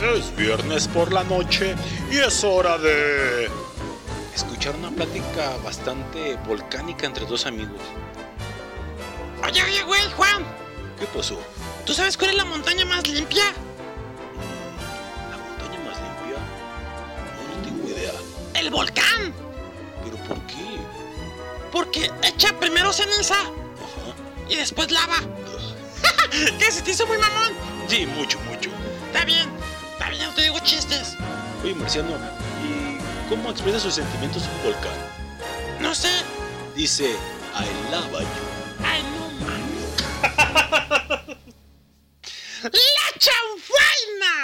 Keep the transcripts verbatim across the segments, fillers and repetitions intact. Es viernes por la noche y es hora de escuchar una plática bastante volcánica entre dos amigos. Oye, oye, güey, Juan. ¿Qué pasó? ¿Tú sabes cuál es la montaña más limpia? ¿La montaña más limpia? No tengo idea. ¡El volcán! ¿Pero por qué? Porque echa primero ceniza. Ajá. Y después lava. ¿Qué? ¿Se te hizo muy mamón? Sí, mucho, mucho. Está bien, está bien, no te digo chistes. Oye, Marciano, ¿y cómo expresa sus sentimientos un volcán? No sé. Dice, I love you. Ay, no mames. ¡La chanfaina!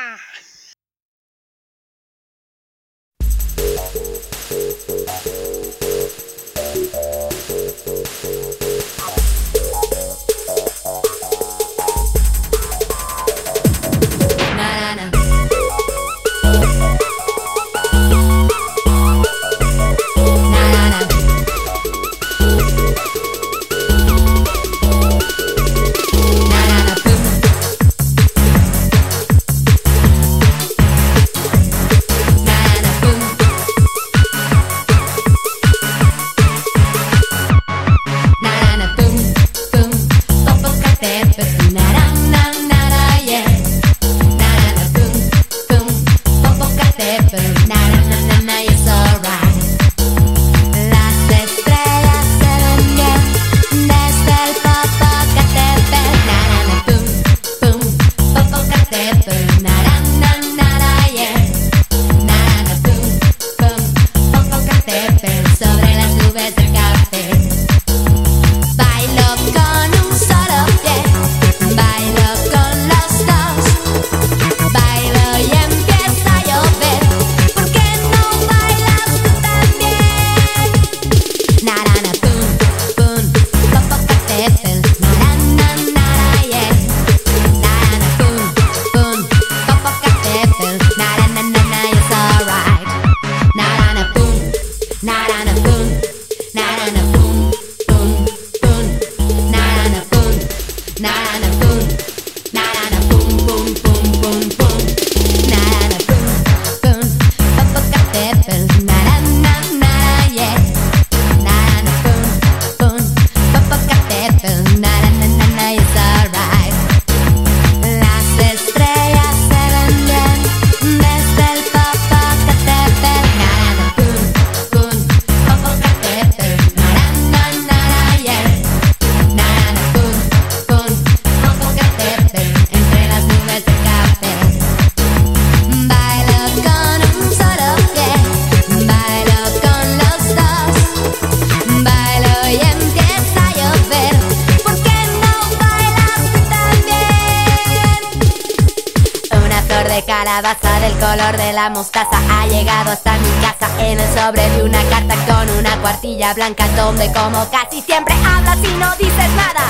Calabaza del color de la mostaza ha llegado hasta mi casa en el sobre de una carta con una cuartilla blanca donde como casi siempre hablas y no dices nada.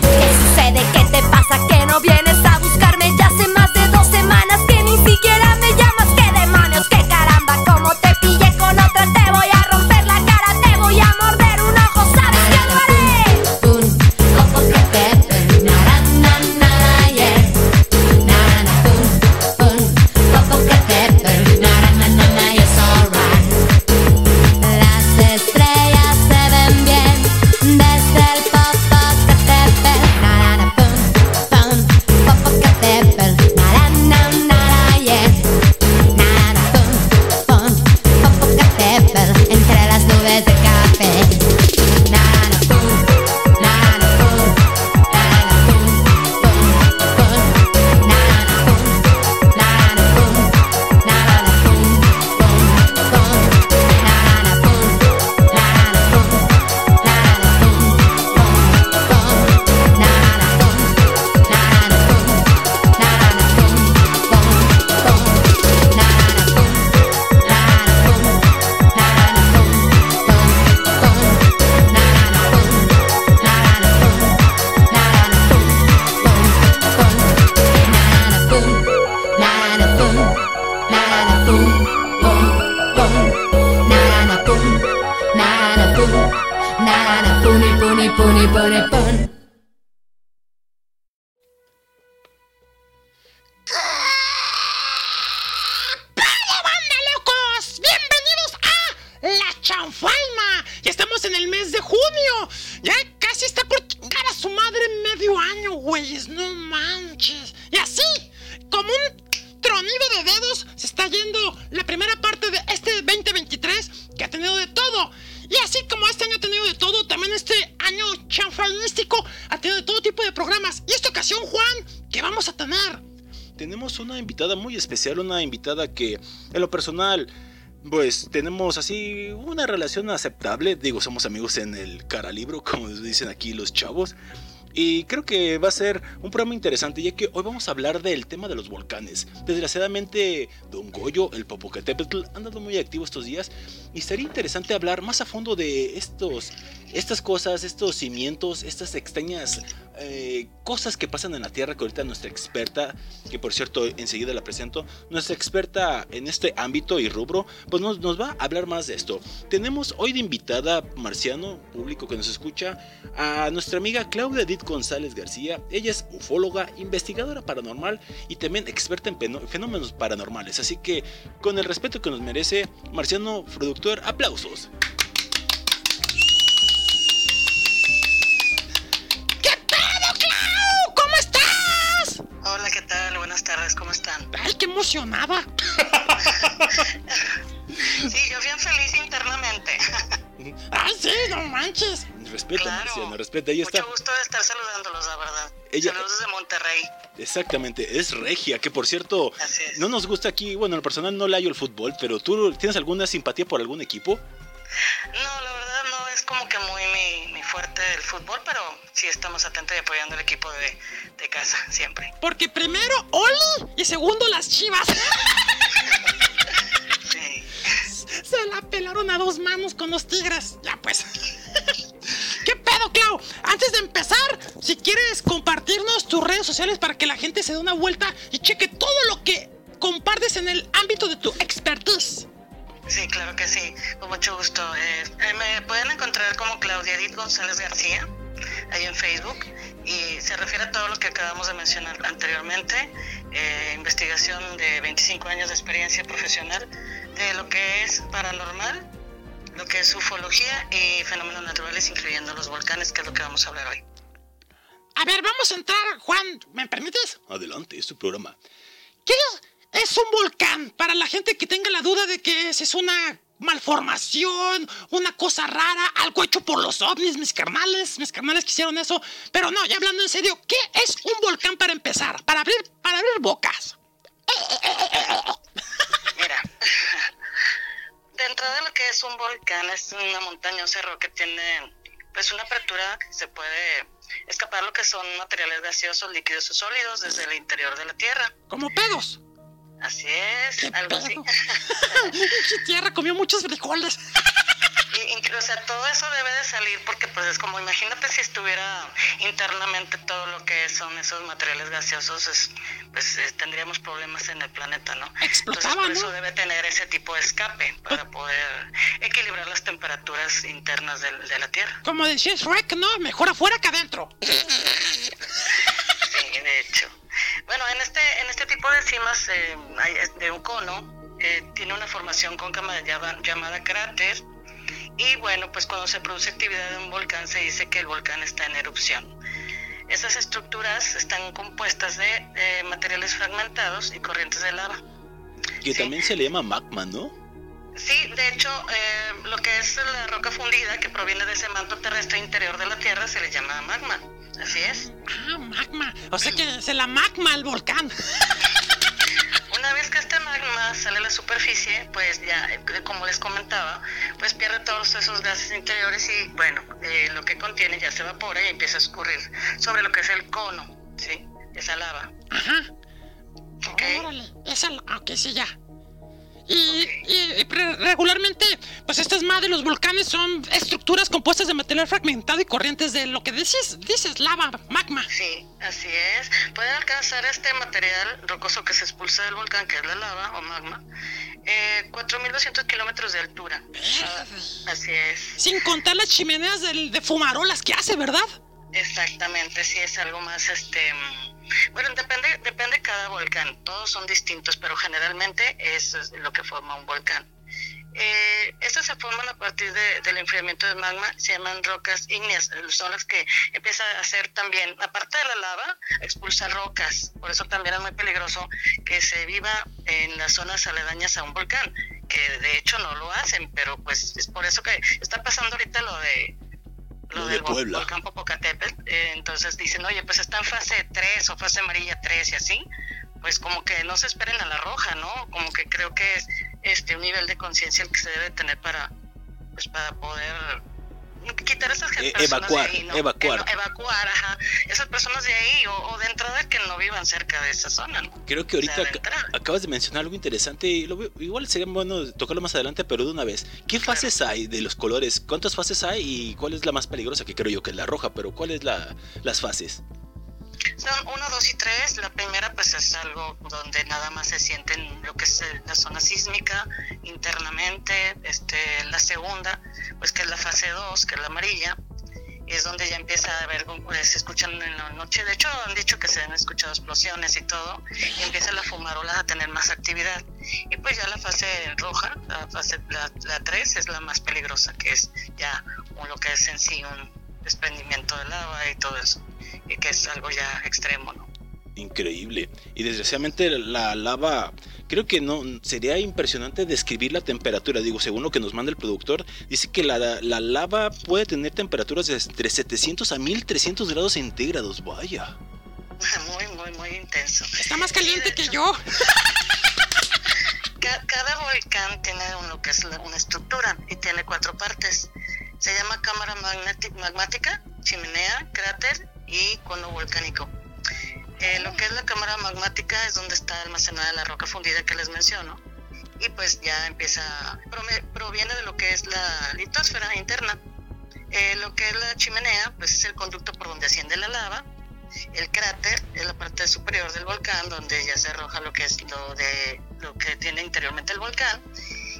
¿Qué sucede? ¿Qué te pasa? ¿Que no vienes a buscarme? Ya hace más de dos semanas que ni siquiera me llamas. ¿Qué demonios? ¿Qué caramba? Como te pillé con otra te voy a romper la cara, te voy a morder un ojo, ¿sabes qué lo haré? Pum, ojo que te estrellas se ven bien desde el Popocatépetl. madre medio año, güeyes, no manches. Y así, como un tronido de dedos, se está yendo la primera parte de este veinte veintitrés que ha tenido de todo. Y así como este año ha tenido de todo, también este año chanfainístico ha tenido de todo tipo de programas. Y esta ocasión, Juan, ¿qué vamos a tener? Tenemos una invitada muy especial, una invitada que, en lo personal, pues tenemos así una relación aceptable. Digo, somos amigos en el caralibro, como dicen aquí los chavos. Y creo que va a ser un programa interesante, ya que hoy vamos a hablar del tema de los volcanes. Desgraciadamente, Don Goyo, el Popocatépetl, han dado muy activo estos días. Y sería interesante hablar más a fondo de estos, estas cosas, estos cimientos, estas extrañas eh, cosas que pasan en la Tierra, que ahorita nuestra experta, que por cierto enseguida la presento, nuestra experta en este ámbito y rubro, pues nos, nos va a hablar más de esto. Tenemos hoy de invitada, Marciano, público que nos escucha, a nuestra amiga Claudia Edith González García. Ella es ufóloga, investigadora paranormal y también experta en fenómenos paranormales. Así que, con el respeto que nos merece, Marciano, productor, aplausos. ¿Qué pedo, Clau? ¿Cómo estás? Hola, ¿qué tal? Buenas tardes, ¿cómo están? ¡Ay, qué emocionada! Sí, yo bien feliz internamente. ¡Ah, sí! ¡No manches! Respeta, claro. Marciano, respeta. Ella está... Mucho gusto de estar saludándolos, la verdad. Ella... Saludos de Monterrey. Exactamente, es regia, que por cierto, no nos gusta aquí, bueno, en lo personal no le hallo el fútbol, pero ¿tú tienes alguna simpatía por algún equipo? No, la verdad no es como que muy mi, mi fuerte el fútbol, pero sí estamos atentos y apoyando al equipo de, de casa, siempre. Porque primero, Oli, y segundo, las Chivas. Sí. Se la pelaron a dos manos con los Tigres, ya pues. ¿Qué pedo, Clau? Antes de empezar, si quieres compartirnos tus redes sociales para que la gente se dé una vuelta y cheque todo lo que compartes en el ámbito de tu expertise. Sí, claro que sí, con mucho gusto. Eh, eh, me pueden encontrar como Claudia Edith González García, ahí en Facebook, y se refiere a todo lo que acabamos de mencionar anteriormente, eh, investigación de veinticinco años de experiencia profesional de lo que es paranormal, lo que es ufología y fenómenos naturales, incluyendo los volcanes, que es lo que vamos a hablar hoy. A ver, vamos a entrar, Juan, ¿me permites? Adelante, es tu programa. ¿Qué es un volcán? Para la gente que tenga la duda de que es, es una malformación, una cosa rara, algo hecho por los ovnis, mis carnales, mis carnales que hicieron eso. Pero no, ya hablando en serio, ¿qué es un volcán para empezar? Para abrir, para abrir bocas. Mira... Dentro de lo que es un volcán, es una montaña, un cerro que tiene pues una apertura que se puede escapar lo que son materiales gaseosos, líquidos o sólidos desde el interior de la tierra. ¿Como pedos? Así es, algo pedo? Así. Mucha tierra, comió muchos frijoles. O sea, todo eso debe de salir porque pues es como, imagínate si estuviera internamente todo lo que son esos materiales gaseosos, es, pues es, tendríamos problemas en el planeta, ¿no? Explotaba, entonces, por eso, ¿no?, debe tener ese tipo de escape para poder equilibrar las temperaturas internas de, de la Tierra. Como decía Shrek, ¿no? Mejor afuera que adentro. Sí, de hecho. Bueno, en este, en este tipo de cimas eh, de un cono, eh, tiene una formación cóncava llamada cráter. Y bueno, pues cuando se produce actividad de un volcán se dice que el volcán está en erupción. Esas estructuras están compuestas de eh, materiales fragmentados y corrientes de lava. Que sí, también se le llama magma, ¿no? Sí, de hecho, eh, lo que es la roca fundida que proviene de ese manto terrestre interior de la Tierra se le llama magma, así es. Ah, magma, o sea que se la magma el volcán. Una vez que este magma sale a la superficie, pues ya, como les comentaba, pues pierde todos esos gases interiores y bueno, eh, lo que contiene ya se evapora y empieza a escurrir sobre lo que es el cono, ¿sí? Esa lava. Ajá. Ok. Órale, esa, ok, sí, ya. Y, okay. y, y regularmente, pues estas madres, los volcanes son estructuras compuestas de material fragmentado y corrientes de lo que dices, dices lava, magma. Sí, así es. Puede alcanzar este material rocoso que se expulsa del volcán, que es la lava o magma, eh, cuatro mil doscientos kilómetros de altura. Ah, así es. Sin contar las chimeneas de, de fumarolas que hace, ¿verdad? Exactamente, sí, es algo más este... Bueno, depende, depende cada volcán, todos son distintos, pero generalmente eso es lo que forma un volcán. Eh, estas se forman a partir de, del enfriamiento del magma, se llaman rocas ígneas, son las que empiezan a hacer también, aparte de la lava, expulsar rocas. Por eso también es muy peligroso que se viva en las zonas aledañas a un volcán, que de hecho no lo hacen, pero pues es por eso que está pasando ahorita lo de... Lo del Puebla. Volcán Popocatépetl, eh, entonces dicen, oye, pues está en fase tres o fase amarilla tres y así, pues como que no se esperen a la roja, ¿no? Como que creo que es este un nivel de conciencia el que se debe tener para, pues para poder quitar esas eh, personas evacuar, de ahí, ¿no? Evacuar. Eh, no, evacuar, ajá, esas personas de ahí o, o de entrada que no vivan cerca de esa zona, ¿no? Creo que ahorita o sea, de ac- acabas de mencionar algo interesante y lo, igual sería bueno tocarlo más adelante, pero de una vez, ¿qué claro. fases hay de los colores? ¿Cuántas fases hay y cuál es la más peligrosa? Que creo yo que es la roja, pero ¿cuál es la las fases? Son uno, dos y tres. La primera pues es algo donde nada más se sienten lo que es la zona sísmica internamente. Este, la segunda pues que es la fase dos, que es la amarilla, es donde ya empieza a haber, pues, se escuchan en la noche, de hecho han dicho que se han escuchado explosiones y todo, y empieza la fumarola a tener más actividad. Y pues ya la fase roja, la fase la, la tres es la más peligrosa, que es ya lo que es en sí un desprendimiento de lava y todo eso, y que es algo ya extremo, ¿no? Increíble. Y desgraciadamente la lava, creo que no sería impresionante describir la temperatura. Digo, según lo que nos manda el productor, dice que la, la lava puede tener temperaturas de entre setecientos a mil trescientos grados centígrados. Vaya. Muy, muy, muy intenso. Está más caliente que yo. Cada volcán tiene lo que es una estructura y tiene cuatro partes. Se llama cámara magmática, chimenea, cráter y cono volcánico. Eh, lo que es la cámara magmática es donde está almacenada la roca fundida que les menciono. Y pues ya empieza, proviene de lo que es la litosfera interna. Eh, lo que es la chimenea, pues es el conducto por donde asciende la lava. El cráter es la parte superior del volcán, donde ya se arroja lo que es lo de lo que tiene interiormente el volcán.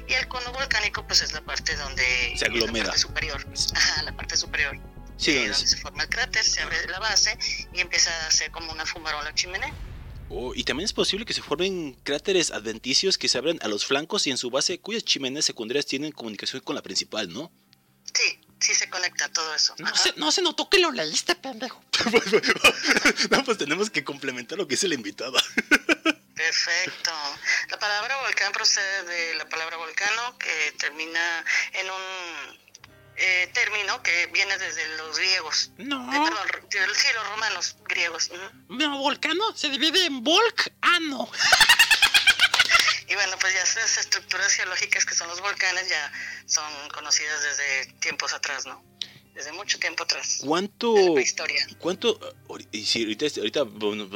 Y el cono volcánico pues es la parte donde se aglomera, la parte superior, ajá, la parte superior, sí, eh, donde se forma el cráter, se abre la base y empieza a hacer como una fumarola chimenea. Oh, y también es posible que se formen cráteres adventicios que se abren a los flancos y en su base, cuyas chimeneas secundarias tienen comunicación con la principal, ¿no? Sí, sí se conecta todo eso. No se, no se notó que lo leíste, pendejo. No, pues tenemos que complementar lo que dice la invitada. Perfecto. La palabra volcán procede de la palabra volcano, que termina en un eh, término que viene desde los griegos. No. Eh, perdón, sí, los romanos griegos. Uh-huh. No, volcano se divide en volcano. Y bueno, pues ya esas estructuras geológicas que son los volcanes ya son conocidas desde tiempos atrás, ¿no? Desde mucho tiempo atrás. ¿Cuánto? ¿Cuánto? Y si ahorita, ahorita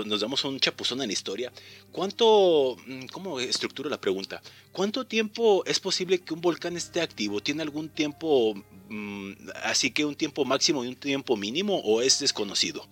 nos damos un chapuzón en la historia. ¿Cuánto? ¿Cómo estructuro la pregunta? ¿Cuánto tiempo es posible que un volcán esté activo? ¿Tiene algún tiempo, mmm, así que un tiempo máximo y un tiempo mínimo, o es desconocido?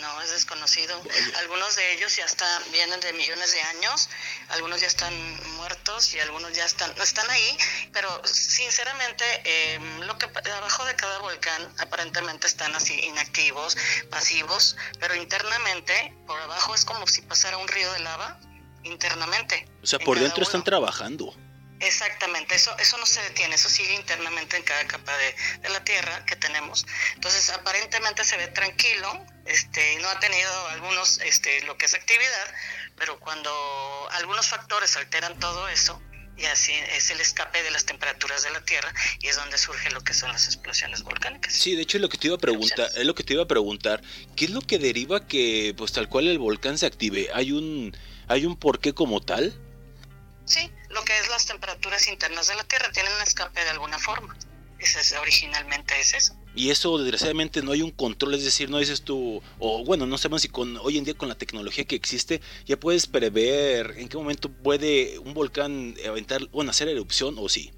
No, es desconocido. Vaya. Algunos de ellos ya están, vienen de millones de años, algunos ya están muertos y algunos ya están están ahí, pero sinceramente eh, lo que abajo de cada volcán aparentemente están así inactivos, pasivos, pero internamente por abajo es como si pasara un río de lava internamente. O sea, por dentro están trabajando. Exactamente, eso eso no se detiene, eso sigue internamente en cada capa de, de la tierra que tenemos. Entonces aparentemente se ve tranquilo, este, no ha tenido algunos este, lo que es actividad, pero cuando algunos factores alteran todo eso, y así es el escape de las temperaturas de la Tierra, y es donde surge lo que son las explosiones volcánicas. Sí, de hecho es lo que te iba a preguntar, es lo que te iba a preguntar, ¿qué es lo que deriva que pues tal cual el volcán se active? ¿Hay un hay un porqué como tal? Sí, lo que es las temperaturas internas de la Tierra tienen un escape de alguna forma. Eso es, originalmente es eso. Y eso desgraciadamente no hay un control, es decir, no dices tú, o bueno, no sabemos si con hoy en día con la tecnología que existe ya puedes prever en qué momento puede un volcán aventar, bueno, hacer erupción o sí.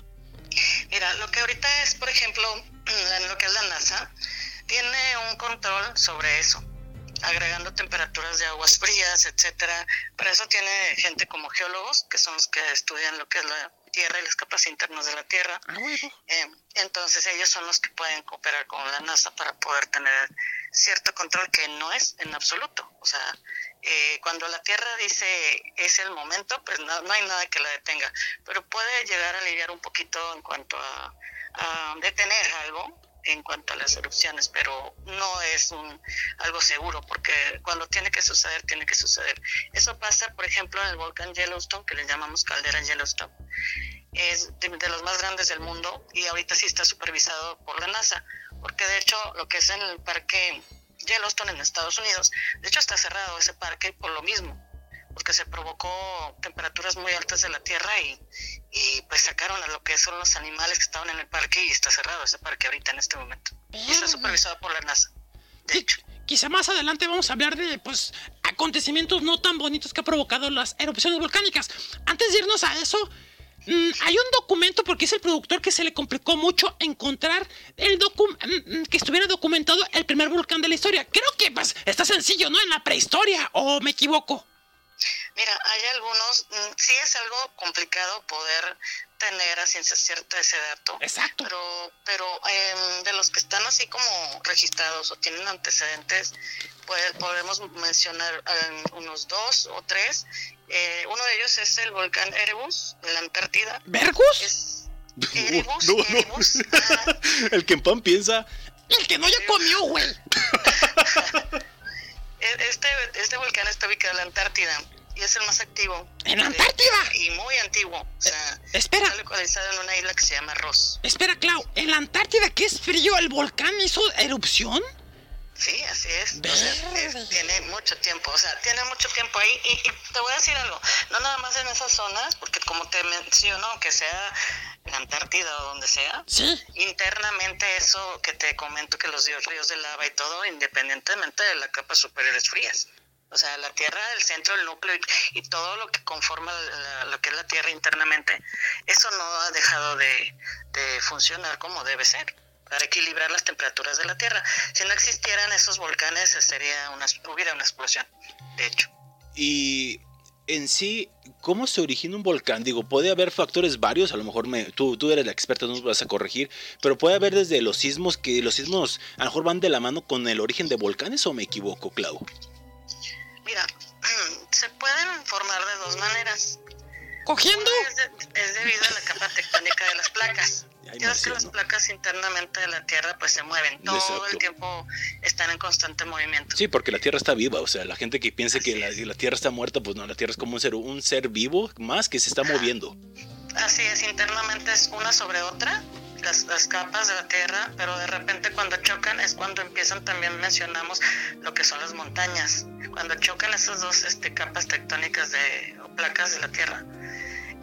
Mira, lo que ahorita es, por ejemplo, en lo que es la NASA, tiene un control sobre eso, agregando temperaturas de aguas frías, etcétera. Para eso tiene gente como geólogos, que son los que estudian lo que es la Tierra y las capas internas de la Tierra. Eh, entonces ellos son los que pueden cooperar con la NASA para poder tener cierto control que no es en absoluto. O sea, eh, cuando la Tierra dice es el momento, pues no, no hay nada que la detenga, pero puede llegar a aliviar un poquito en cuanto a, a detener algo en cuanto a las erupciones, pero no es un, algo seguro, porque cuando tiene que suceder, tiene que suceder. Eso pasa, por ejemplo, en el volcán Yellowstone, que le llamamos caldera Yellowstone. Es de, de los más grandes del mundo y ahorita sí está supervisado por la NASA, porque de hecho lo que es en el parque Yellowstone en Estados Unidos, de hecho está cerrado ese parque por lo mismo, porque se provocó temperaturas muy altas de la Tierra y, y pues sacaron a lo que son los animales que estaban en el parque y está cerrado ese parque ahorita en este momento. Y está supervisado por la NASA, de sí, hecho. Quizá más adelante vamos a hablar de pues acontecimientos no tan bonitos que ha provocado las erupciones volcánicas. Antes de irnos a eso, mmm, hay un documento, porque es el productor que se le complicó mucho encontrar el docu- mmm, que estuviera documentado el primer volcán de la historia. Creo que pues está sencillo, ¿no? En la prehistoria, ¿o me equivoco? Mira, hay algunos, sí es algo complicado poder tener a ciencia cierta ese dato. Exacto. Pero, pero eh, de los que están así como registrados o tienen antecedentes, pues podemos mencionar eh, unos dos o tres. Eh, uno de ellos es el volcán Erebus, de la Antártida. ¿Vergus? Es Erebus, no, no, Erebus. No. Ah. El que en pan piensa. El que no ya comió, güey. Este, este volcán está ubicado en la Antártida y es el más activo. ¿En la Antártida? Y muy antiguo. O sea, espera. Está localizado en una isla que se llama Ross. Espera, Clau, ¿en la Antártida, que es frío, el volcán hizo erupción? Sí, así es. O sea, es tiene mucho tiempo, o sea, tiene mucho tiempo ahí. Y, y te voy a decir algo, no nada más en esas zonas, porque como te menciono, que sea en la Antártida o donde sea, ¿sí? Internamente eso que te comento, que los ríos de lava y todo, independientemente de la capa superior, es frías. O sea, la Tierra, el centro, el núcleo y, y todo lo que conforma la, lo que es la Tierra internamente, eso no ha dejado de, de funcionar como debe ser, para equilibrar las temperaturas de la Tierra. Si no existieran esos volcanes, sería una, hubiera una explosión, de hecho. Y en sí, ¿cómo se origina un volcán? Digo, puede haber factores varios, a lo mejor me, tú, tú eres la experta, no nos vas a corregir, pero puede haber desde los sismos, que los sismos a lo mejor van de la mano con el origen de volcanes, ¿o me equivoco, Clau? Mira, se pueden formar de dos maneras. ¿Cogiendo? Es, de, es debido a la capa tectónica de las placas. Ya ves que las placas internamente de la Tierra pues se mueven, todo exacto. El tiempo están en constante movimiento. Sí, porque la Tierra está viva, o sea, la gente que piense así que la, la Tierra está muerta, pues no, la Tierra es como un ser, un ser vivo más que se está moviendo. Así es, internamente es una sobre otra, las, las capas de la Tierra, pero de repente cuando chocan es cuando empiezan, también mencionamos lo que son las montañas, cuando chocan esas dos este, capas tectónicas de, o placas de la Tierra.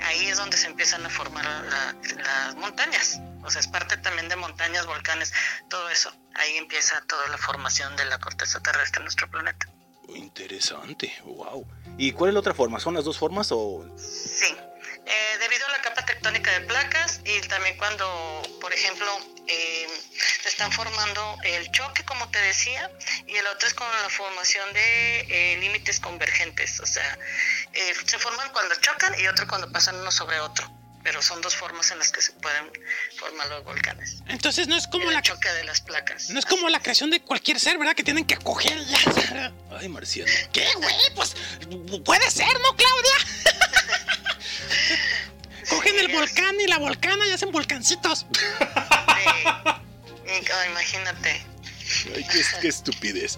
Ahí es donde se empiezan a formar la, las montañas, o sea, es parte también de montañas, volcanes, todo eso. Ahí empieza toda la formación de la corteza terrestre en nuestro planeta. Interesante, wow. ¿Y cuál es la otra forma? ¿Son las dos formas o...? Sí, eh, debido a la capa tectónica de placas y también cuando, por ejemplo, eh, se están formando el choque, como te decía, y el otro es con la formación de eh, límites convergentes, o sea... Eh, se forman cuando chocan y otro cuando pasan uno sobre otro, pero son dos formas en las que se pueden formar los volcanes. Entonces no es como el la choque de las placas. No es como la creación de cualquier ser, ¿verdad? Que tienen que acoger ya. Ay, Marciano. ¿Qué, güey? Pues puede ser, ¿no, Claudia? Cogen el volcán y la volcana y hacen volcancitos. Sí. Oh, imagínate. Ay, qué, qué estupidez.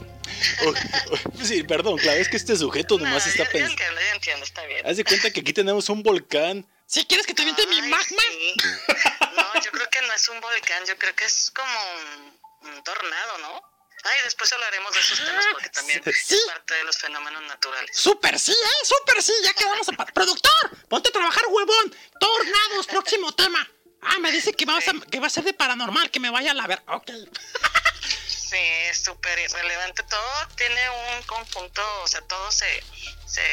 Oh, oh, sí, perdón, claro, es que este sujeto nomás no, está pensando. Yo entiendo, yo entiendo, está bien. Haz de cuenta que aquí tenemos un volcán. ¿Sí quieres que te aviente mi magma? Sí. No, yo creo que no es un volcán, yo creo que es como un, un tornado, ¿no? Ay, después hablaremos de esos temas porque también ¿sí? es parte de los fenómenos naturales. Súper sí, ¿eh? Súper sí, ya quedamos. A... ¡Productor! ¡Ponte a trabajar, huevón! ¡Tornados! Próximo tema. Ah, me dice que, vamos a, que va a ser de paranormal, que me vaya a la ver. Ok. Sí, es súper irrelevante, todo tiene un conjunto, o sea, todo se se,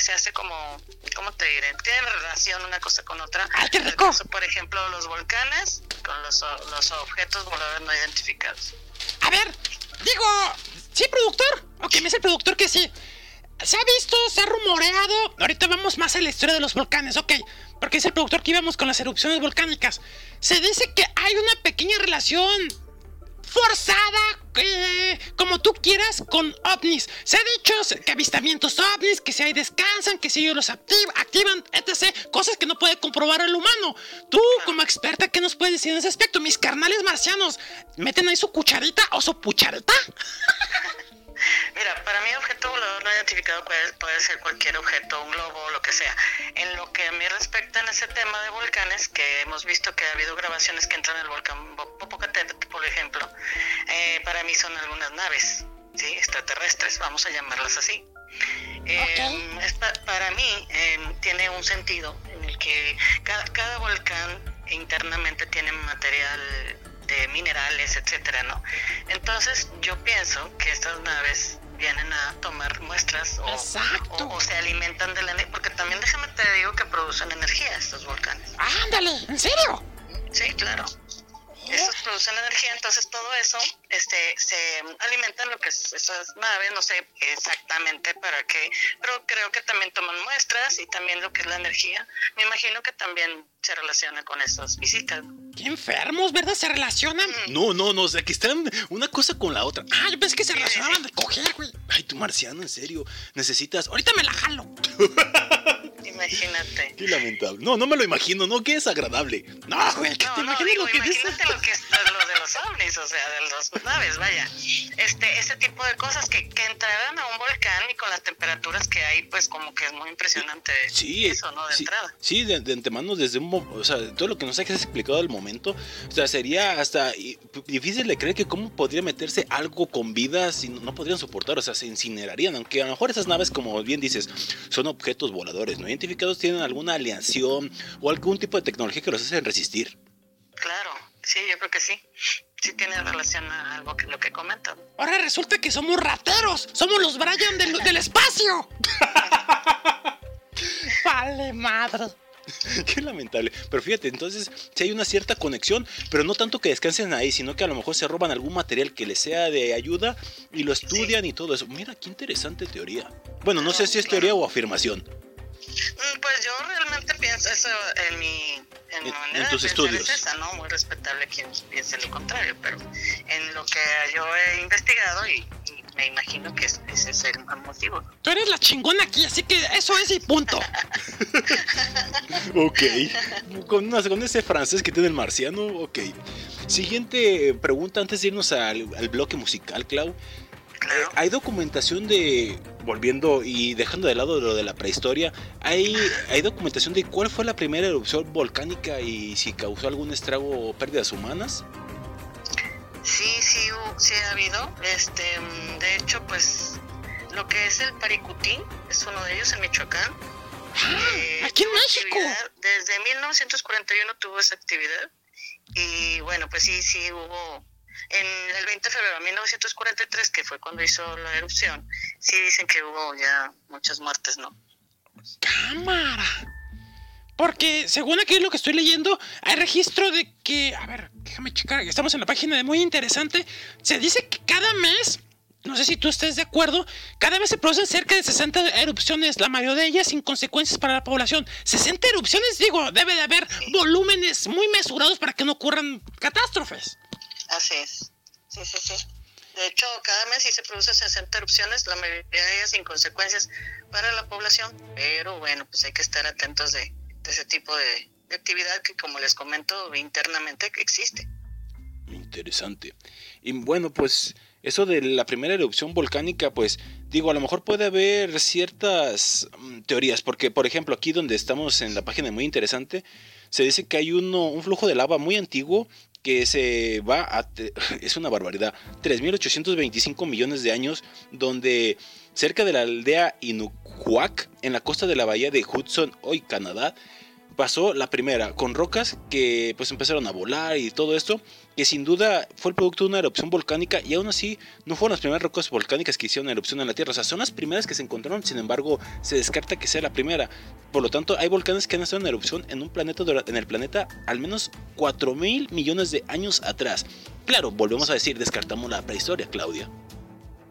se hace como, ¿cómo te diré? Tiene relación una cosa con otra. ¡Ay, qué rico! Caso, por ejemplo, los volcanes con los, los objetos voladores no identificados. A ver, digo, ¿sí, productor? Ok, me dice el productor que sí. Se ha visto, se ha rumoreado, ahorita vamos más a la historia de los volcanes, ok, porque es el productor que íbamos con las erupciones volcánicas. Se dice que hay una pequeña relación... forzada, eh, como tú quieras, con ovnis. Se ha dicho que avistamientos ovnis, que si ahí descansan, que si ellos los activa, activan, etcétera. Cosas que no puede comprobar el humano. Tú, como experta, ¿qué nos puedes decir en ese aspecto? Mis carnales marcianos, ¿meten ahí su cucharita o su pucharita? Mira, para mí objeto volador no identificado puede, puede ser cualquier objeto, un globo, lo que sea. En lo que a mí respecta en ese tema de volcanes, que hemos visto que ha habido grabaciones que entran en el volcán Popocatépetl, por ejemplo, eh, para mí son algunas naves, ¿sí? Extraterrestres, vamos a llamarlas así. Eh, okay. es pa- para mí eh, tiene un sentido en el que cada, cada volcán internamente tiene material de minerales, etcétera, ¿no? Entonces yo pienso que estas naves vienen a tomar muestras o, o, o se alimentan de la energía, porque también déjame te digo que producen energía estos volcanes. ¡Ándale! ¿En serio? Sí, claro. ¿Eh? Estos producen energía, entonces todo eso este, se alimentan lo que es esas naves, no sé exactamente para qué, pero creo que también toman muestras y también lo que es la energía. Me imagino que también se relaciona con esas visitas. ¡Qué enfermos, ¿verdad? ¿Se relacionan? No, no, no, o sea, que están una cosa con la otra. Ah, yo pensé que se relacionaban de coger, güey. Ay, tú marciano, en serio, necesitas... Ahorita me la jalo. Imagínate. Qué lamentable. No, no me lo imagino, no, qué desagradable. No, güey, que no, te no, imagino digo, lo que imagínate es... lo que es lo de los ovnis, o sea, de los naves, vaya. Este, ese tipo de cosas que, que entrarán a un volcán y con las temperaturas que hay, pues como que es muy impresionante sí, eso, ¿no? De sí, entrada. Sí, de, de antemano, desde un... O sea, todo lo que nos has explicado del momento, o sea, sería hasta difícil de creer que cómo podría meterse algo con vida si no podrían soportar, o sea, se incinerarían, aunque a lo mejor esas naves, como bien dices, son objetos voladores, ¿no? Identificados, tienen alguna aleación o algún tipo de tecnología que los hacen resistir. Claro, sí, yo creo que sí. Sí tiene relación a algo que lo que comentan. Ahora resulta que somos rateros, somos los Brian del, del espacio. Vale, madre. Qué lamentable. Pero fíjate, entonces si hay una cierta conexión, pero no tanto que descansen ahí, sino que a lo mejor se roban algún material que les sea de ayuda y lo estudian sí. Y todo eso. Mira, qué interesante teoría. Bueno, no oh, sé si es claro. Teoría o afirmación. Pues yo realmente pienso eso en mi en, en, manera en tus de estudios. Es esa, ¿no? Muy respetable quien piense lo contrario, pero en lo que yo he investigado y, y me imagino que ese es el motivo. Tú eres la chingona aquí, así que eso es y punto. Ok, con, una, con ese francés que tiene el marciano, ok. Siguiente pregunta antes de irnos al, al bloque musical, Clau. Claro. ¿Hay documentación de, volviendo y dejando de lado lo de la prehistoria, ¿hay, hay documentación de cuál fue la primera erupción volcánica y si causó algún estrago o pérdidas humanas? Sí, sí, sí ha habido. Este, de hecho, pues, lo que es el Paricutín es uno de ellos en Michoacán. Eh, ¡Aquí en México! Desde mil novecientos cuarenta y uno tuvo esa actividad y bueno, pues sí, sí hubo... En el veinte de febrero de mil novecientos cuarenta y tres, que fue cuando hizo la erupción, sí dicen que hubo ya muchas muertes, ¿no? ¡Cámara! Porque según aquí lo que estoy leyendo, hay registro de que... A ver, déjame checar, estamos en la página de Muy Interesante. Se dice que cada mes... No sé si tú estés de acuerdo. Cada vez se producen cerca de sesenta erupciones, la mayoría de ellas sin consecuencias para la población. sesenta erupciones, digo, debe de haber volúmenes muy mesurados para que no ocurran catástrofes. Así es. Sí, sí, sí. De hecho, cada mes sí se producen sesenta erupciones, la mayoría de ellas sin consecuencias para la población. Pero bueno, pues hay que estar atentos de, de ese tipo de, de actividad que, como les comento, internamente existe. Interesante. Y bueno, pues... Eso de la primera erupción volcánica, pues, digo, a lo mejor puede haber ciertas mm, teorías, porque, por ejemplo, aquí donde estamos en la página Muy Interesante, se dice que hay uno, un flujo de lava muy antiguo que se va a, es una barbaridad, tres mil ochocientos veinticinco millones de años, donde cerca de la aldea Inukuak, en la costa de la bahía de Hudson, hoy Canadá, pasó la primera, con rocas que pues empezaron a volar y todo esto, que sin duda fue el producto de una erupción volcánica y aún así no fueron las primeras rocas volcánicas que hicieron erupción en la Tierra, o sea, son las primeras que se encontraron, sin embargo, se descarta que sea la primera. Por lo tanto, hay volcanes que han estado en erupción en un planeta en el planeta al menos cuatro mil millones de años atrás. Claro, volvemos a decir, descartamos la prehistoria, Claudia.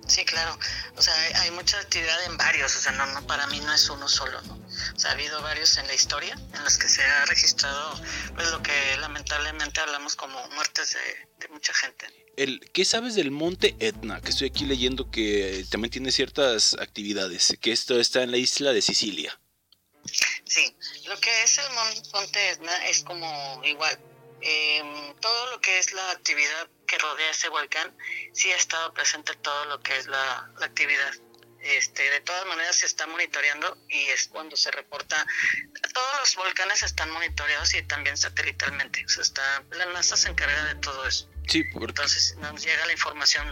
Sí, claro. O sea, hay, hay mucha actividad en varios, o sea, no, no para mí no es uno solo, ¿no? O sea, ha habido varios en la historia en los que se ha registrado pues lo que lamentablemente hablamos como muertes de, de mucha gente. El, ¿Qué sabes del Monte Etna? Que estoy aquí leyendo que también tiene ciertas actividades, que esto está en la isla de Sicilia. Sí, lo que es el Monte Etna es como igual, eh, todo lo que es la actividad que rodea ese volcán, sí ha estado presente todo lo que es la, la actividad. Este, de todas maneras se está monitoreando y es cuando se reporta. Todos los volcanes están monitoreados y también satelitalmente. O sea, está, la NASA se encarga de todo eso. Sí, porque... Entonces nos llega la información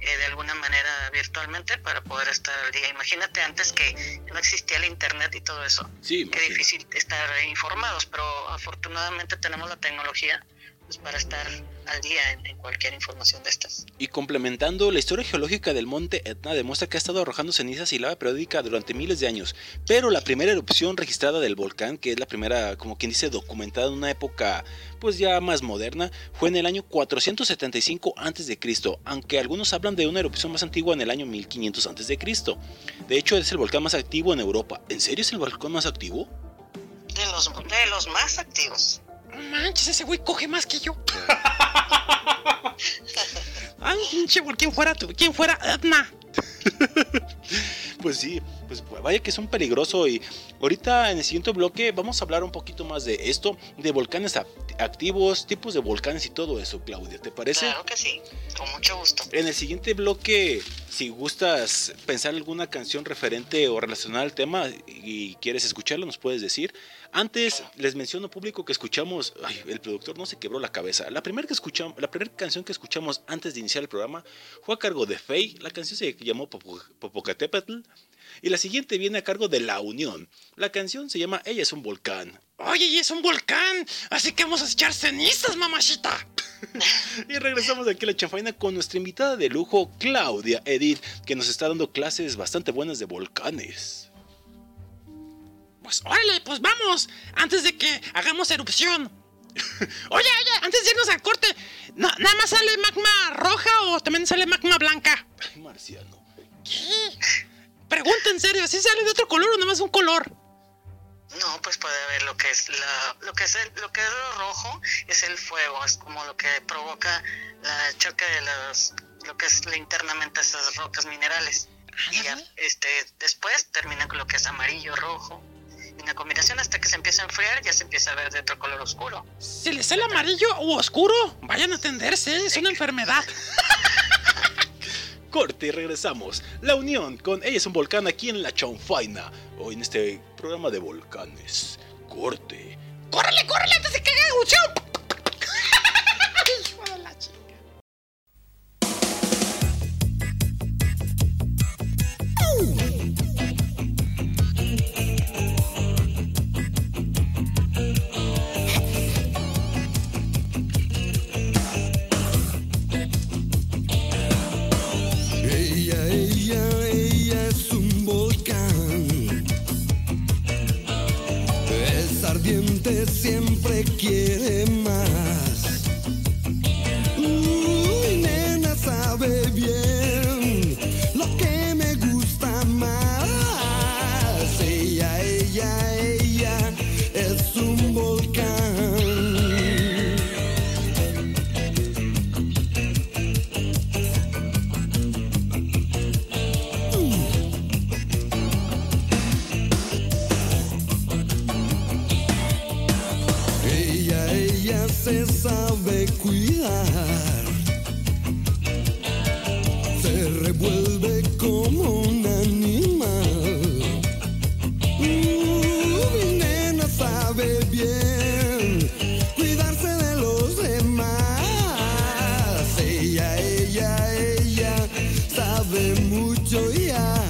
eh, de alguna manera virtualmente para poder estar al día. Imagínate antes que no existía el internet y todo eso. Sí, qué difícil estar informados, pero afortunadamente tenemos la tecnología pues, para estar al día en, en cualquier información de estas. Y complementando, la historia geológica del Monte Etna demuestra que ha estado arrojando cenizas y lava periódica durante miles de años, pero la primera erupción registrada del volcán, que es la primera, como quien dice, documentada en una época pues ya más moderna, fue en el año cuatrocientos setenta y cinco antes de Cristo, aunque algunos hablan de una erupción más antigua en el año mil quinientos antes de Cristo. De hecho, es el volcán más activo en Europa. ¿En serio es el volcán más activo? De los, de los más activos. Manches, ese güey coge más que yo. Ay, pinche, ¿quién fuera tú? ¿Quién fuera Etna? Pues sí, pues vaya que es un peligroso. Y ahorita en el siguiente bloque vamos a hablar un poquito más de esto, de volcanes activos, tipos de volcanes y todo eso, Claudia, ¿te parece? Claro que sí, con mucho gusto. En el siguiente bloque, si gustas pensar alguna canción referente o relacionada al tema y quieres escucharla, nos puedes decir. Antes les menciono, público, que escuchamos, ay, el productor no se quebró la cabeza. La primera que escuchamos, la primera canción que escuchamos antes de iniciar el programa fue a cargo de Faye. La canción se llamó Popocatépetl y la siguiente viene a cargo de La Unión. La canción se llama Ella es un volcán. Oye, ella es un volcán, así que vamos a echar cenizas, mamachita. Y regresamos aquí a la chanfaina con nuestra invitada de lujo, Claudia Edith, que nos está dando clases bastante buenas de volcanes. Pues órale, pues vamos, antes de que hagamos erupción. Oye, oye, antes de irnos al corte, no, ¿nada más sale magma roja o también sale magma blanca? Ay, marciano. ¿Qué? Pregunta en serio, ¿sí sale de otro color o nada más un color? No, pues puede haber lo que es la, lo que es el, lo que es lo rojo es el fuego, es como lo que provoca el choque de las, lo que es internamente esas rocas minerales. Ajá. Y ya, este, después termina con lo que es amarillo, rojo. Una combinación hasta que se empieza a enfriar, ya se empieza a ver de otro color oscuro. Si les sale amarillo u oscuro, vayan a atenderse, es una enfermedad. Corte y regresamos. La Unión con Ella es un volcán aquí en La Chonfaina, hoy en este programa de volcanes. Corte. ¡Córrele, córrele antes de que haga erupción! ¡Hijo de la chica! Siempre quiere más. Mm, nena sabe bien lo que me gusta más. Ella, ella, ella es un volcán. Se sabe cuidar, se revuelve como un animal. Uh, mi nena sabe bien cuidarse de los demás. Ella, ella, ella sabe mucho ya. Yeah.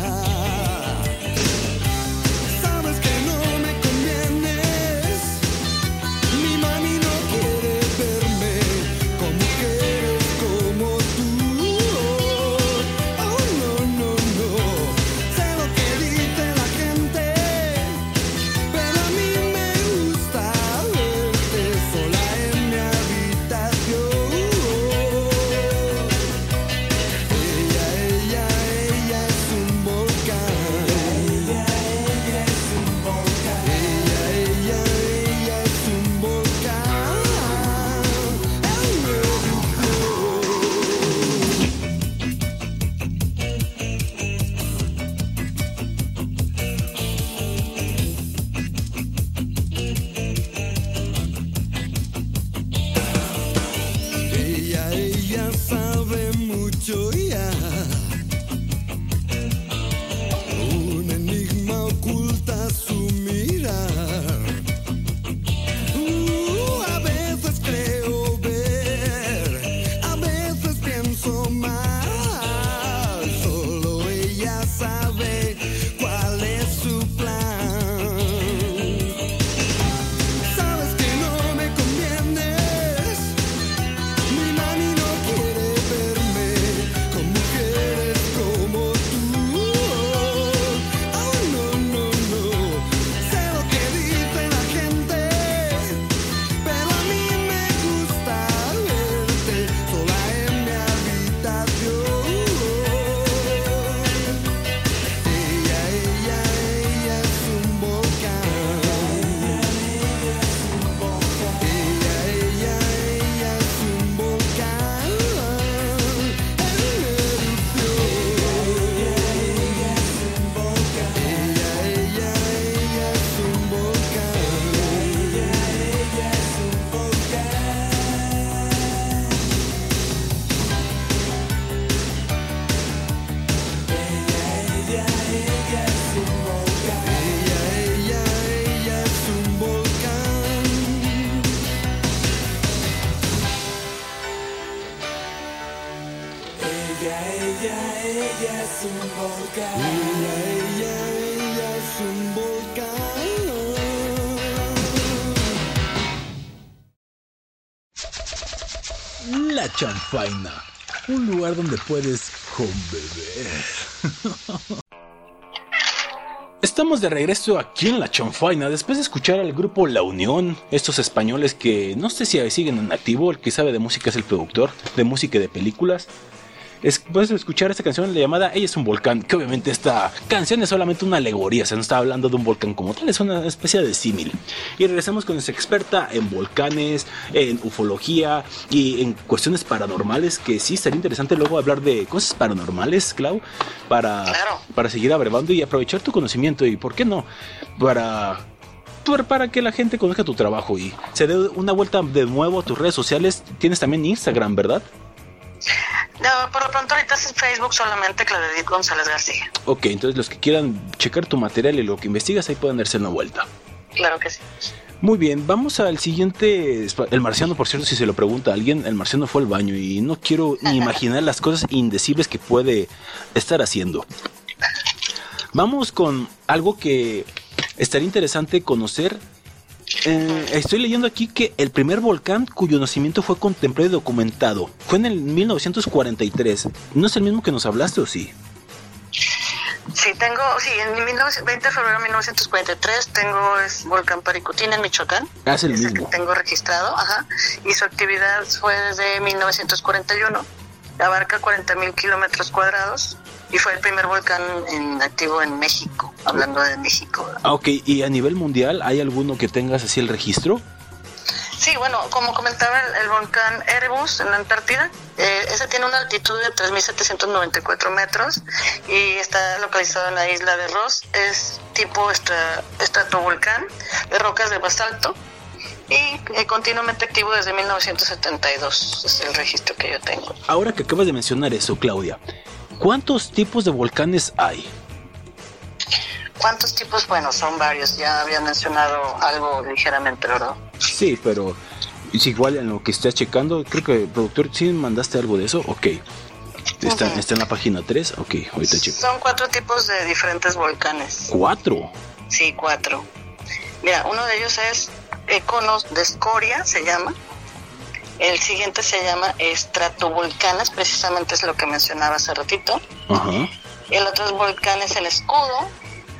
la champaina, un lugar donde puedes conbeber. Estamos de regreso aquí en La Chanfaina, después de escuchar al grupo La Unión, estos españoles que no sé si siguen en activo, el que sabe de música es el productor, de música y de películas. Después de escuchar esta canción llamada Ella es un volcán, que obviamente esta canción es solamente una alegoría, se nos está hablando de un volcán como tal, es una especie de símil. Y regresamos con nuestra experta en volcanes, en ufología y en cuestiones paranormales, que sí, sería interesante luego hablar de cosas paranormales, Clau, para, claro. para seguir abrevando y aprovechar tu conocimiento y, ¿por qué no? Para... para que la gente conozca tu trabajo y se dé una vuelta de nuevo a tus redes sociales. Tienes también Instagram, ¿verdad? No, por lo pronto ahorita es Facebook solamente Claudia Edith González García. Ok, entonces los que quieran checar tu material y lo que investigas, ahí pueden darse una vuelta. Claro que sí. Muy bien, vamos al siguiente. El marciano, por cierto, si se lo pregunta a alguien, el marciano fue al baño y no quiero ni imaginar las cosas indecibles que puede estar haciendo. Vamos con algo que estaría interesante conocer. Eh, estoy leyendo aquí que el primer volcán cuyo nacimiento fue contemplado y documentado fue en el mil novecientos cuarenta y tres. ¿No es el mismo que nos hablaste o sí? Sí, tengo, sí, en veinte de febrero de mil novecientos cuarenta y tres tengo el volcán Paricutín en Michoacán. Ah, es el mismo. Es el que tengo registrado, ajá. Y su actividad fue desde mil novecientos cuarenta y uno. Abarca cuarenta mil kilómetros cuadrados. Y fue el primer volcán en activo en México, hablando de México. Ah, ok. ¿Y a nivel mundial hay alguno que tengas así el registro? Sí, bueno, como comentaba, el, el volcán Erebus en la Antártida, eh, ese tiene una altitud de tres mil setecientos noventa y cuatro metros y está localizado en la isla de Ross. Es tipo estra, estratovolcán de rocas de basalto y eh, continuamente activo desde mil novecientos setenta y dos. Es el registro que yo tengo. Ahora que acabas de mencionar eso, Claudia, ¿cuántos tipos de volcanes hay? ¿Cuántos tipos? Bueno, son varios. Ya había mencionado algo ligeramente, ¿verdad? Sí, pero es igual en lo que estás checando. Creo que, productor, ¿sí mandaste algo de eso? Ok. Está, uh-huh. está en la página tres. Ok, ahorita checo. Son cuatro tipos de diferentes volcanes. ¿Cuatro? Sí, cuatro. Mira, uno de ellos es conos de escoria, se llama. El siguiente se llama estratovolcanes, precisamente es lo que mencionaba hace ratito. Ajá. El otro es volcanes en escudo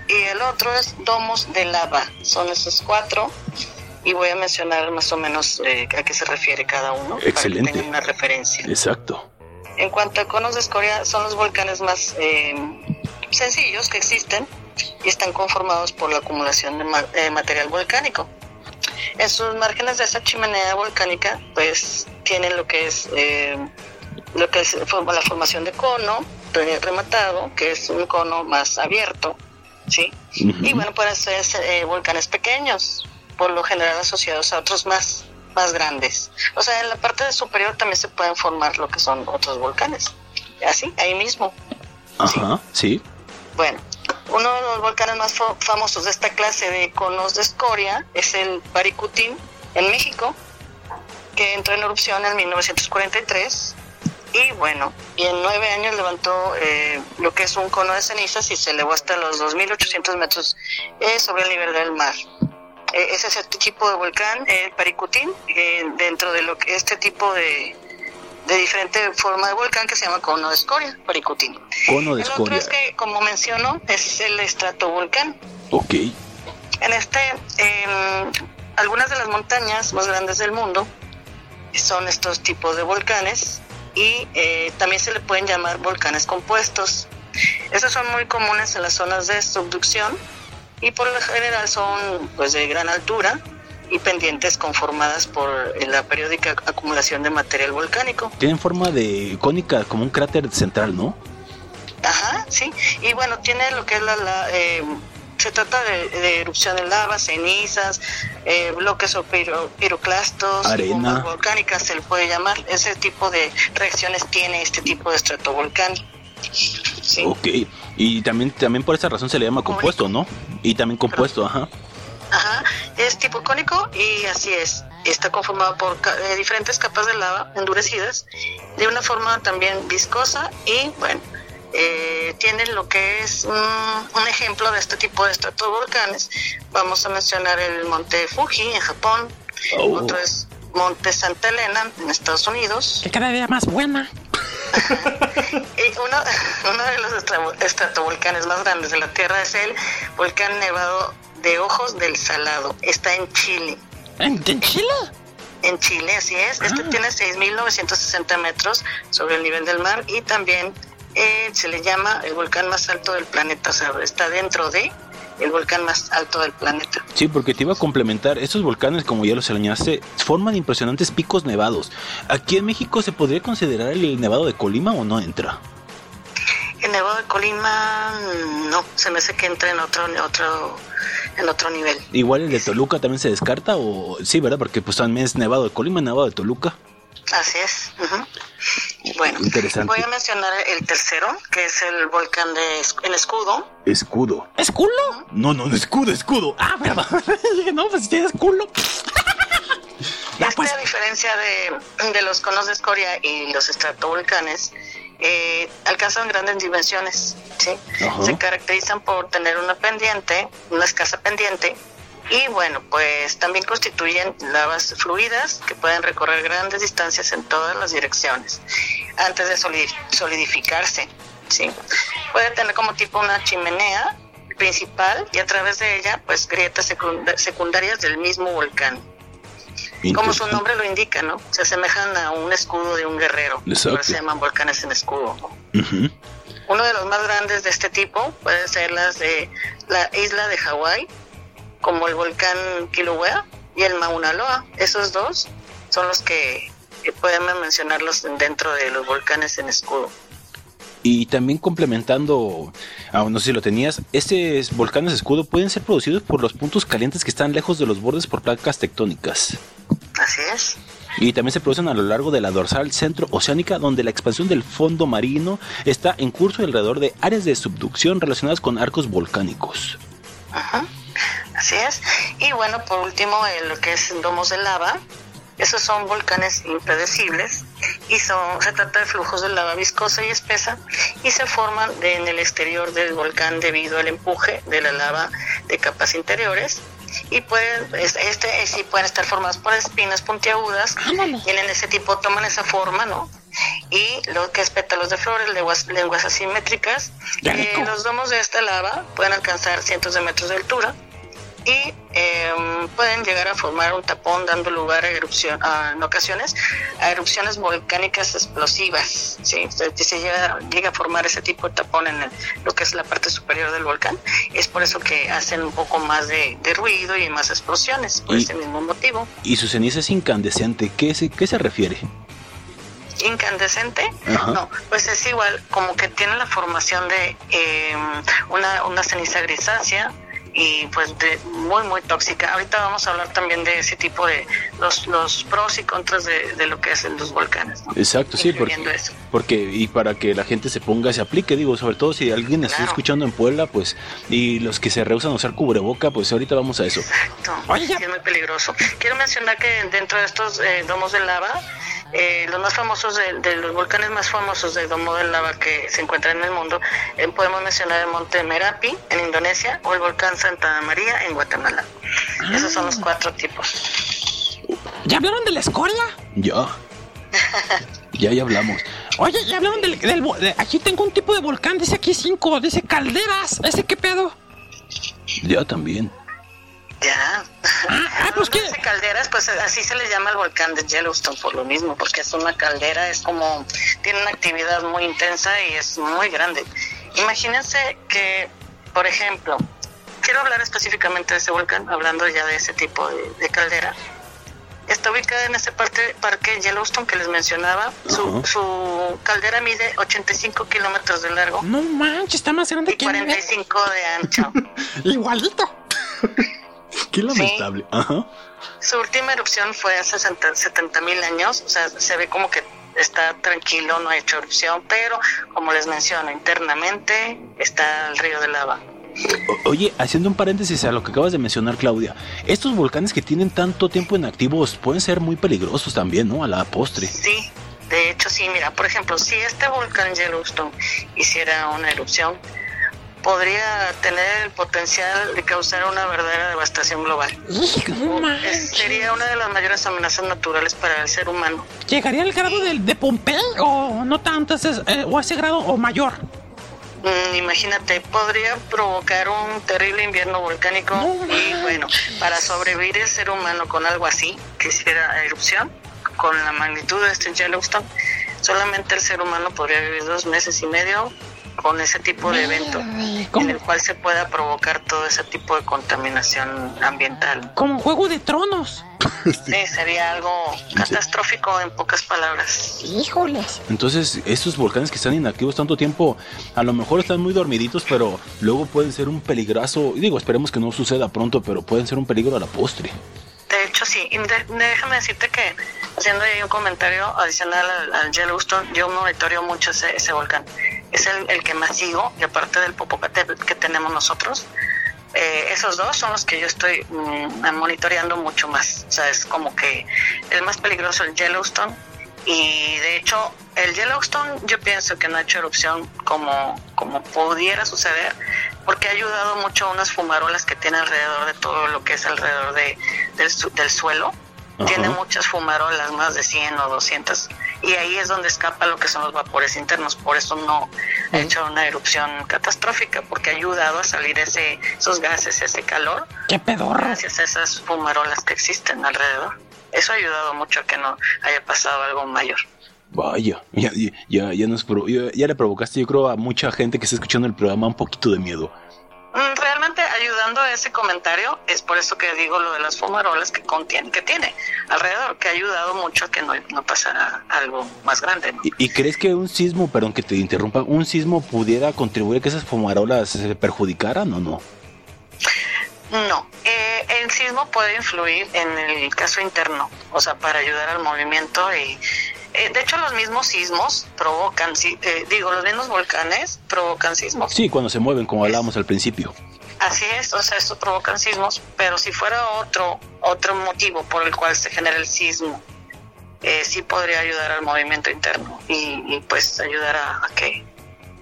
y el otro es domos de lava. Son esos cuatro y voy a mencionar más o menos eh, a qué se refiere cada uno. Excelente. Para que tengan una referencia. Exacto. En cuanto a conos de escoria, son los volcanes más eh, sencillos que existen y están conformados por la acumulación de ma- eh, material volcánico. En sus márgenes de esa chimenea volcánica, pues tienen lo que es eh, lo que es la formación de cono rematado, que es un cono más abierto, sí. Uh-huh. Y bueno, pueden ser eh, volcanes pequeños, por lo general asociados a otros más más grandes. O sea, en la parte superior también se pueden formar lo que son otros volcanes, así, ahí mismo. Ajá, sí. sí. Bueno. Uno de los volcanes más fo- famosos de esta clase de conos de escoria es el Paricutín en México, que entró en erupción en mil novecientos cuarenta y tres y bueno, y en nueve años levantó eh, lo que es un cono de cenizas y se elevó hasta los dos mil ochocientos metros eh, sobre el nivel del mar. Eh, ese es este tipo de volcán, eh, el Paricutín, eh, dentro de lo que este tipo de, de diferente forma de volcán que se llama cono de escoria, Paricutín. Cono de el escoria. Otro es que, como menciono, es el estratovolcán. Ok. En este, eh, algunas de las montañas más grandes del mundo son estos tipos de volcanes y eh, también se le pueden llamar volcanes compuestos. Estos son muy comunes en las zonas de subducción y por lo general son pues de gran altura y pendientes conformadas por la periódica acumulación de material volcánico. Tienen forma de cónica, como un cráter central, ¿no? Ajá, sí. Y bueno, tiene lo que es la... la eh, se trata de, de erupción de lava, cenizas, eh, bloques o piro, piroclastos, arena volcánica, se le puede llamar. Ese tipo de reacciones tiene este tipo de estratovolcán. Sí. Ok. Y también, también por esa razón se le llama compuesto, ¿no? Y también compuesto, ajá. Ajá, es tipo cónico y así es. Está conformado por eh, diferentes capas de lava endurecidas, de una forma también viscosa y, bueno, eh, tienen lo que es un, un ejemplo de este tipo de estratovolcanes. Vamos a mencionar el Monte Fuji en Japón. Oh. Otro es Monte Santa Elena, en Estados Unidos. Que cada día más buena. Y uno, uno de los estratovolcanes más grandes de la Tierra es el volcán Nevado de Ojos del Salado. Está en Chile. ¿En, en Chile? En Chile, así es. Ah. Este tiene seis mil novecientos sesenta metros sobre el nivel del mar y también eh, se le llama el volcán más alto del planeta. O sea, está dentro de el volcán más alto del planeta. Sí, porque te iba a complementar, estos volcanes, como ya los señalaste, forman impresionantes picos nevados. ¿Aquí en México se podría considerar el Nevado de Colima o no entra? El Nevado de Colima no, se me hace que entra en otro, otro, en otro nivel. Igual el de Toluca también se descarta, o sí, ¿verdad? Porque pues también es Nevado de Colima, Nevado de Toluca. Así es. Uh-huh. Bueno, voy a mencionar el tercero, que es el volcán de esc- el escudo. ¿Escudo? ¿Escudo? No, no, no, escudo, escudo. Ah, perdón. No, pues tienes culo. Ya, este, pues. A diferencia de, de los conos de escoria y los estratovolcanes, eh, alcanzan grandes dimensiones, ¿sí? Uh-huh. Se caracterizan por tener una pendiente, una escasa pendiente. Y bueno, pues también constituyen lavas fluidas que pueden recorrer grandes distancias en todas las direcciones antes de solidificarse, ¿sí? Puede tener como tipo una chimenea principal y a través de ella, pues grietas secund- secundarias del mismo volcán. Como su nombre lo indica, ¿no? Se asemejan a un escudo de un guerrero. Ahora se llaman volcanes en escudo. Uh-huh. Uno de los más grandes de este tipo puede ser las de la isla de Hawái, como el volcán Kīlauea y el Mauna Loa. Esos dos son los que, que podemos mencionarlos dentro de los volcanes en escudo. Y también complementando, ah, no sé si lo tenías, estos volcanes escudo pueden ser producidos por los puntos calientes que están lejos de los bordes por placas tectónicas. Así es. Y también se producen a lo largo de la dorsal centro-oceánica, donde la expansión del fondo marino está en curso alrededor de áreas de subducción relacionadas con arcos volcánicos. Ajá. Así es. Y bueno, por último, eh, lo que es domos de lava. Esos son volcanes impredecibles y son, se trata de flujos de lava viscosa y espesa, y se forman de, en el exterior del volcán debido al empuje de la lava de capas interiores, y pueden, este, sí pueden estar formados por espinas puntiagudas. ¡Ándale! Y en ese tipo toman esa forma, ¿no? Y lo que es pétalos de flores, lenguas, lenguas asimétricas. Eh, los domos de esta lava pueden alcanzar cientos de metros de altura y eh, pueden llegar a formar un tapón, dando lugar a erupción, a, en ocasiones a erupciones volcánicas explosivas, ¿sí? Entonces, se llega, llega a formar ese tipo de tapón en el, lo que es la parte superior del volcán. Es por eso que hacen un poco más de, de ruido y más explosiones, por y, ese mismo motivo. Y su ceniza es incandescente. ¿Qué se, qué se refiere? Incandescente. Ajá. No, pues es igual, como que tiene la formación de eh, una, una ceniza grisácea y pues de muy muy tóxica. Ahorita vamos a hablar también de ese tipo de los los pros y contras de, de lo que hacen los volcanes, ¿no? Exacto, sí, porque, porque y para que la gente se ponga, se aplique, digo, sobre todo si alguien está claro. escuchando en Puebla, pues, y los que se rehusan a usar cubreboca, pues ahorita vamos a eso. Exacto. Ay, sí, es muy peligroso. Quiero mencionar que dentro de estos eh, domos de lava, eh, los más famosos de, de los volcanes más famosos de domo de lava que se encuentran en el mundo, eh, podemos mencionar el Monte Merapi en Indonesia o el volcán Santa María en Guatemala. Ah. Esos son los cuatro tipos. ¿Ya hablaron de la escoria? Ya. ya, ya hablamos. Oye, ya hablaron del... del, del de, aquí tengo un tipo de volcán, dice aquí cinco, dice calderas. ¿Ese qué pedo? Ya también. Ya. Ah, ah, pues qué. Dice calderas, pues así se le llama el volcán de Yellowstone por lo mismo, porque es una caldera, es como... tiene una actividad muy intensa y es muy grande. Imagínense que, por ejemplo... Quiero hablar específicamente de ese volcán, hablando ya de ese tipo de, de caldera. Está ubicada en ese parque, parque Yellowstone que les mencionaba. Uh-huh. Su, su caldera mide ochenta y cinco kilómetros de largo. No manches, está más grande y que... Y cuarenta y cinco me... de ancho. Igualito. Qué lamentable. Sí. Ajá. Su última erupción fue hace setenta mil años. O sea, se ve como que está tranquilo, no ha hecho erupción. Pero, como les menciono, internamente está el río de lava. O, oye, haciendo un paréntesis a lo que acabas de mencionar, Claudia, estos volcanes que tienen tanto tiempo inactivos pueden ser muy peligrosos también, ¿no? A la postre. Sí, de hecho sí, mira, por ejemplo, si este volcán Yellowstone hiciera una erupción, podría tener el potencial de causar una verdadera devastación global. Es, sería una de las mayores amenazas naturales para el ser humano. ¿Llegaría al grado de, de Pompeya o no tanto, eh, o a ese grado o mayor? Mm, imagínate, podría provocar un terrible invierno volcánico. No, y bueno, para sobrevivir el ser humano con algo así, que hiciera erupción, con la magnitud de este Yellowstone, solamente el ser humano podría vivir dos meses y medio con ese tipo de evento, ¿cómo? En el cual se pueda provocar todo ese tipo de contaminación ambiental. Como Juego de Tronos. Sí, sería algo catastrófico en pocas palabras. Híjoles. Entonces, estos volcanes que están inactivos tanto tiempo, a lo mejor están muy dormiditos, pero luego pueden ser un peligrazo. Digo, esperemos que no suceda pronto, pero pueden ser un peligro a la postre. De hecho, sí. Y de, déjame decirte que, haciendo ahí un comentario adicional al, al Yellowstone, yo monitorio mucho ese, ese volcán. Es el, el que más sigo, y aparte del Popocatépetl que tenemos nosotros, eh, esos dos son los que yo estoy mm, monitoreando mucho más. O sea, es como que el más peligroso, el Yellowstone. Y de hecho, el Yellowstone yo pienso que no ha hecho erupción como, como pudiera suceder, porque ha ayudado mucho a unas fumarolas que tiene alrededor de todo lo que es alrededor de, del, su, del suelo. Uh-huh. Tiene muchas fumarolas, más de cien o doscientas, y ahí es donde escapa lo que son los vapores internos. Por eso no ha hecho una erupción catastrófica, porque ha ayudado a salir ese, esos gases, ese calor. ¡Qué pedorro! Gracias a esas fumarolas que existen alrededor. Eso ha ayudado mucho a que no haya pasado algo mayor. Vaya, ya, ya, ya, nos provo- ya, ya le provocaste, yo creo, a mucha gente que está escuchando el programa un poquito de miedo. Realmente ayudando a ese comentario, es por eso que digo lo de las fumarolas que contiene, que tiene alrededor, que ha ayudado mucho a que no, no pasara algo más grande, ¿no? ¿Y, ¿Y crees que un sismo, perdón que te interrumpa, un sismo pudiera contribuir a que esas fumarolas se perjudicaran o no? No, eh, el sismo puede influir en el caso interno, o sea, para ayudar al movimiento y... Eh, de hecho, los mismos sismos provocan, eh, digo, los mismos volcanes provocan sismos. Sí, cuando se mueven, como hablábamos al principio. Así es, o sea, esto provocan sismos, pero si fuera otro otro motivo por el cual se genera el sismo, eh, sí podría ayudar al movimiento interno y, y pues ayudar a, a que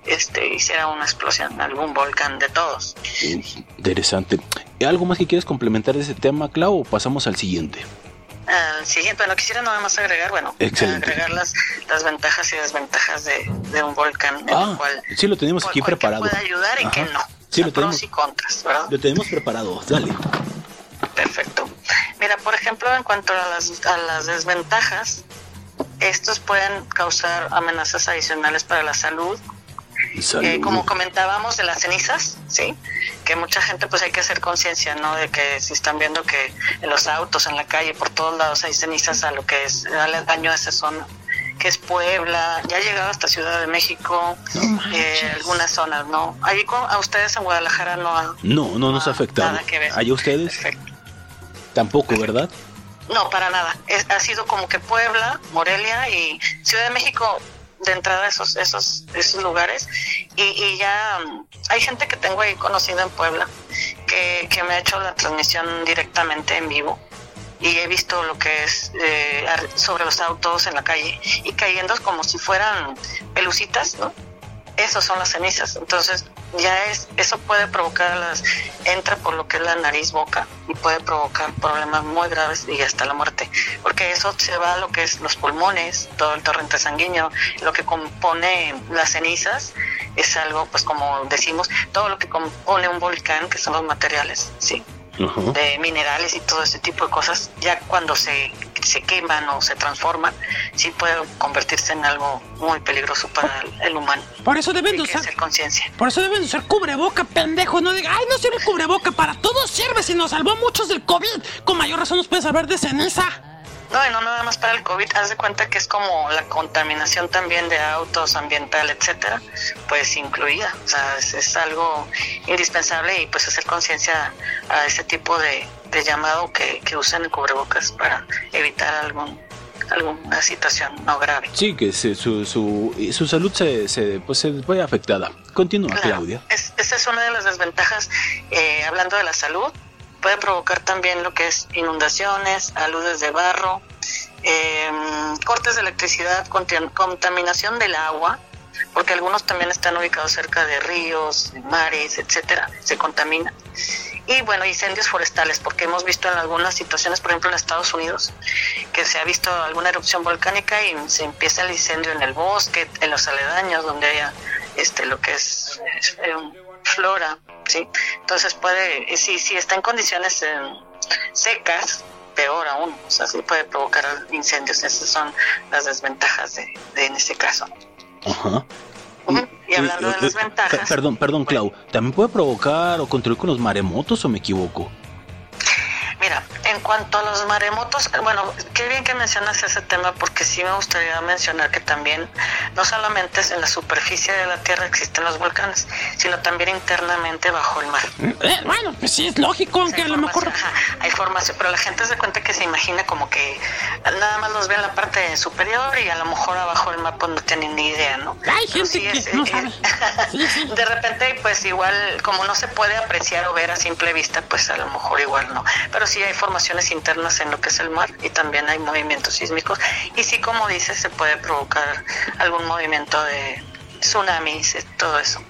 este hiciera una explosión, algún volcán de todos. Interesante. ¿Algo más que quieres complementar de ese tema, Clau, o pasamos al siguiente? Al siguiente, bueno, quisiera nada más agregar, bueno, Excelente. agregar las, las ventajas y desventajas de, de un volcán. Ah, el cual, sí lo tenemos aquí preparado. Puede ayudar y Ajá. que no. Sí, lo tenemos. Pros y contras, ¿verdad? Lo tenemos preparado, dale. Perfecto. Mira, por ejemplo, en cuanto a las, a las desventajas, estos pueden causar amenazas adicionales para la salud. Eh, como comentábamos de las cenizas, sí, que mucha gente pues hay que hacer conciencia, ¿no? De que si están viendo que en los autos, en la calle, por todos lados hay cenizas, a lo que es, al daño a esa zona, que es Puebla, ya ha llegado hasta Ciudad de México, no eh, algunas zonas, ¿no? Allí con, a ustedes en Guadalajara no ha, no, no nos ha afectado. Nada que ver. ¿Hay ustedes? Perfecto. Tampoco, Perfecto. ¿verdad? No, para nada. Es, ha sido como que Puebla, Morelia y Ciudad de México. De entrada a esos, esos, esos lugares y, y ya um, hay gente que tengo ahí conocida en Puebla que, que me ha hecho la transmisión directamente en vivo y he visto lo que es eh, sobre los autos en la calle y cayendo como si fueran pelucitas, ¿no? Esas son las cenizas. Entonces ya es, eso puede provocar las, entra por lo que es la nariz, boca y puede provocar problemas muy graves y hasta la muerte, porque eso se va a lo que es los pulmones, todo el torrente sanguíneo, lo que compone las cenizas es algo, pues como decimos, todo lo que compone un volcán, que son los materiales, sí, uh-huh. de minerales y todo ese tipo de cosas, ya cuando se, se queman o se transforman, sí puede convertirse en algo muy peligroso para el, el humano. Por eso deben de usar, por eso deben usar cubreboca, pendejo. No diga, ay, no sirve cubreboca, para todos sirve, si nos salvó a muchos del COVID. Con mayor razón nos puede salvar de ceniza. No, y no nada más para el COVID, haz de cuenta que es como la contaminación también de autos, ambiental, etcétera, pues incluida. O sea, es, es algo indispensable y pues hacer conciencia a ese tipo de, de llamado que, que usan el cubrebocas para evitar algún alguna situación no grave. Sí, que se, su, su, su salud se, se, pues, se vaya afectada. Continúa, claro, Claudia. Es, esa es una de las desventajas, eh, hablando de la salud. Puede provocar también lo que es inundaciones, aludes de barro, eh, cortes de electricidad, contaminación del agua, porque algunos también están ubicados cerca de ríos, de mares, etcétera, se contamina. Y bueno, incendios forestales, porque hemos visto en algunas situaciones, por ejemplo en Estados Unidos, que se ha visto alguna erupción volcánica y se empieza el incendio en el bosque, en los aledaños, donde haya este, lo que es, es eh, flora, ¿sí? Entonces puede, si, si está en condiciones eh, secas, peor aún, o sea, sí puede provocar incendios. Esas son las desventajas de, de en este caso. Ajá. Uh-huh. Y hablando de las ventajas... Perdón, perdón, Clau, ¿también puede provocar o contribuir con los maremotos o me equivoco? Mira, en cuanto a los maremotos, bueno, qué bien que mencionas ese tema, porque sí me gustaría mencionar que también, no solamente en la superficie de la Tierra existen los volcanes, sino también internamente bajo el mar. Eh, bueno, pues sí, es lógico, aunque a lo mejor... Ajá, hay formación, pero la gente se cuenta que se imagina como que nada más los ve en la parte superior y a lo mejor abajo del mar pues no tienen ni idea, ¿no? Hay gente sí que es, no eh, sabe. Sí, sí. De repente, pues igual, como no se puede apreciar o ver a simple vista, pues a lo mejor igual no, pero sí hay formaciones internas en lo que es el mar y también hay movimientos sísmicos y sí, como dices, se puede provocar algún movimiento de tsunamis, todo eso.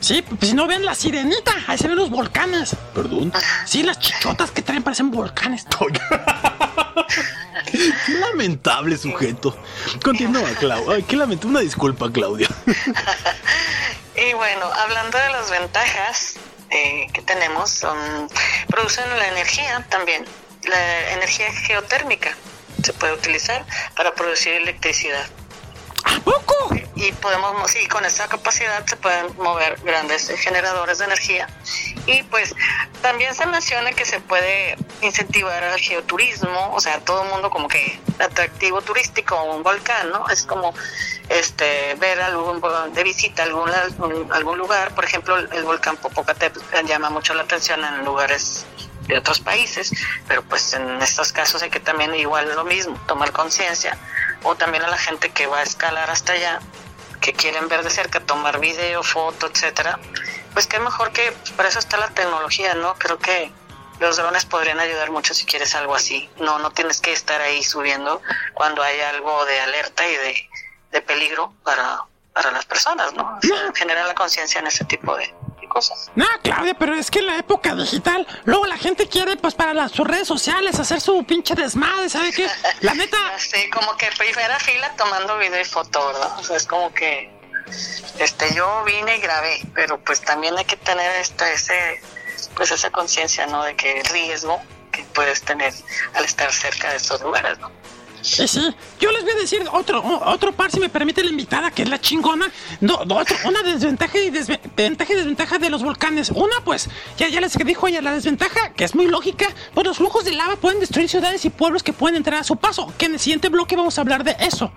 Sí, pues si no, vean La Sirenita, ahí se ven los volcanes. Perdón. Sí, las chichotas que traen parecen volcanes. Qué lamentable sujeto. Continúa, Clau. Ay, qué lamentable. Una disculpa, Claudia. Y bueno, hablando de las ventajas Eh, que tenemos, son, producen la energía también, la energía geotérmica se puede utilizar para producir electricidad. ¿A poco? Y podemos, sí, con esta capacidad se pueden mover grandes generadores de energía. Y pues también se menciona que se puede incentivar al geoturismo, o sea, todo el mundo como que atractivo turístico, un volcán, ¿no? Es como este ver algún de visita algún algún lugar, por ejemplo, el volcán Popocatépetl llama mucho la atención en lugares de otros países, pero pues en estos casos hay que también igual lo mismo, tomar conciencia, o también a la gente que va a escalar hasta allá, que quieren ver de cerca, tomar video, foto, etcétera, pues qué mejor que pues para eso está la tecnología, ¿no? Creo que los drones podrían ayudar mucho si quieres algo así. No, no tienes que estar ahí subiendo cuando hay algo de alerta y de, de peligro para, para las personas, ¿no? O sea, generar la conciencia en ese tipo de cosas. No, Claudia, pero es que en la época digital, luego la gente quiere, pues, para las, sus redes sociales hacer su pinche desmadre, ¿sabe qué? La neta... Sí, como que primera fila tomando video y foto, ¿verdad? O sea, es como que... Este, yo vine y grabé, pero pues también hay que tener esta, ese... pues esa conciencia, ¿no? De que riesgo que puedes tener al estar cerca de estos lugares, ¿no? Sí, sí. Yo les voy a decir otro, otro par, si me permite la invitada, que es la chingona. No, otro, una desventaja y, desventaja y desventaja de los volcanes. Una, pues, ya, ya les dijo ella, la desventaja, que es muy lógica, pues los flujos de lava pueden destruir ciudades y pueblos que pueden entrar a su paso, que en el siguiente bloque vamos a hablar de eso.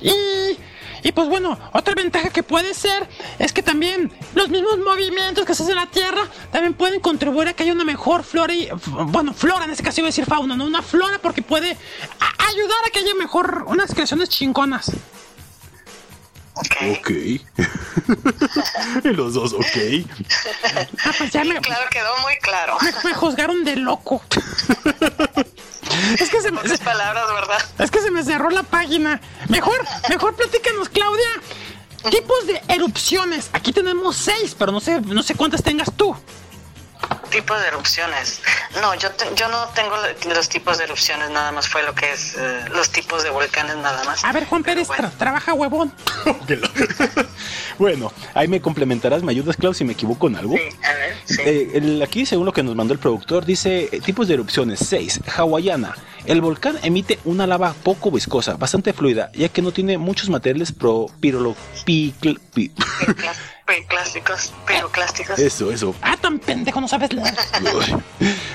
Y... Y pues bueno, otra ventaja que puede ser es que también los mismos movimientos que se hacen en la Tierra también pueden contribuir a que haya una mejor flora y, bueno, flora, en este caso iba a decir fauna, no una flora, porque puede a- ayudar a que haya mejor unas creaciones chingonas. Ok. Los dos, ok. Ah, pues ya me... Claro, quedó muy claro. Me, me juzgaron de loco. Es que se me... Muchas palabras, ¿verdad? Es que se me cerró la página. Mejor, mejor platícanos, Claudia. Tipos de erupciones. Aquí tenemos seis, pero no sé, no sé cuántas tengas tú. Tipos de erupciones. No, yo te, yo no tengo los tipos de erupciones, nada más fue lo que es eh, los tipos de volcanes, nada más. A ver, Juan Pérez, bueno. tra- trabaja huevón. Bueno, ahí me complementarás, me ayudas, Clau, si me equivoco en algo. Sí, a ver, sí. Eh, el, aquí, según lo que nos mandó el productor, dice tipos de erupciones, seis, hawaiana. El volcán emite una lava poco viscosa, bastante fluida, ya que no tiene muchos materiales pro pirolo... Pi, cl, pi. Clásicos, piroclásticos. Eso, eso. Ah, tan pendejo, no sabes leer.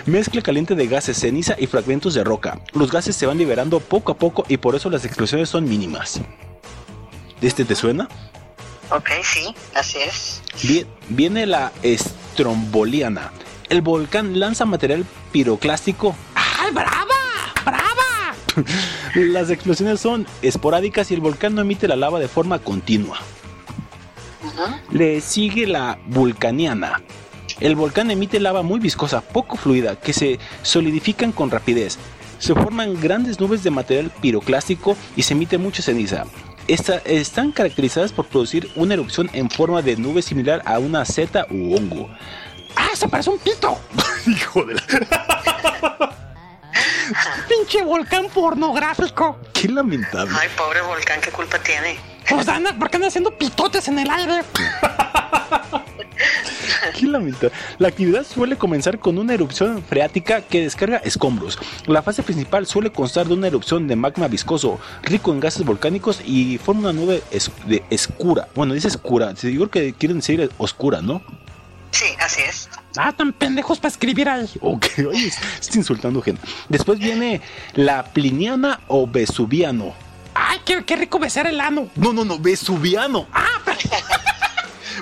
Mezcla caliente de gases, ceniza y fragmentos de roca. Los gases se van liberando poco a poco y por eso las explosiones son mínimas. ¿Este te suena? Ok, sí, así es. Bien, viene la estromboliana. El volcán lanza material piroclástico. ¡Ah, brava! ¡Brava! Las explosiones son esporádicas y el volcán no emite la lava de forma continua. Le sigue la vulcaniana. El volcán emite lava muy viscosa, poco fluida, que se solidifican con rapidez. Se forman grandes nubes de material piroclástico y se emite mucha ceniza. esta, están caracterizadas por producir una erupción en forma de nube similar a una seta u hongo. ¡Ah, se parece un pito! ¡Hijo de la... ¡Pinche volcán pornográfico! ¡Qué lamentable! Ay, pobre volcán, ¿qué culpa tiene? Pues anda, ¿por qué andan haciendo pitotes en el aire? ¡Qué lamentable! La actividad suele comenzar con una erupción freática que descarga escombros. La fase principal suele constar de una erupción de magma viscoso, rico en gases volcánicos, y forma una nube es- de oscura. Bueno, dice oscura, yo creo que quieren decir oscura, ¿no? Sí, así es. Ah, tan pendejos para escribir ahí. Ok, oye, estoy insultando gente. Después viene la pliniana o vesuviano. Ay, qué, qué rico besar el ano. No, no, no, vesuviano. Ah, pero...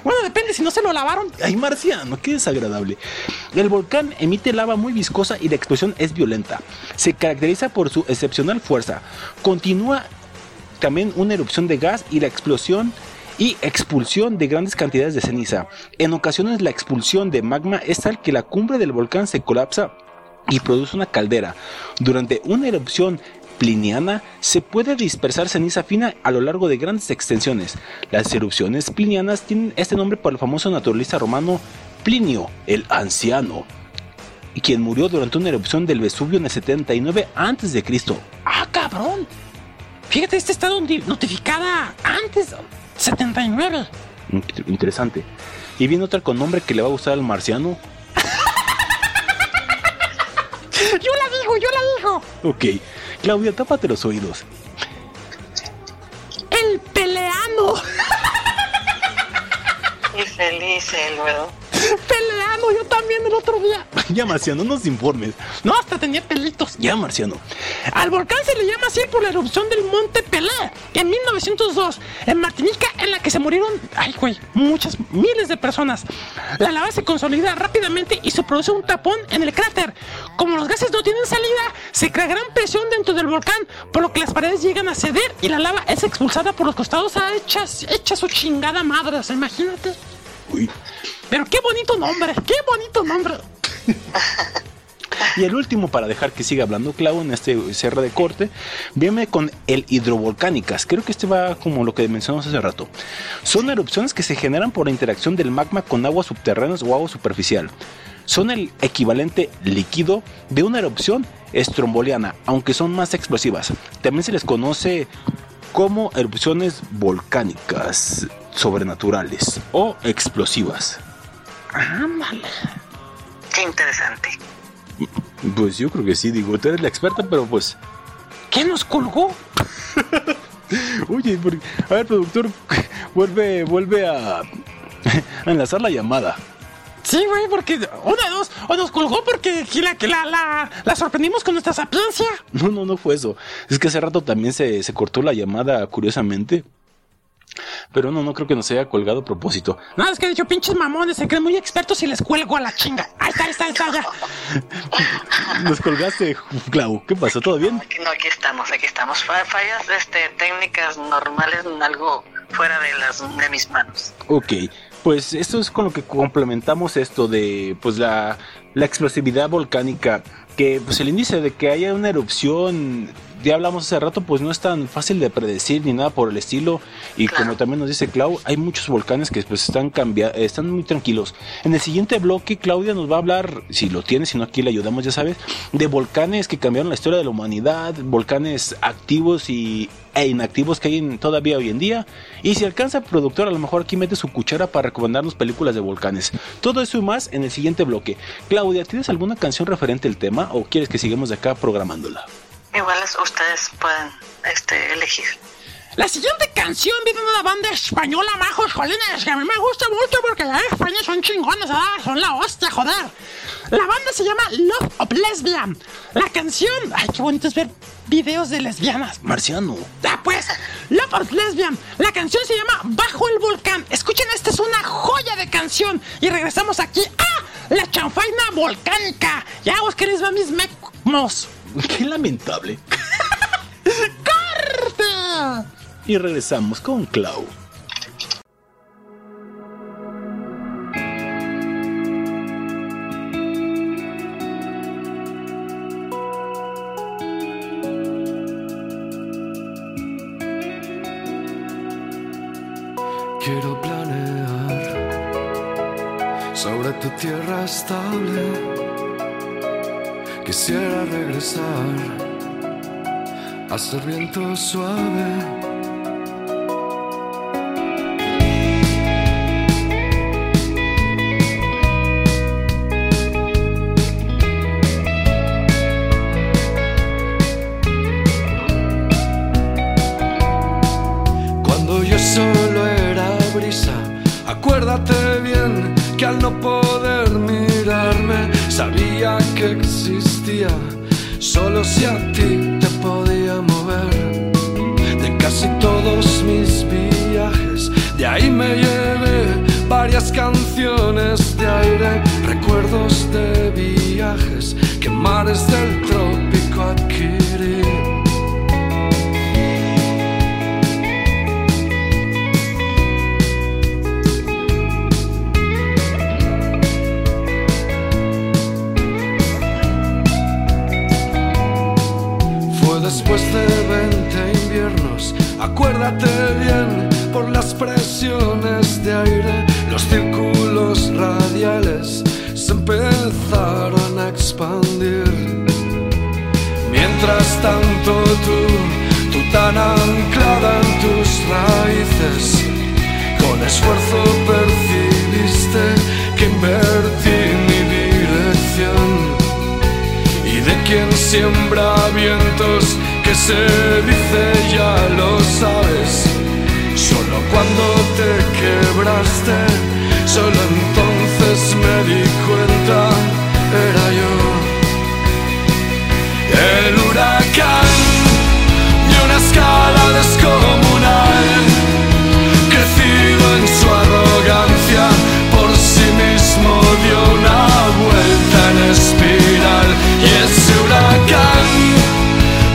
Bueno, depende, si no se lo lavaron. Ay, marciano, qué desagradable. El volcán emite lava muy viscosa y la explosión es violenta. Se caracteriza por su excepcional fuerza. Continúa también una erupción de gas y la explosión... y expulsión de grandes cantidades de ceniza. En ocasiones la expulsión de magma es tal que la cumbre del volcán se colapsa y produce una caldera. Durante una erupción pliniana se puede dispersar ceniza fina a lo largo de grandes extensiones. Las erupciones plinianas tienen este nombre por el famoso naturalista romano Plinio el Anciano, quien murió durante una erupción del Vesubio en el setenta y nueve antes de Cristo. ¡Ah, cabrón! Fíjate, esta está notificada antes... setenta y nueve. Interesante. Y viene otra con nombre que le va a gustar al marciano. Yo la digo, yo la digo. Ok, Claudia, tápate los oídos. El peleano. Infeliz el huevo. Peleano, yo también el otro día. Ya, marciano, no nos informes. No, hasta tenía pelitos. Ya, marciano. Al volcán se le llama así por la erupción del Monte Pelé en mil novecientos dos, en Martinica, en la que se murieron, ay güey, muchas, miles de personas. La lava se consolida rápidamente y se produce un tapón en el cráter. Como los gases no tienen salida, se crea gran presión dentro del volcán, por lo que las paredes llegan a ceder y la lava es expulsada por los costados a hechas, hechas su chingada madre, imagínate. Uy. Pero qué bonito nombre, qué bonito nombre. Y el último, para dejar que siga hablando Clau en este cierre de corte, viene con el hidrovolcánicas. Creo que este va como lo que mencionamos hace rato. Son erupciones que se generan por la interacción del magma con aguas subterráneas o agua superficial. Son el equivalente líquido de una erupción estromboliana, aunque son más explosivas. También se les conoce como erupciones volcánicas sobrenaturales o explosivas. ¡Ándale! ¡Qué interesante! Pues yo creo que sí, digo, tú eres la experta, pero pues... ¿Qué nos colgó? Oye, a ver, productor, vuelve, vuelve a, a enlazar la llamada. Sí, güey, porque una de dos, o nos colgó porque la, la, la, la sorprendimos con nuestra sapiencia. No, no, no fue eso. Es que hace rato también se, se cortó la llamada, curiosamente. Pero no, no creo que nos haya colgado a propósito. No, es que he dicho, pinches mamones, se creen muy expertos y les cuelgo a la chinga. Ahí está, ahí está, ahí está, ya. Nos colgaste, Clau, ¿qué pasó? ¿Todo bien? No, aquí estamos, aquí estamos. Fallas este, técnicas normales, algo fuera de las de mis manos. Ok, pues esto es con lo que complementamos esto de pues la, la explosividad volcánica. Que pues el índice de que haya una erupción, ya hablamos hace rato, pues no es tan fácil de predecir ni nada por el estilo. Y claro, como también nos dice Clau, hay muchos volcanes que pues están cambia- están muy tranquilos. En el siguiente bloque Claudia nos va a hablar, si lo tiene, si no aquí le ayudamos, ya sabes, de volcanes que cambiaron la historia de la humanidad, volcanes activos y, e inactivos que hay en, todavía hoy en día. Y si alcanza el productor, a lo mejor aquí mete su cuchara para recomendarnos películas de volcanes. Todo eso y más en el siguiente bloque. Claudia, ¿tienes alguna canción referente al tema o quieres que sigamos de acá programándola? Igual ustedes pueden este, elegir. La siguiente canción viene de una banda española, majos, jolines, que a mí me gusta mucho porque las españolas son chingones, ah, son la hostia, joder. La banda se llama Love of Lesbian. La canción... Ay, qué bonito es ver videos de lesbianas. Marciano. Ah, pues, Love of Lesbian. La canción se llama Bajo el Volcán. Escuchen, esta es una joya de canción. Y regresamos aquí a la chanfaina volcánica. Ya vos que les va mis mecmos. ¡Qué lamentable! ¡Corta! Y regresamos con Clau. sobre tu tierra estable. Quisiera regresar a ser viento suave. Acuérdate bien que al no poder mirarme sabía que existía. Solo si a ti te podía mover. De casi todos mis viajes, de ahí me llevé varias canciones de aire, recuerdos de viajes que mares del trópico adquirí. Después de veinte inviernos, acuérdate bien, por las presiones de aire, los círculos radiales se empezaron a expandir. Mientras tanto tú, tú tan anclada en tus raíces, con esfuerzo percibiste que invertí mi dirección. Y de quien siembra vientos, que se dice ya lo sabes. Solo cuando te quebraste, solo entonces me di cuenta, era yo el huracán de una escala descomunal, crecido en su arrogancia, por sí mismo dio una vuelta en espiral. Y ese huracán,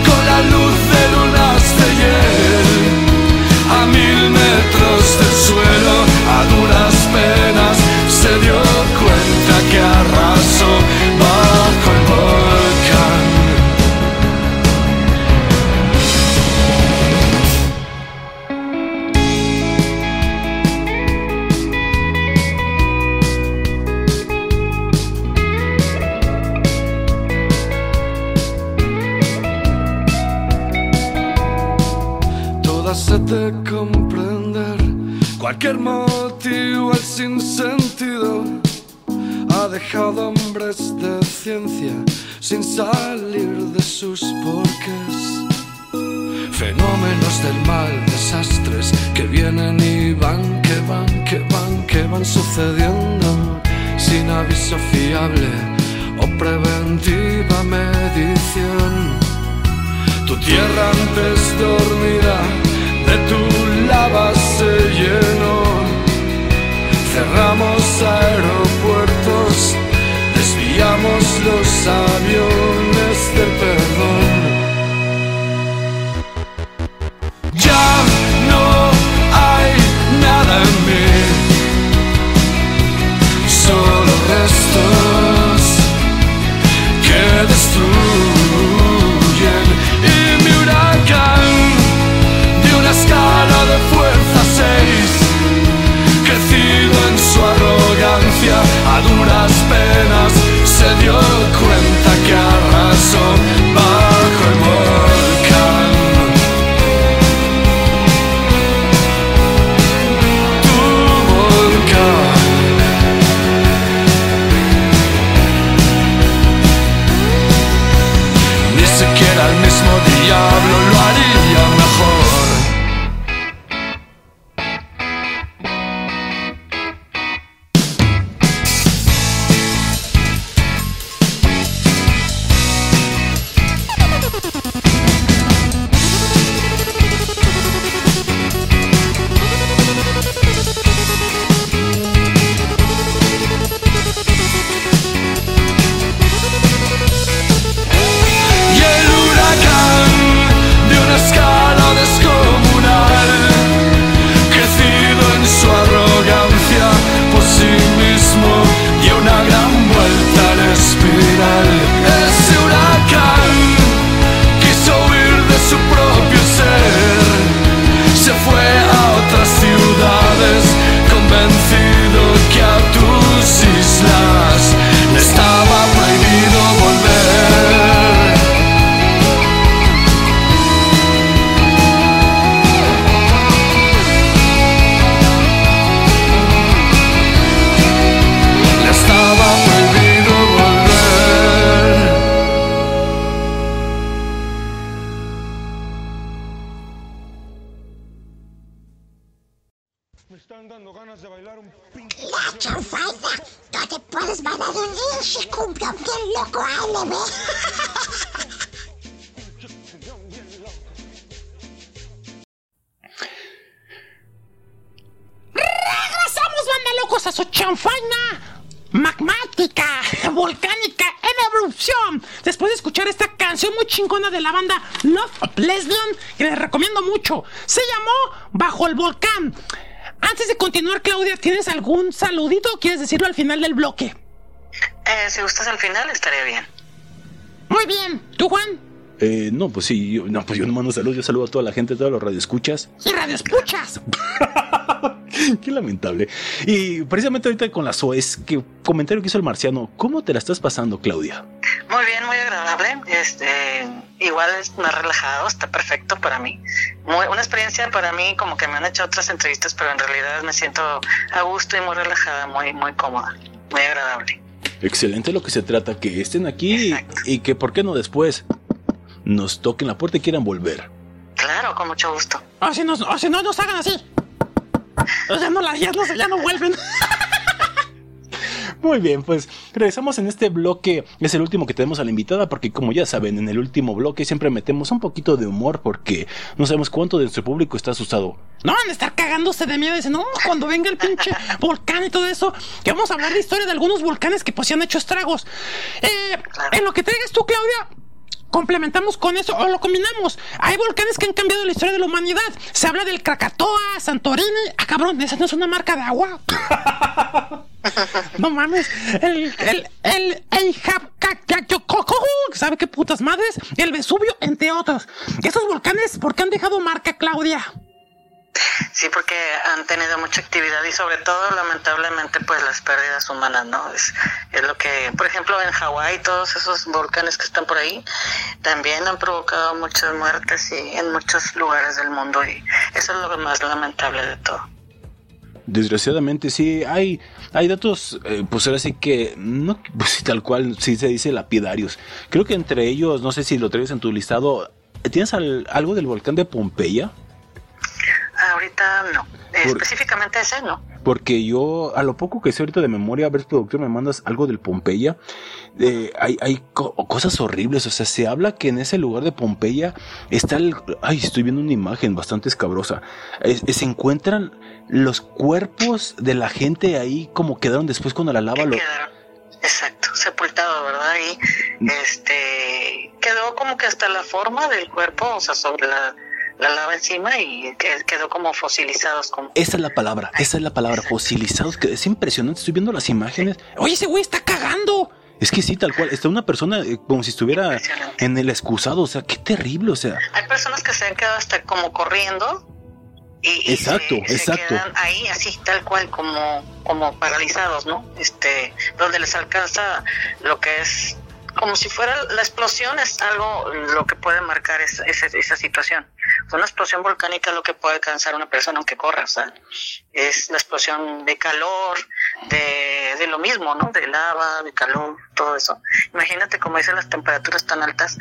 con la luz de lunas de hiel, a mil metros del suelo, a duras penas se dio cuenta que arrasó bajo el volcán. De comprender cualquier motivo, el sinsentido ha dejado hombres de ciencia sin salir de sus porqués. Fenómenos del mal, desastres que vienen y van, que van, que van, que van sucediendo sin aviso fiable o preventiva medición. Tu tierra antes dormida de tu lava se llenó. Cerramos aeropuertos, desviamos los aviones del perdón. Ya no hay nada en mí, solo restos que destruyen. Y mi huracán, escala de fuerza seis, crecido en su arrogancia, a duras penas se dio cuenta que arrasó bajo el volcán. Tu volcán. Ni siquiera el mismo diablo lo haría mejor. Let's go. estadounidense con campeón loco árabe. Regresamos, banda locos, a su chanfaina magmática, volcánica, en erupción. Después de escuchar esta canción muy chingona de la banda Love Lesbian, que les recomiendo mucho, se llamó Bajo el Volcán. Antes de continuar, Claudia, ¿tienes algún saludito o quieres decirlo al final del bloque? Eh, si gustas al final, estaría bien. Muy bien. ¿Tú, Juan? Eh, no, pues sí. Yo, no, pues yo no mando saludos. Yo saludo a toda la gente, a todos los radioescuchas. ¡Y radioescuchas! Qué lamentable. Y precisamente ahorita con la soez, que comentario que hizo el marciano, ¿cómo te la estás pasando, Claudia? Muy bien, muy agradable. Este, igual es más relajado, está perfecto para mí. Muy, una experiencia para mí, como que me han hecho otras entrevistas, pero en realidad me siento a gusto y muy relajada, muy, muy cómoda, muy agradable. Excelente, lo que se trata, que estén aquí y, y que, ¿por qué no después nos toquen la puerta y quieran volver? Claro, con mucho gusto. O si, nos, o si no nos hagan así. O sea, no, ya, no, ya no vuelven. Muy bien, pues regresamos en este bloque. Es el último que tenemos a la invitada, porque como ya saben, en el último bloque siempre metemos un poquito de humor, porque no sabemos cuánto de nuestro público está asustado. No van a estar cagándose de miedo, dicen, no, cuando venga el pinche volcán y todo eso, que vamos a hablar de historia de algunos volcanes que pues se han hecho estragos. eh, En lo que traigas tú, Claudia, complementamos con eso o lo combinamos. Hay volcanes que han cambiado la historia de la humanidad. Se habla del Krakatoa, Santorini. Ah, cabrón, esa no es una marca de agua. No mames. El el el sabe qué putas madres, el Vesubio, entre otros. Estos volcanes, ¿por qué han dejado marca, Claudia? Sí, porque han tenido mucha actividad y sobre todo, lamentablemente, pues las pérdidas humanas, ¿no? Es, es lo que, por ejemplo, en Hawái, todos esos volcanes que están por ahí, también han provocado muchas muertes y en muchos lugares del mundo, y eso es lo más lamentable de todo. Desgraciadamente sí, hay, hay datos, eh, pues ahora sí que, no, pues tal cual, sí se dice lapidarios. Creo que entre ellos, no sé si lo traes en tu listado, ¿tienes al, algo del volcán de Pompeya? Ahorita no, eh, Por, específicamente ese no. Porque yo, a lo poco que sé ahorita de memoria, a ver, productor, me mandas algo del Pompeya. Eh, hay hay co- cosas horribles, o sea, se habla que en ese lugar de Pompeya está el... Ay, estoy viendo una imagen bastante escabrosa. Es, es, se encuentran los cuerpos de la gente ahí como quedaron después cuando la lava lo... Quedaron. Exacto, sepultado, ¿verdad? Y este quedó como que hasta la forma del cuerpo, o sea, sobre la... la lava encima y quedó como fosilizados. Como... Esa es la palabra, esa es la palabra, fosilizados, que es impresionante, estoy viendo las imágenes. Oye, ese güey está cagando. Es que sí, tal cual, está una persona eh, como si estuviera en el excusado, o sea, qué terrible, o sea. Hay personas que se han quedado hasta como corriendo y, y exacto, se, exacto. se quedan ahí así, tal cual, como, como paralizados, ¿no? Este, donde les alcanza lo que es, como si fuera la explosión, es algo lo que puede marcar esa, esa, esa situación. Una explosión volcánica es lo que puede alcanzar una persona aunque corra, o sea, es la explosión de calor, de, de lo mismo, ¿no? De lava, de calor, todo eso. Imagínate, como dicen, las temperaturas tan altas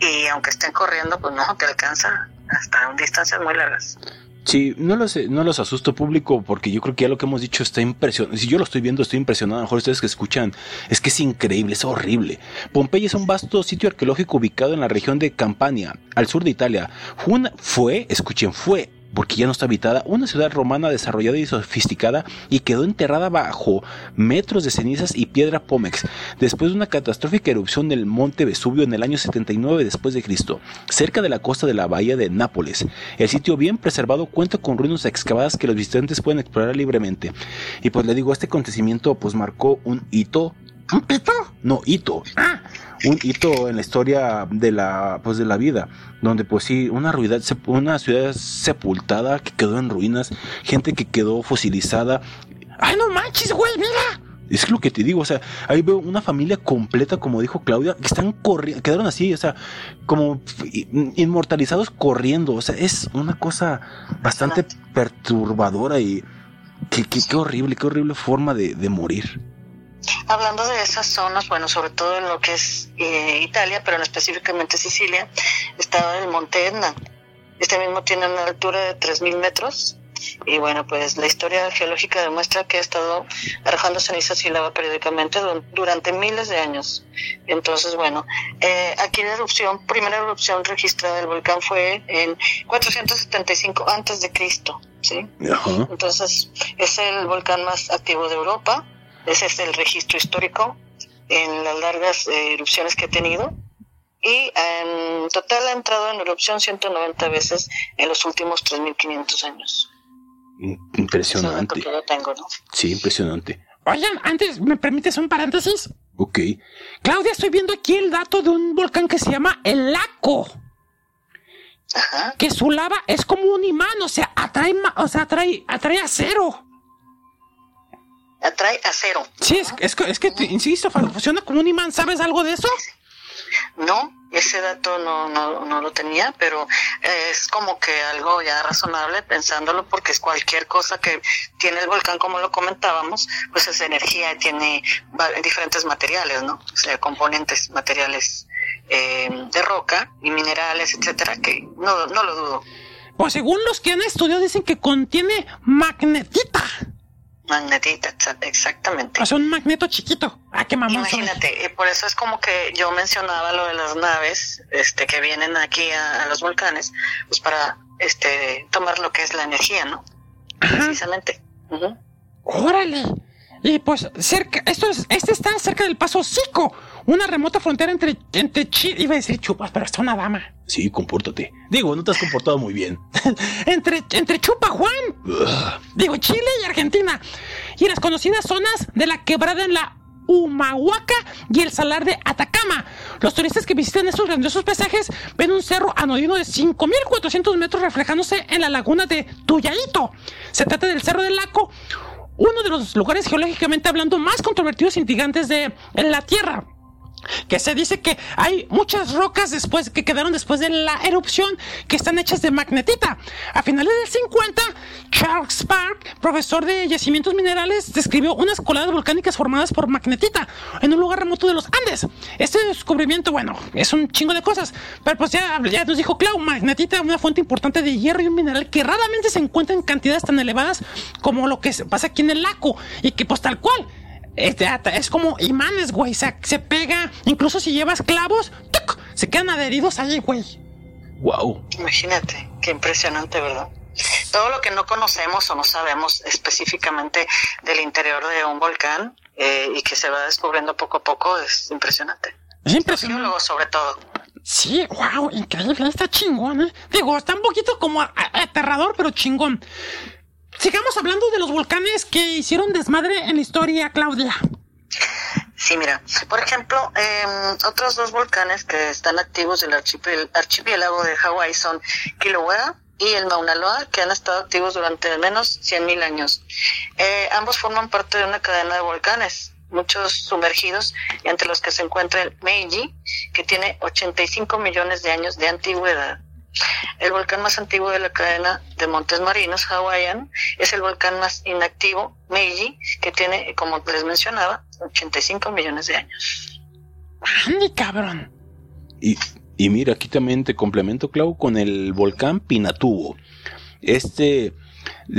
y aunque estén corriendo, pues no, te alcanza hasta distancias muy largas. Sí, no los, no los asusto, público, porque yo creo que ya lo que hemos dicho está impresionante. Si yo lo estoy viendo, estoy impresionado. A lo mejor ustedes que escuchan, es que es increíble, es horrible. Pompeya es un vasto sitio arqueológico ubicado en la región de Campania, al sur de Italia. Fue, una, fue escuchen, fue, porque ya no está habitada, una ciudad romana desarrollada y sofisticada, y quedó enterrada bajo metros de cenizas y piedra pómex, después de una catastrófica erupción del monte Vesubio en el año setenta y nueve después de Cristo, cerca de la costa de la bahía de Nápoles. El sitio, bien preservado, cuenta con ruinas excavadas que los visitantes pueden explorar libremente. Y pues le digo, este acontecimiento pues marcó un hito. ¿Un hito? No, hito. Ah. Un hito en la historia de la, pues de la vida, donde pues sí, una, ruidad, una ciudad sepultada que quedó en ruinas, gente que quedó fosilizada. ¡Ay, no manches, güey, mira! Es lo que te digo, o sea, ahí veo una familia completa, como dijo Claudia, que están corriendo, quedaron así, o sea, como inmortalizados corriendo, o sea, es una cosa bastante perturbadora y qué, qué, qué horrible, qué horrible forma de, de morir. Hablando de esas zonas, bueno, sobre todo en lo que es eh, Italia, pero específicamente Sicilia, está el Monte Etna. Este mismo tiene una altura de tres mil metros Y bueno, pues la historia geológica demuestra que ha estado arrojando cenizas y lava periódicamente durante miles de años. Entonces, bueno, eh, aquí la erupción, primera erupción registrada del volcán fue en cuatrocientos setenta y cinco antes de Cristo, ¿sí? Ajá. Entonces, es el volcán más activo de Europa, ese es el registro histórico en las largas eh, erupciones que ha tenido. Y en total ha entrado en erupción ciento noventa veces en los últimos tres mil quinientos años. Impresionante. Eso es lo que yo tengo, ¿no? Sí, impresionante. Oigan, antes, ¿me permites un paréntesis? Ok. Claudia, estoy viendo aquí el dato de un volcán que se llama el Laco. Ajá. Que su lava es como un imán, o sea, atrae, o sea, atrae, atrae acero. Atrae acero. Sí, es, es, es que, te, insisto, funciona como un imán. ¿Sabes algo de eso? No, ese dato no, no, no lo tenía, pero es como que algo ya razonable pensándolo, porque es cualquier cosa que tiene el volcán, como lo comentábamos, pues es energía y tiene diferentes materiales, ¿no? O sea, componentes materiales eh, de roca y minerales, etcétera, que no, no lo dudo. Pues según los que han estudiado dicen que contiene magnetita. Magnetita, exactamente. O sea, un magneto chiquito. Ah, qué mamón. Imagínate, y por eso es como que yo mencionaba lo de las naves, este, que vienen aquí a, a los volcanes, pues para, este, tomar lo que es la energía, ¿no? Ajá. Precisamente. Uh-huh. Órale. Y pues cerca, esto es, este está cerca del Paso Cico, una remota frontera entre, entre Chile, iba a decir Chupas, pero está una dama. Sí, compórtate. Digo, no te has comportado muy bien. entre, entre Chupa Juan, Ugh. digo, Chile y Argentina, y en las conocidas zonas de la quebrada en la Humahuaca y el Salar de Atacama. Los turistas que visitan estos grandiosos paisajes ven un cerro anodino de cinco mil cuatrocientos metros reflejándose en la laguna de Tuyaito. Se trata del Cerro del Laco, uno de los lugares geológicamente hablando más controvertidos e intrigantes de la Tierra, que se dice que hay muchas rocas después que quedaron después de la erupción que están hechas de magnetita. A finales del cincuenta, Charles Park, profesor de yacimientos minerales, describió unas coladas volcánicas formadas por magnetita en un lugar remoto de los Andes. Este descubrimiento, bueno, es un chingo de cosas, pero pues ya, ya nos dijo Clau, magnetita, una fuente importante de hierro y un mineral que raramente se encuentra en cantidades tan elevadas como lo que pasa aquí en el Laco, y que pues tal cual Este, es como imanes, güey, se, se pega, incluso si llevas clavos, ¡tuc!, se quedan adheridos allí, güey. Wow. Imagínate, qué impresionante, ¿verdad? Todo lo que no conocemos o no sabemos específicamente del interior de un volcán eh, y que se va descubriendo poco a poco es impresionante. Es impresionante. Los geólogos sobre todo. Sí, wow, increíble, está chingón, ¿eh? Digo, está un poquito como a- a- aterrador, pero chingón. Sigamos hablando de los volcanes que hicieron desmadre en la historia, Claudia. Sí, mira, por ejemplo, eh, otros dos volcanes que están activos del archipiel- archipiélago de Hawái son Kīlauea y el Mauna Loa, que han estado activos durante al menos cien mil años. Eh, ambos forman parte de una cadena de volcanes, muchos sumergidos, entre los que se encuentra el Meiji, que tiene ochenta y cinco millones de años de antigüedad. El volcán más antiguo de la cadena de montes marinos hawaiano es el volcán más inactivo, Meiji, que tiene, como les mencionaba, ochenta y cinco millones de años. ¡Andy, cabrón! Y, y mira, aquí también te complemento, Clau, con el volcán Pinatubo. Este...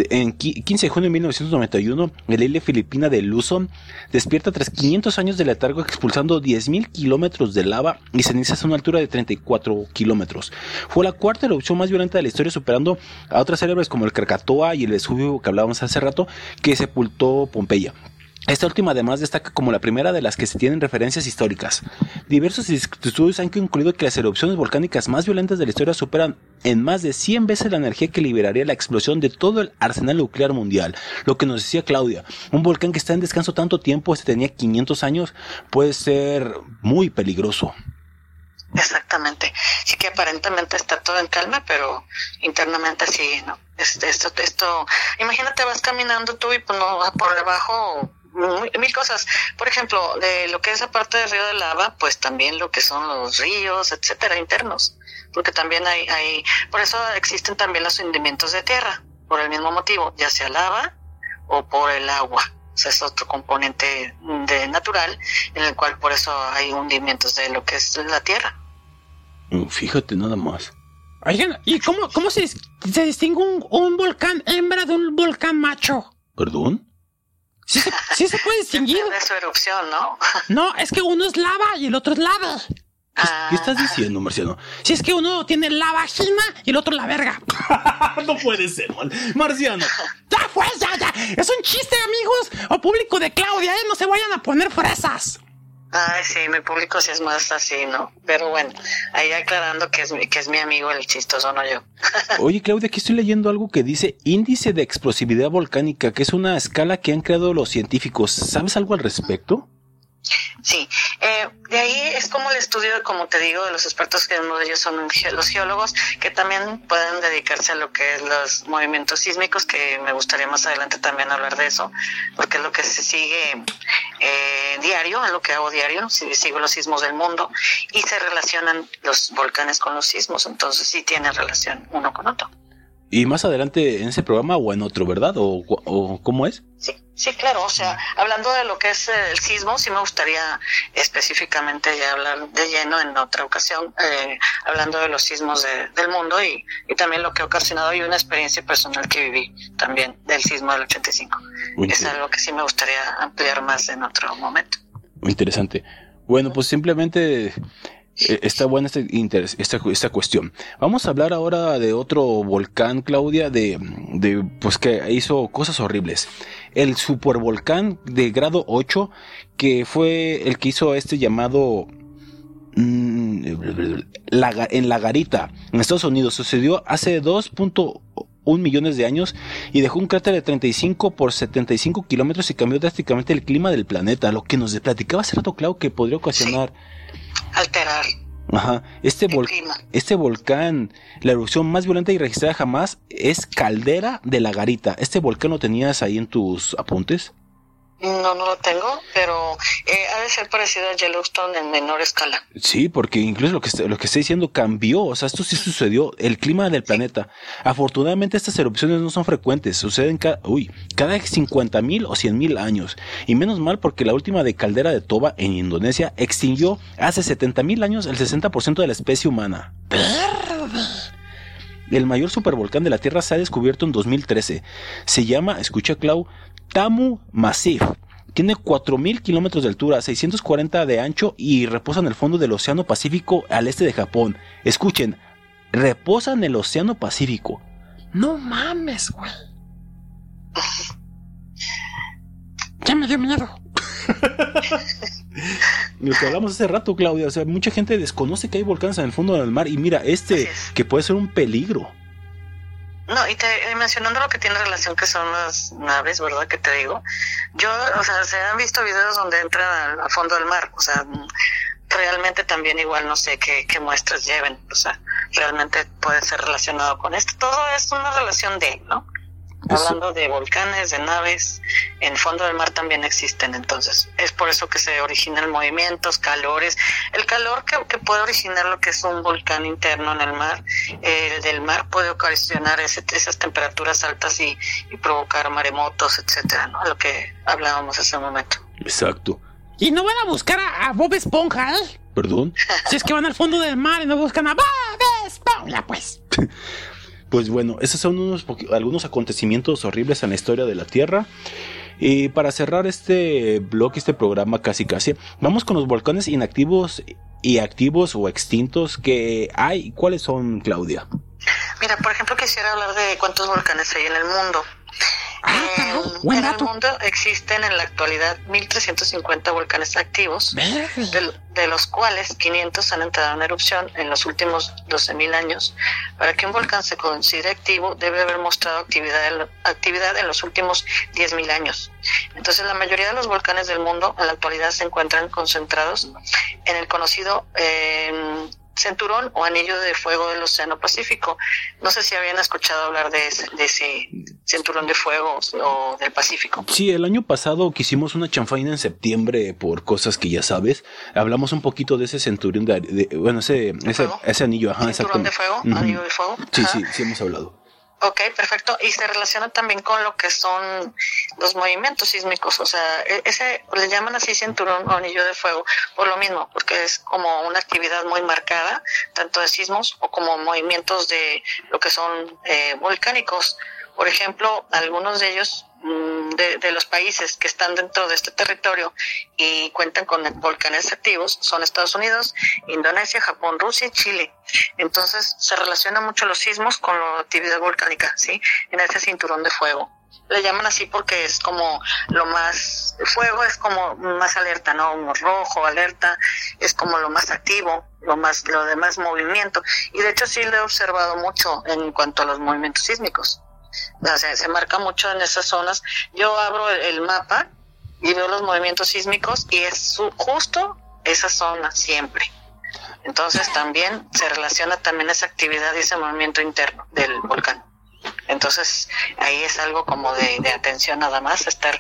En quince de junio de mil novecientos noventa y uno, el isla filipina de Luzon despierta tras quinientos años de letargo, expulsando diez mil kilómetros de lava y cenizas a una altura de treinta y cuatro kilómetros. Fue la cuarta erupción más violenta de la historia, superando a otras célebres como el Krakatoa y el Vesubio que hablábamos hace rato, que sepultó Pompeya. Esta última además destaca como la primera de las que se tienen referencias históricas. Diversos estudios han concluido que las erupciones volcánicas más violentas de la historia superan en más de cien veces la energía que liberaría la explosión de todo el arsenal nuclear mundial. Lo que nos decía Claudia, un volcán que está en descanso tanto tiempo, este tenía quinientos años, puede ser muy peligroso. Exactamente, sí, que aparentemente está todo en calma, pero internamente sí, ¿no? Esto, esto, esto, imagínate, vas caminando tú y pues no, por debajo... mil cosas. Por ejemplo, de lo que es la parte del río de lava, pues también lo que son los ríos, etcétera, internos, porque también hay, hay, por eso existen también los hundimientos de tierra, por el mismo motivo, ya sea lava o por el agua. O sea, es otro componente de natural en el cual por eso hay hundimientos de lo que es la tierra. Fíjate nada más. Oigan, ¿y cómo, cómo se, se distingue un, un volcán hembra de un volcán macho? ¿Perdón? Sí se, sí se puede distinguir. Depende de su erupción, ¿no? No, es que uno es lava y el otro es lava. ¿Qué, ah. ¿qué estás diciendo, Marciano? Si es que uno tiene la vagina y el otro la verga. No puede ser, Marciano. Ya fue, ya, ya. Es un chiste, amigos. O público de Claudia, ¿eh? No se vayan a poner fresas. Ay, sí, mi público sí es más así, ¿no? Pero bueno, ahí aclarando que es, que es mi amigo el chistoso, no yo. Oye, Claudia, aquí estoy leyendo algo que dice índice de explosividad volcánica, que es una escala que han creado los científicos. ¿Sabes algo al respecto? Sí, eh, de ahí es como el estudio, como te digo, de los expertos, que uno de ellos son los geólogos, que también pueden dedicarse a lo que es los movimientos sísmicos, que me gustaría más adelante también hablar de eso, porque es lo que se sigue eh, diario, es lo que hago diario, sigo los sismos del mundo, y se relacionan los volcanes con los sismos, entonces sí tienen relación uno con otro. ¿Y más adelante en ese programa o en otro, verdad? ¿O, o cómo es? Sí, sí, claro. O sea, hablando de lo que es el sismo, sí me gustaría específicamente ya hablar de lleno en otra ocasión, eh, hablando de los sismos de, del mundo y, y también lo que ha ocasionado y una experiencia personal que viví también del sismo del ochenta y cinco. Muy es algo que sí me gustaría ampliar más en otro momento. Muy interesante. Bueno, pues simplemente... Está buena este interés, esta, esta cuestión. Vamos a hablar ahora de otro volcán, Claudia, de, de pues que hizo cosas horribles. El supervolcán de grado ocho, que fue el que hizo este llamado mmm, la, en La Garita, en Estados Unidos. Sucedió hace dos punto uno millones de años y dejó un cráter de treinta y cinco por setenta y cinco kilómetros y cambió drásticamente el clima del planeta. Lo que nos platicaba hace rato, Clau, que podría ocasionar... Sí. Alterar. Ajá. Este, vol- este volcán, la erupción más violenta y registrada jamás es Caldera de La Garita. ¿Este volcán lo tenías ahí en tus apuntes? No, no lo tengo, pero eh, ha de ser parecido a Yellowstone en menor escala. Sí, porque incluso lo que lo que está diciendo cambió, o sea, esto sí sucedió, el clima del planeta. Afortunadamente estas erupciones no son frecuentes, suceden cada, uy, cada cincuenta mil o cien mil años. Y menos mal porque la última de Caldera de Toba en Indonesia extinguió hace setenta mil años el sesenta por ciento de la especie humana. El mayor supervolcán de la Tierra se ha descubierto en dos mil trece. Se llama, escucha Clau, Tamu Massif. Tiene cuatro mil kilómetros de altura, seiscientos cuarenta de ancho y reposa en el fondo del Océano Pacífico al este de Japón. Escuchen, reposa en el Océano Pacífico. No mames, güey. Ya me dio miedo. Lo que hablamos hace rato, Claudia, o sea, mucha gente desconoce que hay volcanes en el fondo del mar y mira, este que puede ser un peligro. No, y te, eh, mencionando lo que tiene relación que son las naves, ¿verdad? Que te digo. Yo, o sea, se han visto videos donde entran al, al fondo del mar. O sea, realmente también igual no sé qué, qué muestras lleven. O sea, realmente puede ser relacionado con esto. Todo es una relación de, ¿no? Eso. Hablando de volcanes, de naves, en fondo del mar también existen, entonces es por eso que se originan movimientos, calores, el calor que, que puede originar lo que es un volcán interno en el mar, eh, el del mar puede ocasionar ese, esas temperaturas altas y, y provocar maremotos, etcétera, ¿no? Lo que hablábamos hace un momento. Exacto. Y no van a buscar a, a Bob Esponja, ¿eh? Perdón. Si es que van al fondo del mar y no buscan a Bob Esponja, pues. Pues bueno, esos son unos po- algunos acontecimientos horribles en la historia de la Tierra. Y para cerrar este blog, este programa casi casi, vamos con los volcanes inactivos y activos o extintos que hay. ¿Cuáles son, Claudia? Mira, por ejemplo, quisiera hablar de cuántos volcanes hay en el mundo. Ah, claro. eh, Buen dato. En el mundo existen en la actualidad mil trescientos cincuenta volcanes activos, de, de los cuales quinientos han entrado en erupción en los últimos doce mil años. Para que un volcán se considere activo, debe haber mostrado actividad, actividad en los últimos diez mil años. Entonces, la mayoría de los volcanes del mundo en la actualidad se encuentran concentrados en el conocido... Eh, Cinturón o Anillo de Fuego del Océano Pacífico. No sé si habían escuchado hablar de ese, de ese Cinturón de Fuego o del Pacífico. Sí, el año pasado que hicimos una chanfaina en septiembre por cosas que ya sabes, hablamos un poquito de ese Cinturón de... de bueno, ese, ese, ese anillo, ajá, exactamente. ¿Cinturón de Fuego? Uh-huh. ¿Anillo de Fuego? Sí, ajá. Sí, sí hemos hablado. Ok, perfecto. Y se relaciona también con lo que son los movimientos sísmicos. O sea, ese le llaman así cinturón o anillo de fuego por lo mismo, porque es como una actividad muy marcada, tanto de sismos o como movimientos de lo que son eh, volcánicos. Por ejemplo, algunos de ellos, de, de los países que están dentro de este territorio y cuentan con volcanes activos, son Estados Unidos, Indonesia, Japón, Rusia y Chile. Entonces, se relaciona mucho los sismos con la actividad volcánica, ¿sí? En ese cinturón de fuego. Le llaman así porque es como lo más... Fuego es como más alerta, ¿no? Como rojo, alerta, es como lo más activo, lo más lo de más movimiento. Y de hecho sí lo he observado mucho en cuanto a los movimientos sísmicos. O sea, se marca mucho en esas zonas. Yo abro el mapa y veo los movimientos sísmicos y es su, justo esa zona siempre. Entonces también se relaciona también esa actividad y ese movimiento interno del volcán. Entonces ahí es algo como de, de atención nada más, estar.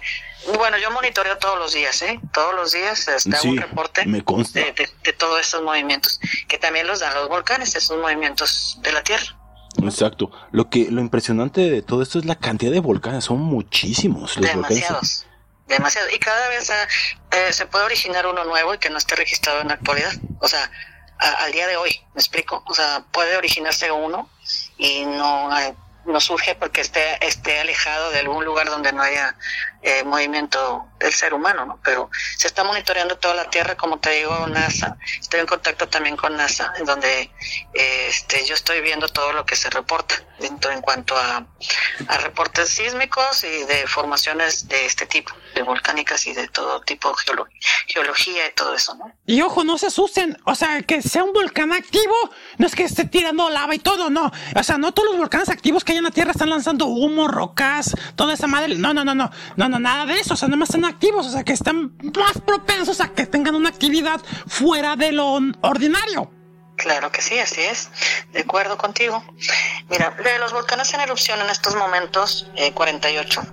Bueno, yo monitoreo todos los días, ¿eh? Todos los días este, hago sí, un reporte me consta. De, de, de todos estos movimientos que también los dan los volcanes, esos movimientos de la Tierra. Exacto. Lo que lo impresionante de todo esto es la cantidad de volcanes. Son muchísimos los demasiados, volcanes. Demasiados. Y cada vez eh, se puede originar uno nuevo y que no esté registrado en la actualidad. O sea, a, al día de hoy, ¿me explico? O sea, puede originarse uno y no eh, no surge porque esté esté alejado de algún lugar donde no haya eh, movimiento del ser humano, ¿no? Pero se está monitoreando toda la Tierra, como te digo, NASA. Estoy en contacto también con NASA, en donde eh, este yo estoy viendo todo lo que se reporta dentro, en cuanto a, a reportes sísmicos y de formaciones de este tipo, de volcánicas y de todo tipo, geolo- geología y todo eso, ¿no? Y ojo, no se asusten, o sea, que sea un volcán activo, no es que esté tirando lava y todo, no. O sea, no todos los volcanes activos que hay en la Tierra están lanzando humo, rocas, toda esa madre. No, no, no, no, no, no, nada de eso. O sea, nomás están activos, o sea, que están más propensos a que tengan una actividad fuera de lo ordinario. Claro que sí, así es, de acuerdo contigo. Mira, de los volcanes en erupción en estos momentos, eh, cuarenta y ocho.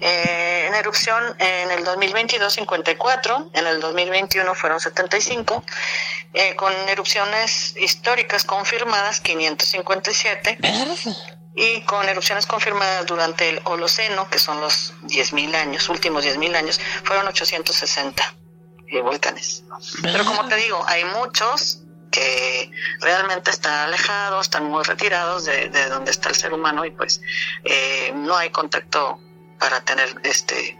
Eh, en erupción en el dos mil veintidós, cincuenta y cuatro. En el dos mil veintiuno fueron setenta y cinco. Eh, con erupciones históricas confirmadas, quinientos cincuenta y siete. Y con erupciones confirmadas durante el Holoceno, que son los diez mil años, últimos diez mil años, fueron ochocientos sesenta eh, volcanes. Pero como te digo, hay muchos que realmente están alejados, están muy retirados de, de donde está el ser humano y pues eh, no hay contacto para tener este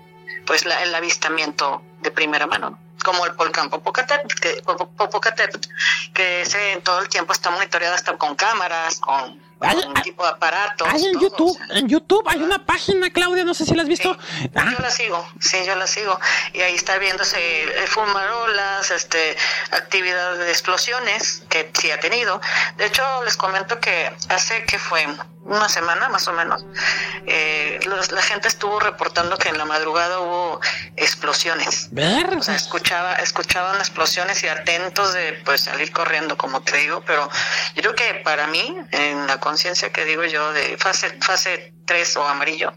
pues la, el avistamiento de primera mano, ¿no? Como el volcán Popocatépetl, que, Popocatépetl, que ese en todo el tiempo está monitoreado hasta con cámaras, con, con un tipo de aparatos. Hay en todo, YouTube, o sea, en YouTube hay una página, Claudia, no sé si la has visto. Sí, ah. Yo la sigo, sí, yo la sigo. Y ahí está viéndose eh, fumarolas, este, actividad de explosiones que sí ha tenido. De hecho, les comento que hace que fue una semana más o menos, eh, los, la gente estuvo reportando que en la madrugada hubo explosiones. ¿Ver? O sea, escuchaba, escuchaban explosiones y atentos de pues salir corriendo, como te digo, pero yo creo que para mí, en la conciencia que digo yo de fase fase tres o amarillo,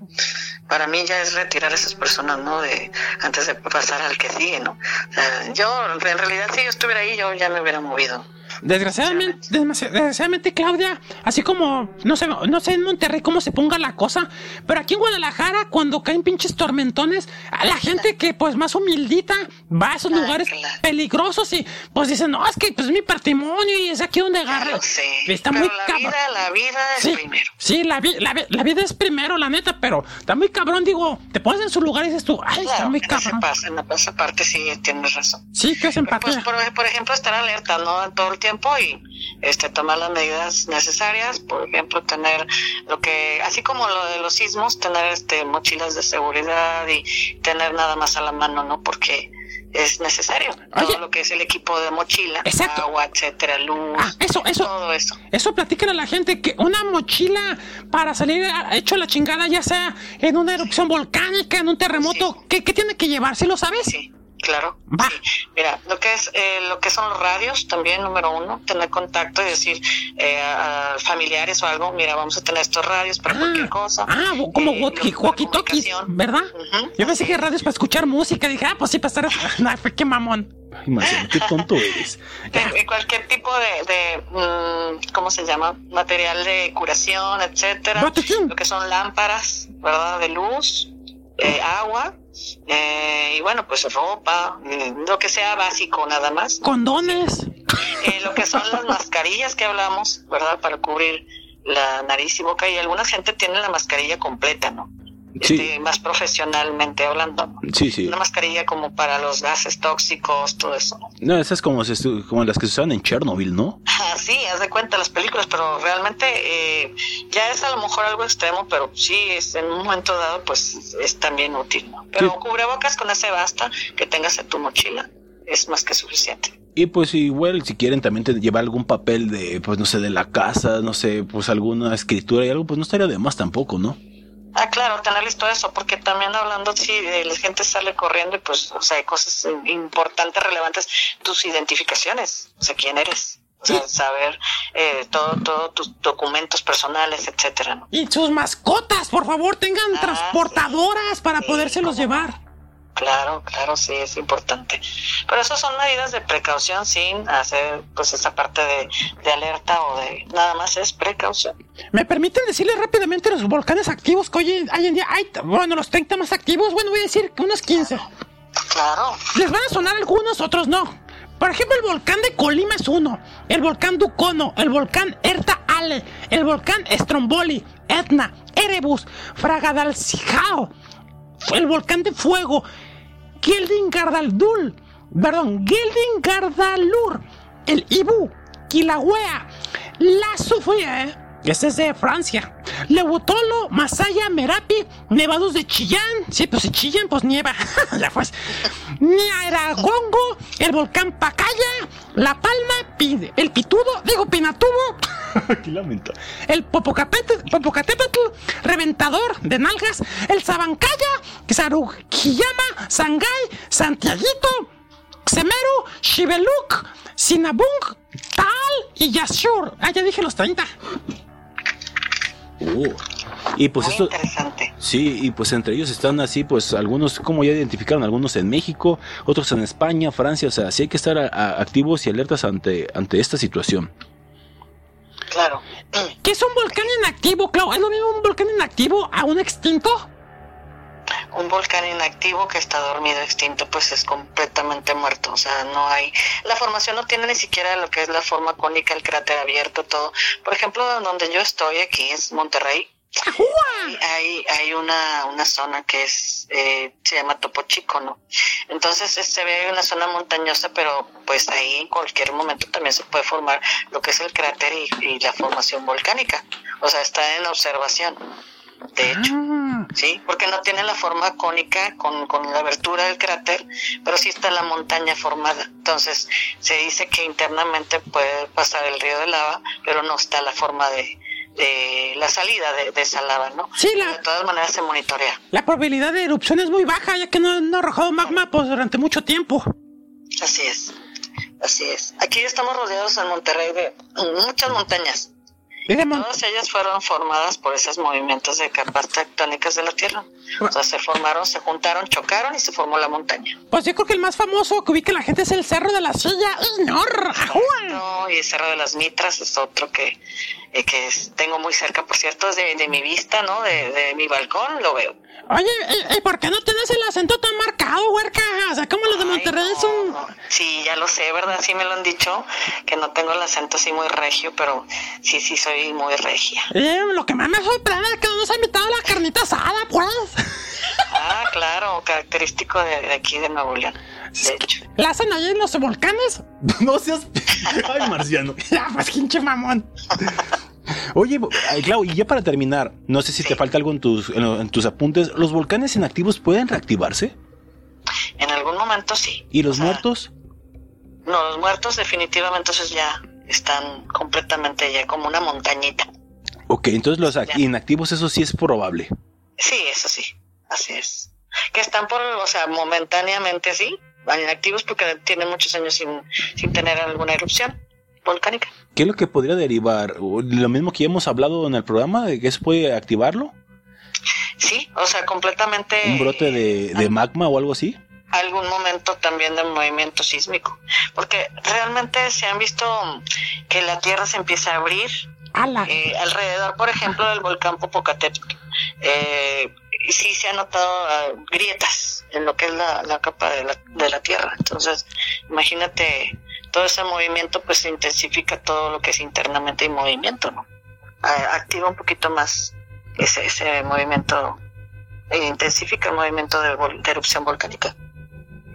para mí ya es retirar a esas personas, ¿no? De antes de pasar al que sigue, ¿no? O sea, yo, en realidad, si yo estuviera ahí, yo ya me hubiera movido. Desgraciadamente, desgraciadamente, Claudia, así como, no sé, no sé en Monterrey cómo se ponga la cosa, pero aquí en Guadalajara, cuando caen pinches tormentones, a la gente que, pues, más humildita va a esos Ay, lugares claro. peligrosos y, pues, dicen, no, es que, pues, mi patrimonio y es aquí donde agarra. Claro, sí. Está pero muy la cabrón. vida, la vida es sí, primero. Sí, la, vi, la, la vida es primero, la neta, pero está muy cabrón, digo, te pones en su lugar y dices tú, ay, claro, está muy cabrón. Pasa, en esa parte sí tienes razón. Sí, que es empatía. Pues, por, por ejemplo, estar alerta, ¿no? En todo el tiempo y este tomar las medidas necesarias, por ejemplo, tener lo que, así como lo de los sismos, tener este mochilas de seguridad y tener nada más a la mano, ¿no? Porque es necesario. Oye, todo lo que es el equipo de mochila, exacto. Agua, etcétera, luz, ah, eso, eso, todo eso. Eso platican a la gente que una mochila para salir hecho la chingada, ya sea en una erupción sí. volcánica, en un terremoto, sí. ¿qué, ¿qué tiene que llevar? ¿Sí lo sabes? Sí. Claro, sí. Mira, lo que es eh, lo que son los radios también, número uno, tener contacto y decir eh, a familiares o algo, mira, vamos a tener estos radios para ah, cualquier cosa. Ah, como eh, walkie, walkie-talkies, ¿verdad? Uh-huh. Yo pensé que radios para escuchar música, dije, ah, pues sí, para estar... Nah, ¡qué mamón! Imagínate, qué tonto eres. Y cualquier tipo de, de ¿cómo se llama? Material de curación, etcétera. Lo que son lámparas, ¿verdad? De luz, eh, agua, eh, y bueno, pues ropa, lo que sea básico nada más. Condones. Eh, lo que son las mascarillas que hablamos, ¿verdad? Para cubrir la nariz y boca. Y alguna gente tiene la mascarilla completa, ¿no? Sí. Este, más profesionalmente hablando. Sí, sí. Una mascarilla como para los gases tóxicos, todo eso. No, esas como, se estu- como las que se usan en Chernobyl, ¿no? Ah, sí, haz de cuenta las películas, pero realmente eh, ya es a lo mejor algo extremo, pero sí, es, en un momento dado, pues es también útil, ¿no? Pero sí, cubrebocas con ese basta que tengas en tu mochila, es más que suficiente. Y pues igual si quieren también te llevar algún papel de, pues no sé, de la casa, no sé, pues alguna escritura y algo, pues no estaría de más tampoco, ¿no? Ah, claro, tener listo eso, porque también hablando, si sí, la gente sale corriendo y pues, o sea, hay cosas importantes, relevantes, tus identificaciones, o sea, quién eres, o sea, saber eh, todo, todo tus documentos personales, etcétera, ¿no? Y sus mascotas, por favor, tengan ah, transportadoras sí, para sí, podérselos ¿cómo? Llevar. Claro, claro, sí, es importante. Pero eso son medidas de precaución sin hacer, pues, esa parte de, de alerta o de... Nada más es precaución. ¿Me permiten decirles rápidamente los volcanes activos que hoy, hoy en día hay? Bueno, los treinta más activos, bueno, voy a decir que unos quince. Claro, claro. Les van a sonar algunos, otros no. Por ejemplo, el volcán de Colima es uno. El volcán Ducono, el volcán Erta Ale, el volcán Stromboli, Etna, Erebus, Fragadarciao, el volcán de Fuego, Geldingadalur, perdón, Geldingadalur, el Ibu, Kīlauea, la Sofía, eh, este es de Francia, Lebutolo, Masaya, Merapi, nevados de Chillán, sí, pues si chillan, pues nieva, ya pues, Niaragongo, el volcán Pacaya, La Palma, el Pitudo, digo, Pinatubo, qué lamento, el Popocatépetl, Popocatépetl, Reventador de Nalgas, el Sabancaya, Sarujiyama, Sangay, Santiaguito, Semero, Shibeluk, Sinabung, Tal y Yashur. Ah, ya dije los treinta. Oh. Y pues muy esto, interesante. Sí, y pues entre ellos están así, pues algunos, como ya identificaron, algunos en México, otros en España, Francia, o sea, sí hay que estar a, a, activos y alertas ante, ante esta situación. Claro. ¿Qué es un volcán inactivo, Clau? ¿Es lo mismo un volcán inactivo a un extinto? Un volcán inactivo que está dormido, extinto, pues es completamente muerto, o sea, no hay, la formación no tiene ni siquiera lo que es la forma cónica, el cráter abierto, todo. Por ejemplo, donde yo estoy aquí es Monterrey. Hay, hay una, una zona que es eh, se llama Topo Chico, ¿no? Entonces se ve una zona montañosa, pero pues ahí en cualquier momento también se puede formar lo que es el cráter y, y la formación volcánica, o sea, está en observación. De hecho, ah. sí, porque no tiene la forma cónica con, con la abertura del cráter, pero sí está la montaña formada. Entonces, se dice que internamente puede pasar el río de lava, pero no está la forma de, de la salida de, de esa lava, ¿no? Sí, la, de todas maneras se monitorea. La probabilidad de erupción es muy baja, ya que no han arrojado magma pues, durante mucho tiempo. Así es, así es. Aquí estamos rodeados en Monterrey de muchas montañas. Todas ellas fueron formadas por esos movimientos de capas tectónicas de la Tierra. O sea, se formaron, se juntaron, chocaron y se formó la montaña. Pues yo creo que el más famoso que ubica la gente es el Cerro de la Silla. No, y el Cerro de las Mitras es otro que, eh, que tengo muy cerca, por cierto, de, de mi vista, ¿no? De, de mi balcón lo veo. Oye, ¿y, ¿y por qué no tienes el acento tan marcado, huerca? O sea, como los de Monterrey no, son... No. Sí, ya lo sé, ¿verdad? Sí me lo han dicho, que no tengo el acento así muy regio, pero sí, sí soy muy regia. Eh, lo que más me sorprende es que no nos ha invitado a la carnita asada, pues. Ah, claro, característico de, de aquí de Nuevo León. De hecho. ¿La hacen allí en los volcanes? No seas... Ay, marciano. Ya, pues, pinche mamón. Oye, Clau, y ya para terminar, no sé si sí. te falta algo en tus, en, en tus apuntes. ¿Los volcanes inactivos pueden reactivarse? En algún momento sí. ¿Y los o sea, muertos? No, los muertos definitivamente esos ya están completamente ya como una montañita. Ok, entonces los ya. inactivos eso sí es probable. Sí, eso sí, así es. Que están por, o sea, momentáneamente así. activos porque tienen muchos años sin, sin tener alguna erupción volcánica. ¿Qué es lo que podría derivar? ¿Lo mismo que ya hemos hablado en el programa de que eso puede activarlo? Sí, o sea, completamente... ¿Un brote de, de magma o algo así? Algún momento también de movimiento sísmico, porque realmente se han visto que la tierra se empieza a abrir eh, alrededor, por ejemplo, del volcán Popocatépetl. Eh, sí se han notado uh, grietas en lo que es la, la capa de la, de la tierra. Entonces, imagínate, todo ese movimiento pues se intensifica todo lo que es internamente y movimiento, ¿no? Uh, activa un poquito más ese, ese movimiento, e intensifica el movimiento de, vol- de erupción volcánica.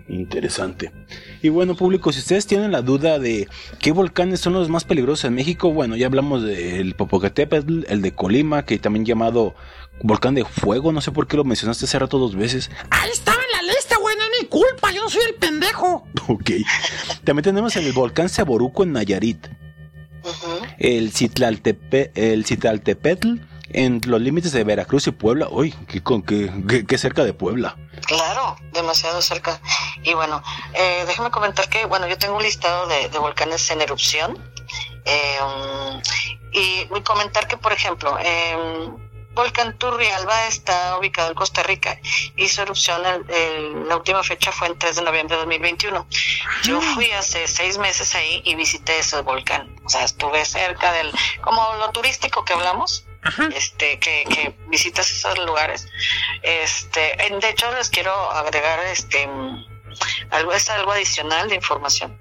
Interesante. Y bueno, público, si ustedes tienen la duda de qué volcanes son los más peligrosos en México, bueno, ya hablamos del Popocatépetl, el de Colima, que también llamado Volcán de Fuego, no sé por qué lo mencionaste hace rato dos veces. ¡Ah, estaba en la lista, güey! ¡No es mi culpa! ¡Yo no soy el pendejo! Ok. También tenemos el Volcán Saboruco en Nayarit. Uh-huh. El Citlaltepe- el Citlaltepetl en los límites de Veracruz y Puebla. Uy, qué, qué, qué, qué cerca de Puebla. Claro, demasiado cerca. Y bueno, eh, déjame comentar que bueno, yo tengo un listado de, de volcanes en erupción, eh, y voy a comentar que por ejemplo eh, Volcán Turrialba está ubicado en Costa Rica y su erupción el, el, la última fecha fue el tres de noviembre de dos mil veintiuno. Yo fui hace seis meses ahí y visité ese volcán, o sea, estuve cerca del, como lo turístico que hablamos. Ajá. Este, que, que visitas esos lugares. Este, de hecho les quiero agregar este algo, es algo adicional de información.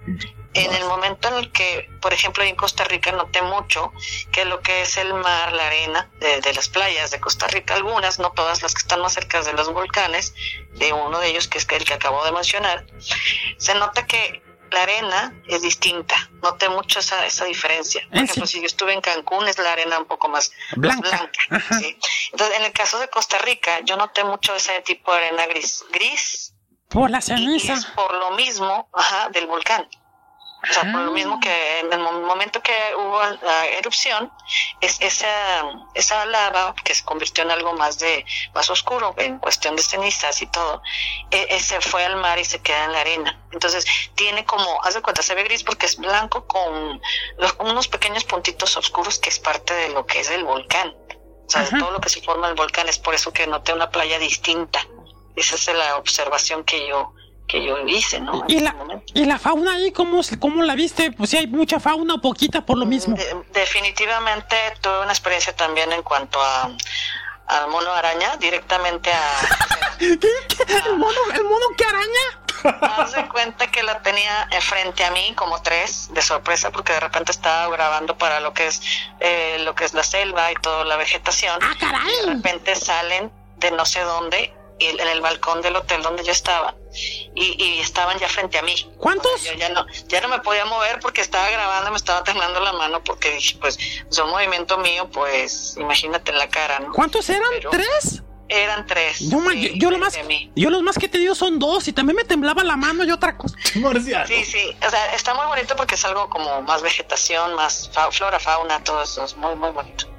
En el momento en el que, por ejemplo, en Costa Rica noté mucho que lo que es el mar, la arena de, de las playas de Costa Rica, algunas, no todas, las que están más cerca de los volcanes, de uno de ellos que es el que acabo de mencionar, se nota que la arena es distinta. Noté mucho esa, esa diferencia. Por ejemplo, si yo estuve en Cancún, es la arena un poco más blanca. Más blanca, ¿sí? Entonces, en el caso de Costa Rica, yo noté mucho ese tipo de arena gris. Gris. Por la ceniza. Por lo mismo, ajá, del volcán. O sea, ah. por lo mismo que en el momento que hubo la erupción, es esa, esa lava que se convirtió en algo más de más oscuro, en cuestión de cenizas y todo, e, se fue al mar y se queda en la arena. Entonces, tiene como, haz de cuenta, se ve gris porque es blanco con los, unos pequeños puntitos oscuros que es parte de lo que es el volcán. O sea, uh-huh. todo lo que se forma el volcán, es por eso que noté una playa distinta. Esa es la observación que yo... que yo hice, ¿no? ¿Y la, ¿Y la fauna ahí cómo, cómo la viste? Pues si hay mucha fauna o poquita por lo mismo. De, definitivamente tuve una experiencia también en cuanto a al mono araña, directamente a... ¿Qué? ¿Qué? ¿El mono, el mono que araña? Haz de cuenta que la tenía frente a mí como tres, de sorpresa, porque de repente estaba grabando para lo que es eh, lo que es la selva y toda la vegetación. ¡Ah, caray! De repente salen de no sé dónde en el balcón del hotel donde yo estaba y, y estaban ya frente a mí. ¿Cuántos? O sea, yo ya no, ya no me podía mover porque estaba grabando, me estaba temblando la mano porque dije, pues, es un movimiento mío, pues, imagínate en la cara, ¿no? ¿Cuántos eran? Pero ¿tres? Eran tres. No, man, sí, yo, yo, lo más, yo los más que he tenido son dos y también me temblaba la mano y otra cosa. Sí, sí, o sea, está muy bonito porque es algo como más vegetación, más fa- flora, fauna, todo eso, es muy, muy bonito.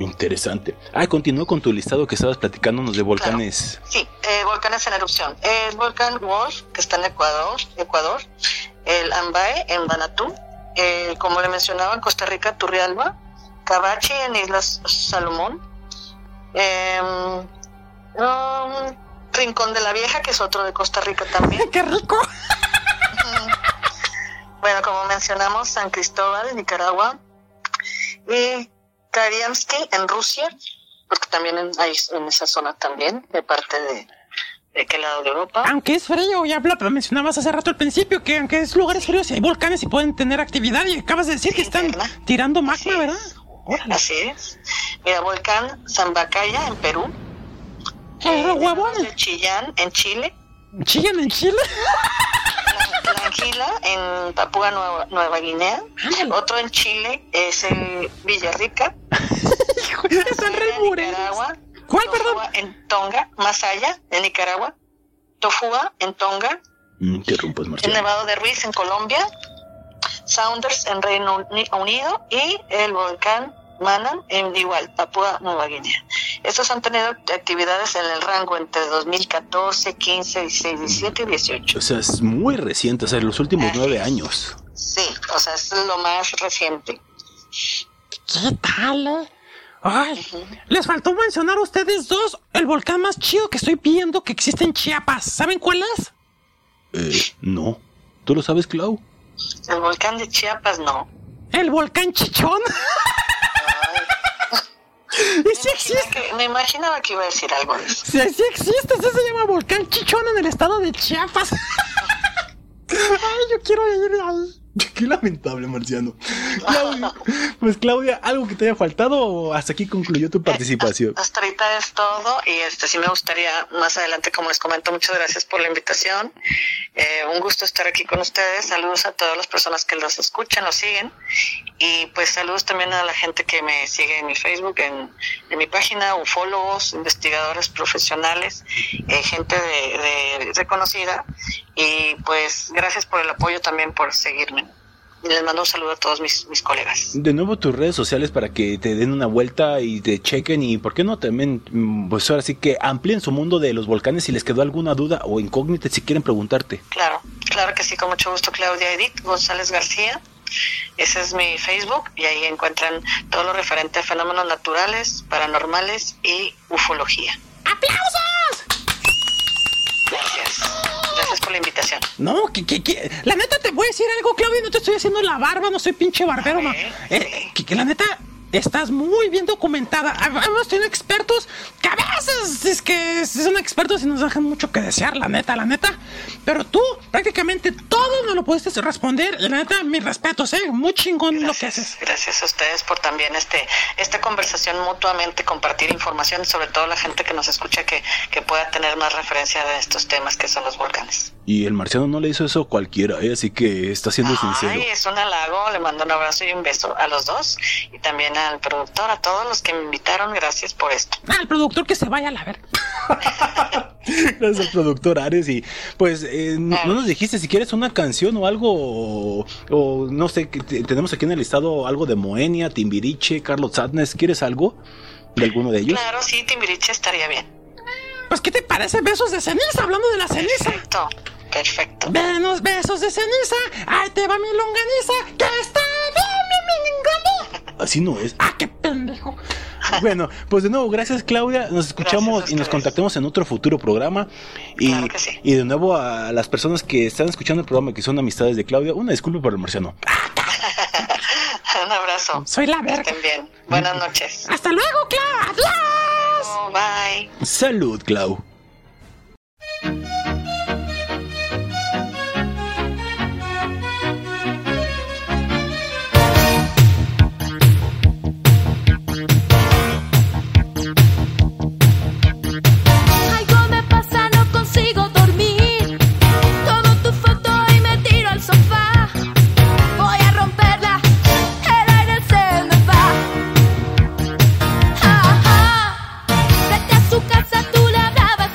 Interesante. Ah, continúa con tu listado que estabas platicándonos de volcanes. Claro. Sí, eh, volcanes en erupción. El volcán Wolf, que está en Ecuador, Ecuador. El Ambae, en Vanuatu. Eh, como le mencionaba, en Costa Rica, Turrialba. Cabachi, en Islas Salomón. Eh, um, Rincón de la Vieja, que es otro de Costa Rica también. ¡Qué rico! Bueno, como mencionamos, San Cristóbal, en Nicaragua. Y... Kariamsky en Rusia, porque también hay en esa zona también, de parte de, de aquel lado de Europa. Aunque es frío, ya lo mencionabas hace rato al principio, que aunque es lugares fríos y hay volcanes y pueden tener actividad, y acabas de decir sí, que están ¿verdad? tirando magma, ¿verdad? Órale. Así es. Mira, volcán Zambacaya en Perú. Eh, huevón. Chillán en Chile. ¿Chillán en Chile? La, la Anguila en Papúa Nueva, Nueva Guinea. Otro en Chile es en Villarrica. Están en Nicaragua. ¿Cuál, perdón? En Tonga. Masaya en Nicaragua. Tofua en Tonga. Mm, qué rumpos, Martín. El Nevado de Ruiz en Colombia. Saunders en Reino Unido. Y el volcán Manan en igual, Papúa Nueva Guinea. Estos han tenido actividades en el rango entre dos mil catorce, quince, dieciséis, diecisiete y dieciocho. O sea, es muy reciente, o sea, en los últimos nueve años. Sí, o sea, es lo más reciente. ¿Qué tal? Ay, uh-huh. Les faltó mencionar a ustedes dos el volcán más chido que estoy viendo que existe en Chiapas. ¿Saben cuál es? Eh, no. ¿Tú lo sabes, Clau? El volcán de Chiapas, no. ¿El volcán Chichón? ¿Y si existe? Me imaginaba que iba a decir algo de eso. Sí, sí existe, eso se llama Volcán Chichón en el estado de Chiapas. Ay, yo quiero ir ahí. Qué lamentable, Marciano. Claudia, pues Claudia, ¿algo que te haya faltado o hasta aquí concluyó tu participación? Eh, hasta ahorita es todo y este sí me gustaría más adelante, como les comento, muchas gracias por la invitación. Eh, un gusto estar aquí con ustedes. Saludos a todas las personas que los escuchan, los siguen y pues saludos también a la gente que me sigue en mi Facebook, en, en mi página, ufólogos, investigadores profesionales, eh, gente de, de reconocida y pues gracias por el apoyo también por seguirme. Les mando un saludo a todos mis, mis colegas. De nuevo tus redes sociales para que te den una vuelta y te chequen y por qué no también, pues ahora sí que amplíen su mundo de los volcanes si les quedó alguna duda o incógnita si quieren preguntarte. Claro, claro que sí, con mucho gusto. Claudia Edith González García, ese es mi Facebook y ahí encuentran todo lo referente a fenómenos naturales, paranormales y ufología. ¡Aplausos! Gracias. Gracias por la invitación. No, que, que, que, la neta te voy a decir algo, Claudia, no te estoy haciendo la barba, no soy pinche barbero, no. Eh, eh, que, que la neta estás muy bien documentada. Hemos tenido expertos que a veces es que son expertos y nos dejan mucho que desear, la neta, la neta. Pero tú prácticamente todo nos lo pudiste responder. La neta, mis respetos, eh, muy chingón gracias, lo que haces. Gracias a ustedes por también este esta conversación mutuamente, compartir información, sobre todo la gente que nos escucha que, que pueda tener más referencia de estos temas que son los volcanes. Y el marciano no le hizo eso a cualquiera, ¿eh? Así que está siendo Ay, sincero. Ay, es un halago, le mando un abrazo y un beso a los dos y también a al productor, a todos los que me invitaron, gracias por esto. Al productor que se vaya a la ver. Gracias al productor Ares y pues eh, no, no nos dijiste si quieres una canción o algo o, o no sé, t- tenemos aquí en el listado algo de Moenia, Timbiriche, Carlos Sadness, ¿quieres algo de alguno de ellos? Claro, sí, Timbiriche estaría bien. Pues ¿qué te parece? Besos de ceniza, hablando de la ceniza. Perfecto, perfecto. Venos besos de ceniza, ahí te va mi longaniza, que está bien mi longaniza. Así no es. ¡Ah, qué pendejo! Bueno, pues de nuevo, gracias Claudia. Nos escuchamos y nos contactemos en otro futuro programa. Y, claro que sí. Y de nuevo a las personas que están escuchando el programa, que son amistades de Claudia, una disculpa por el marciano. Un abrazo. Soy la verga. Estén bien. Buenas noches. Hasta luego, Clau. Adiós. Oh, bye. Salud, Clau. Casa tú la hablabas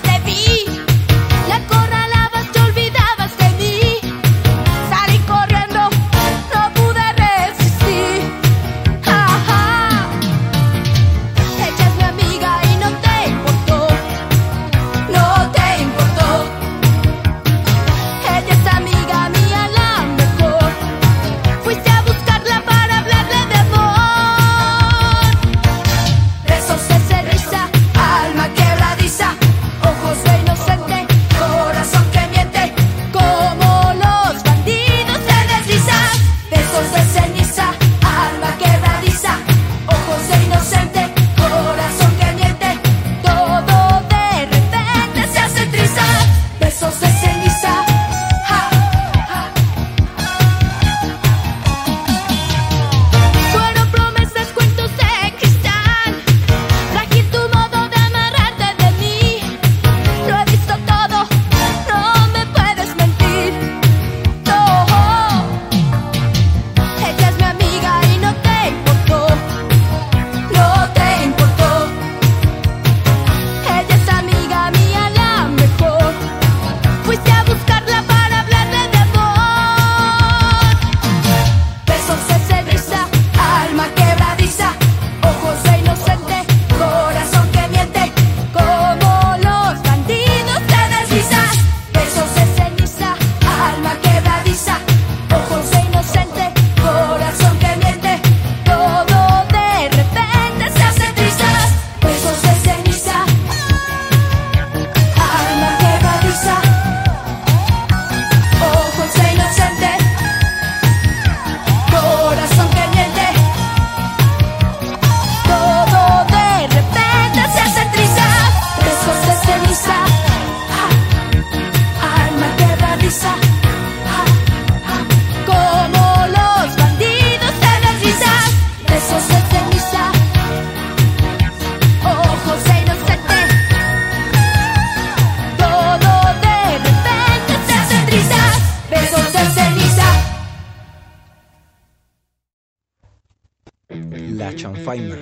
La chanfaina,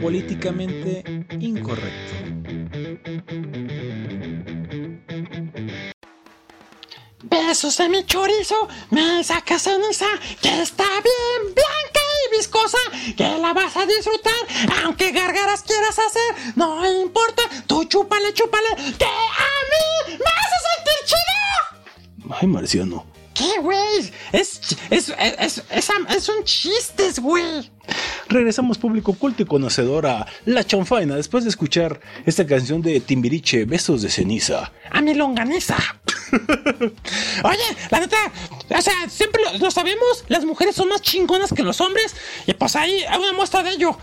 políticamente incorrecto. Besos de mi chorizo, me sacas ceniza, que está bien blanca y viscosa, que la vas a disfrutar, aunque gargaras quieras hacer, no importa, tú chúpale, chúpale, que a mí me hace sentir chido. Ay, Marciano. ¿Qué, güey? Es, es, es, es, es un chiste, güey. Regresamos, público culto y conocedor, a La Chanfaina después de escuchar esta canción de Timbiriche, Besos de Ceniza. ¡A mi longaniza! Oye, la neta, o sea, siempre lo, lo sabemos, las mujeres son más chingonas que los hombres, y pues ahí hay una muestra de ello.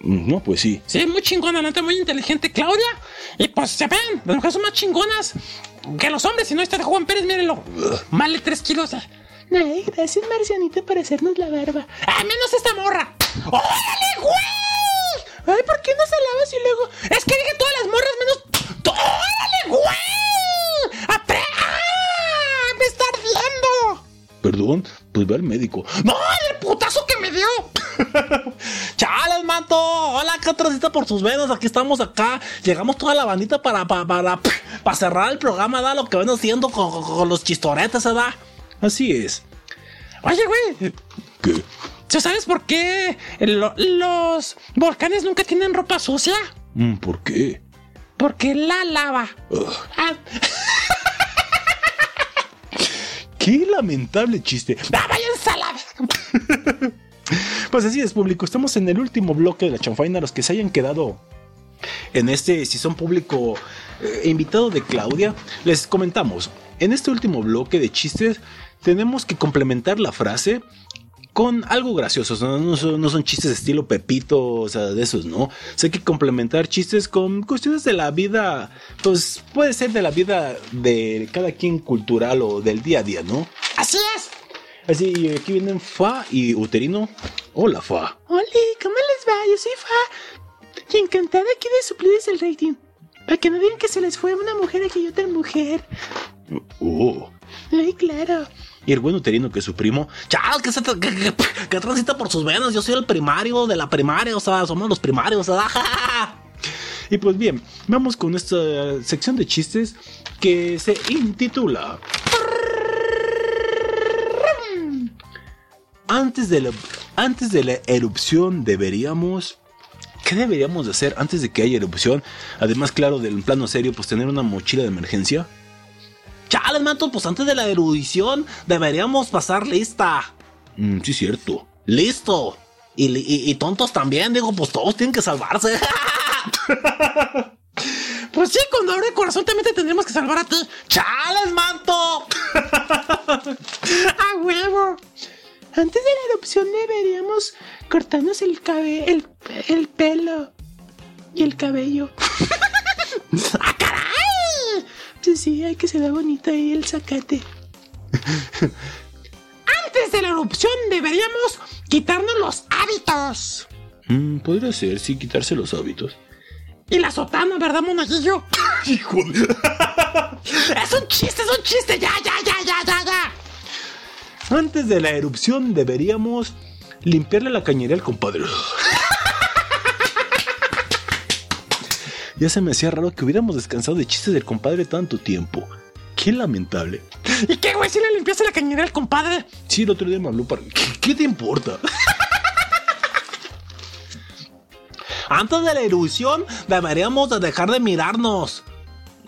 No, pues sí. Sí, muy chingona, la neta, muy inteligente Claudia, y pues se ven, las mujeres son más chingonas que los hombres, si no está de Juan Pérez, mírenlo, más de tres kilos. Ay, gracias, Marcianita, por hacernos la barba. ¡Ah, menos esta morra! ¡Órale, güey! Ay, ¿por qué no se lavas y luego...? Es que dije todas las morras menos... ¡Órale, güey! ¡Apre... ¡Ah! ¡Me está ardiendo! Perdón, pues ve al médico. ¡No, el putazo que me dio! ¡Chales, manto! Hola, Catracita por sus venas. Aquí estamos acá. Llegamos toda la bandita para, para, para, para cerrar el programa, da lo que ven haciendo con, con, con los chistoretes, ¿verdad? Así es. Oye, güey. ¿Qué? ¿Tú sabes por qué lo, los volcanes nunca tienen ropa sucia? ¿Por qué? Porque la lava. Ah. ¡Qué lamentable chiste! ¡Ah, váyanse a la... Pues así es, público. Estamos en el último bloque de La Chanfaina. Los que se hayan quedado en este, si son público eh, invitado de Claudia, les comentamos. En este último bloque de chistes tenemos que complementar la frase con algo gracioso. No, no, son, no son chistes estilo Pepito, o sea, de esos, ¿no? O sea, hay que complementar chistes con cuestiones de la vida, pues puede ser de la vida de cada quien cultural o del día a día, ¿no? Así es. Así, y aquí vienen Fa y Uterino. Hola, Fa. Hola, ¿cómo les va? Yo soy Fa. Y encantada aquí de suplirles el rating. Para que no digan que se les fue una mujer a que yo tan mujer. Oh. Ay, claro. Y el buen Uterino, que es su primo. Chao, que, que, que, que transita por sus venas. Yo soy el primario de la primaria. O sea, somos los primarios. O sea. Y pues bien, vamos con esta sección de chistes que se intitula Antes de la, antes de la erupción deberíamos... ¿Qué deberíamos de hacer antes de que haya erupción? Además, claro, del plano serio, pues tener una mochila de emergencia. Chale, manto, pues antes de la erudición deberíamos pasar lista. Mm, sí, cierto. Listo. Y, y, y tontos también, digo, pues todos tienen que salvarse. Pues sí, con dolor de corazón también te tendremos que salvar a ti. Chales, manto. A huevo. Antes de la erupción deberíamos cortarnos el, cabe- el, el pelo y el cabello. ¡Ah, caray! Pues sí, hay que se vea bonito ahí el zacate. Antes de la erupción deberíamos quitarnos los hábitos. Mm, podría ser, sí, quitarse los hábitos. Y la sotana, ¿verdad, monaguillo? ¡Hijo de...! ¡Es un chiste, es un chiste! ¡Ya, ya, ya, ya, ya, ya! Antes de la erupción deberíamos limpiarle la cañería al compadre. Ya se me hacía raro que hubiéramos descansado de chistes del compadre tanto tiempo. Qué lamentable. ¿Y qué, güey? ¿Si le limpiaste la cañería al compadre? Sí, el otro día me habló para... ¿Qué, qué te importa? Antes de la erupción deberíamos de dejar de mirarnos.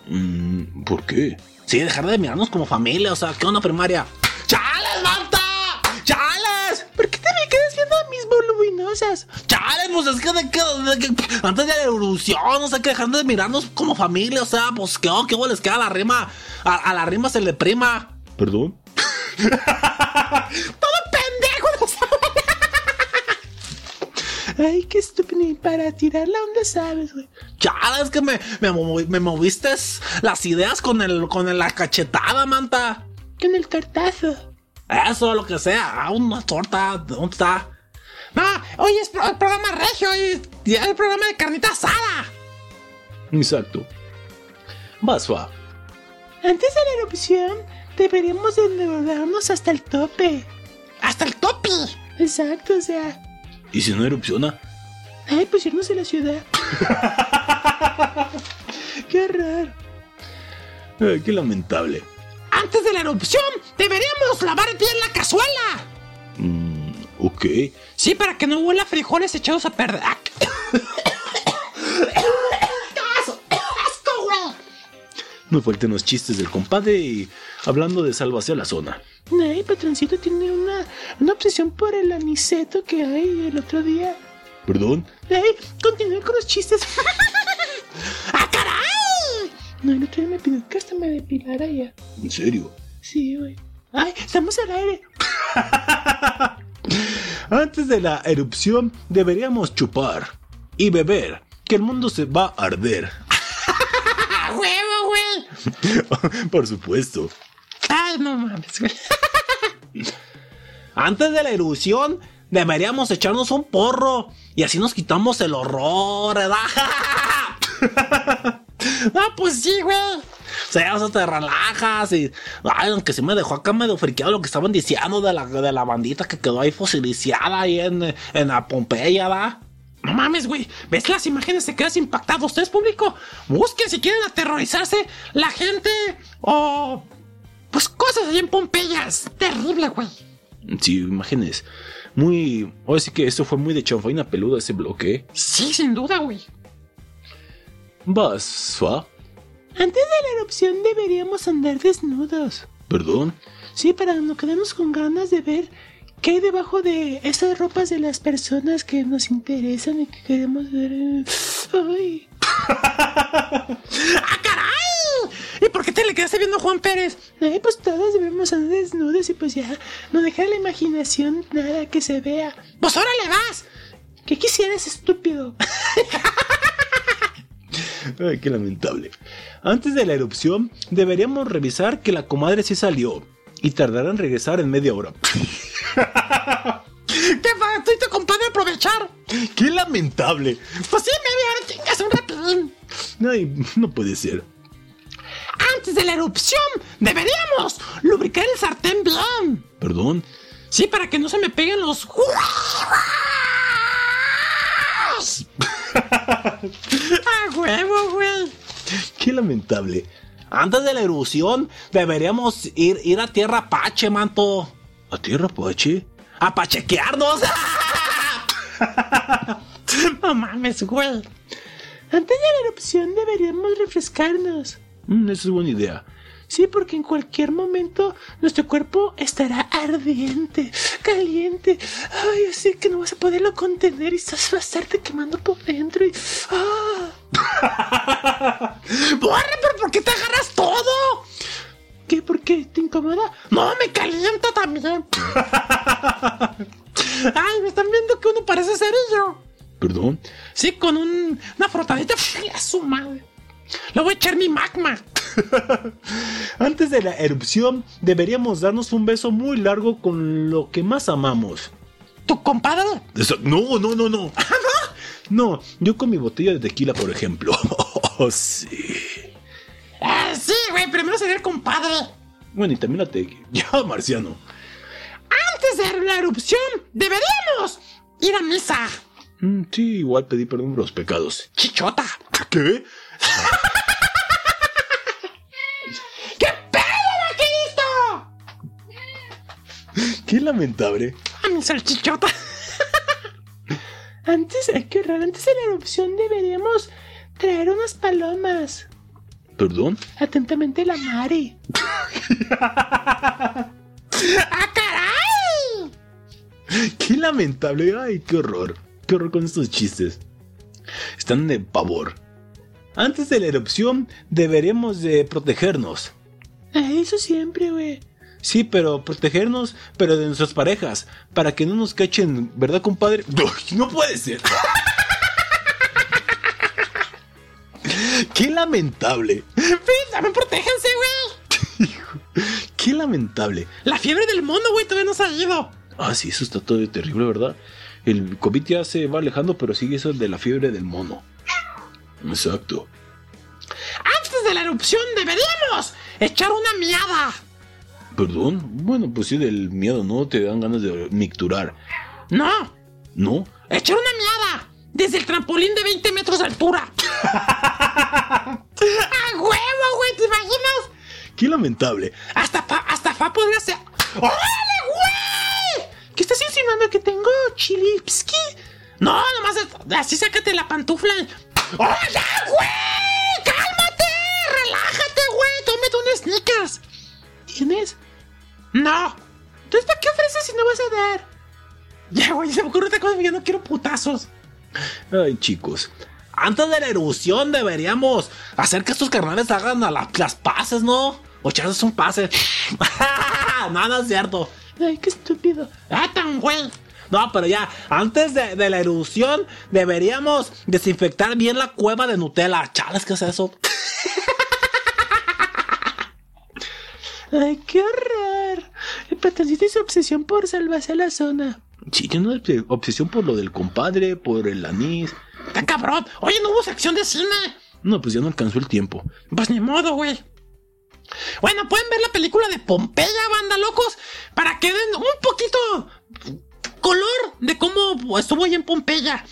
Mm, ¿por qué? Sí, dejar de mirarnos como familia, o sea, ¿qué onda, primaria? ¡Chales, manta! ¡Chales! ¿Por qué te me quedas viendo a mis voluminosas? ¡Chales! Pues es que, de, que, de, que antes de la evolución, o sea, que dejando de mirarnos como familia, o sea, pues que oh, que oh, les queda la rima. A, a la rima se le prima. ¿Perdón? ¡Todo pendejo! No sabes. Ay, qué estúpido. Y para tirar la onda sabes, güey. ¡Chales! Que me, me, movi, me moviste las ideas con, el, con el, la cachetada, manta. En el tortazo. Eso, lo que sea. Una torta. ¿Dónde está? No, hoy es pro- el programa regio. Hoy es el programa de carnita asada. Exacto. Vas, va. Antes de la erupción, deberíamos de endeudarnos hasta el tope. ¡Hasta el tope! Exacto, o sea, ¿Y si no erupciona? Ay, pues irnos a la ciudad. Qué raro. Ay, qué lamentable. Antes de la erupción, deberíamos lavar bien la cazuela. Mm, ok. Sí, para que no huela frijoles echados a perder. No falten los chistes del compadre y hablando de salvación a la zona. Ay, patroncito tiene una, una obsesión por el aniceto que hay el otro día. ¿Perdón? Ay, continúe con los chistes. ¡Ah, caray! No, el otro día me pidió que hasta me depilara ya. ¿En serio? Sí, güey. Ay, estamos al aire. Antes de la erupción deberíamos chupar y beber, que el mundo se va a arder. Por supuesto. Ay, no mames. Antes de la erupción deberíamos echarnos un porro y así nos quitamos el horror, ¿verdad? Ah, pues sí, güey. O sea, o sea, te relajas y... Ay, aunque sí me dejó acá medio friqueado lo que estaban diciendo de la, de la bandita que quedó ahí fosilizada ahí en, en la Pompeya, ¿verdad? No mames, güey. ¿Ves las imágenes? Se quedas impactado. Ustedes, público, busquen si quieren aterrorizarse la gente o... Pues cosas allá en Pompeya. Es terrible, güey. Sí, imágenes. Muy... Ahora sí que esto fue muy de chanfaina peluda ese bloque. Sí, sin duda, güey. Vas, fa. Antes de la erupción deberíamos andar desnudos. ¿Perdón? Sí, para no quedarnos con ganas de ver... ¿Qué hay debajo de esas ropas de las personas que nos interesan y que queremos ver? ¡Ay! ¡Ah, caray! ¿Y por qué te le quedaste viendo a Juan Pérez? Ay, pues todos debemos andar desnudos y pues ya, no dejar la imaginación nada que se vea. ¡Pues ahora le vas! ¿Qué quisieras, estúpido? Ay, qué lamentable. Antes de la erupción, deberíamos revisar que la comadre sí salió. Y tardarán en regresar en media hora. ¡Qué fastidio, compadre, aprovechar! ¡Qué lamentable! Pues sí, media hora, chingas, un rapidín. Ay, no puede ser. Antes de la erupción, deberíamos lubricar el sartén bien. ¿Perdón? Sí, para que no se me peguen los... ¡Ah, huevo, güey! ¡Qué lamentable! Antes de la erupción, deberíamos ir, ir a Tierra Apache, manto. ¿A Tierra Apache? ¡A pachequearnos! No mames, güey. Antes de la erupción, deberíamos refrescarnos. Mm, esa es buena idea. Sí, porque en cualquier momento nuestro cuerpo estará ardiente, caliente. Ay, así que no vas a poderlo contener y vas a estarte quemando por dentro y... ¡Ah! ¡Borre, pero por qué te agarras todo! ¿Qué? ¿Por qué? ¿Te incomoda? ¡No, me calienta también! ¡Ay, me están viendo que uno parece cerillo! ¿Perdón? Sí, con un, una frotadita a su madre. Le voy a echar mi magma. Antes de la erupción deberíamos darnos un beso muy largo con lo que más amamos. ¿Tu compadre? Eso, no, no, no, no. ¿Ah, no? No, yo con mi botella de tequila, por ejemplo. Oh, sí. Ah, sí, güey, primero sería el compadre. Bueno, y también la tequila. Ya, marciano. Antes de la erupción deberíamos ir a misa. Mm, sí, igual pedí perdón por los pecados. Chichota. ¿Qué? ¡Qué pedo, vaquerito! ¡Qué lamentable! ¡A mi salchichota! Antes, qué raro, antes de la erupción deberíamos traer unas palomas. ¿Perdón? Atentamente la Mari. ¡Ah, caray! ¡Qué lamentable! ¡Ay, qué horror! ¡Qué horror con estos chistes! Están de pavor. Antes de la erupción deberemos de protegernos. Eso siempre, güey. Sí, pero protegernos, pero de nuestras parejas, para que no nos cachen, ¿verdad, compadre? Uy, no puede ser. Qué lamentable. Sí, también protéjanse, güey. Qué lamentable. La fiebre del mono, güey, todavía no se ha ido. Ah, sí, eso está todo terrible, ¿verdad? El COVID ya se va alejando, pero sigue eso de la fiebre del mono. Exacto. Antes de la erupción deberíamos echar una miada. ¿Perdón? Bueno, pues sí, del miedo, ¿no? Te dan ganas de micturar. No. ¿No? ¡Echar una miada! Desde el trampolín de veinte metros de altura. ¡A huevo, güey! ¿Te imaginas? ¡Qué lamentable! Hasta fa, hasta fa podría ser... ¡Órale, güey! ¿Qué estás insinuando que tengo, Chilipski? No, nomás así sácate la pantufla. ¡Órale, güey! ¡Cálmate! ¡Relájate, güey! ¡Tómate un sneakers! ¿Tienes? No. Entonces, ¿para qué ofreces si no vas a dar? Ya, güey, se me ocurre otra cosa, yo no quiero putazos. Ay, chicos, antes de la erupción deberíamos hacer que estos carnales hagan a la, las paces, ¿no? O echarles un pase. Nada es cierto. Ay, qué estúpido. Ah, tan güey. No, pero ya, antes de, de la erupción deberíamos desinfectar bien la cueva de Nutella. Chales, ¿qué es eso? Ay, qué horror. El patroncito y su obsesión por salvarse la zona. Sí, tiene una obsesión por lo del compadre, por el anís. ¡Está cabrón! ¡Oye, no hubo sección de cine! No, pues ya no alcanzó el tiempo. Pues ni modo, güey. Bueno, pueden ver la película de Pompeya, banda, locos, para que den un poquito color de cómo estuvo ahí en Pompeya.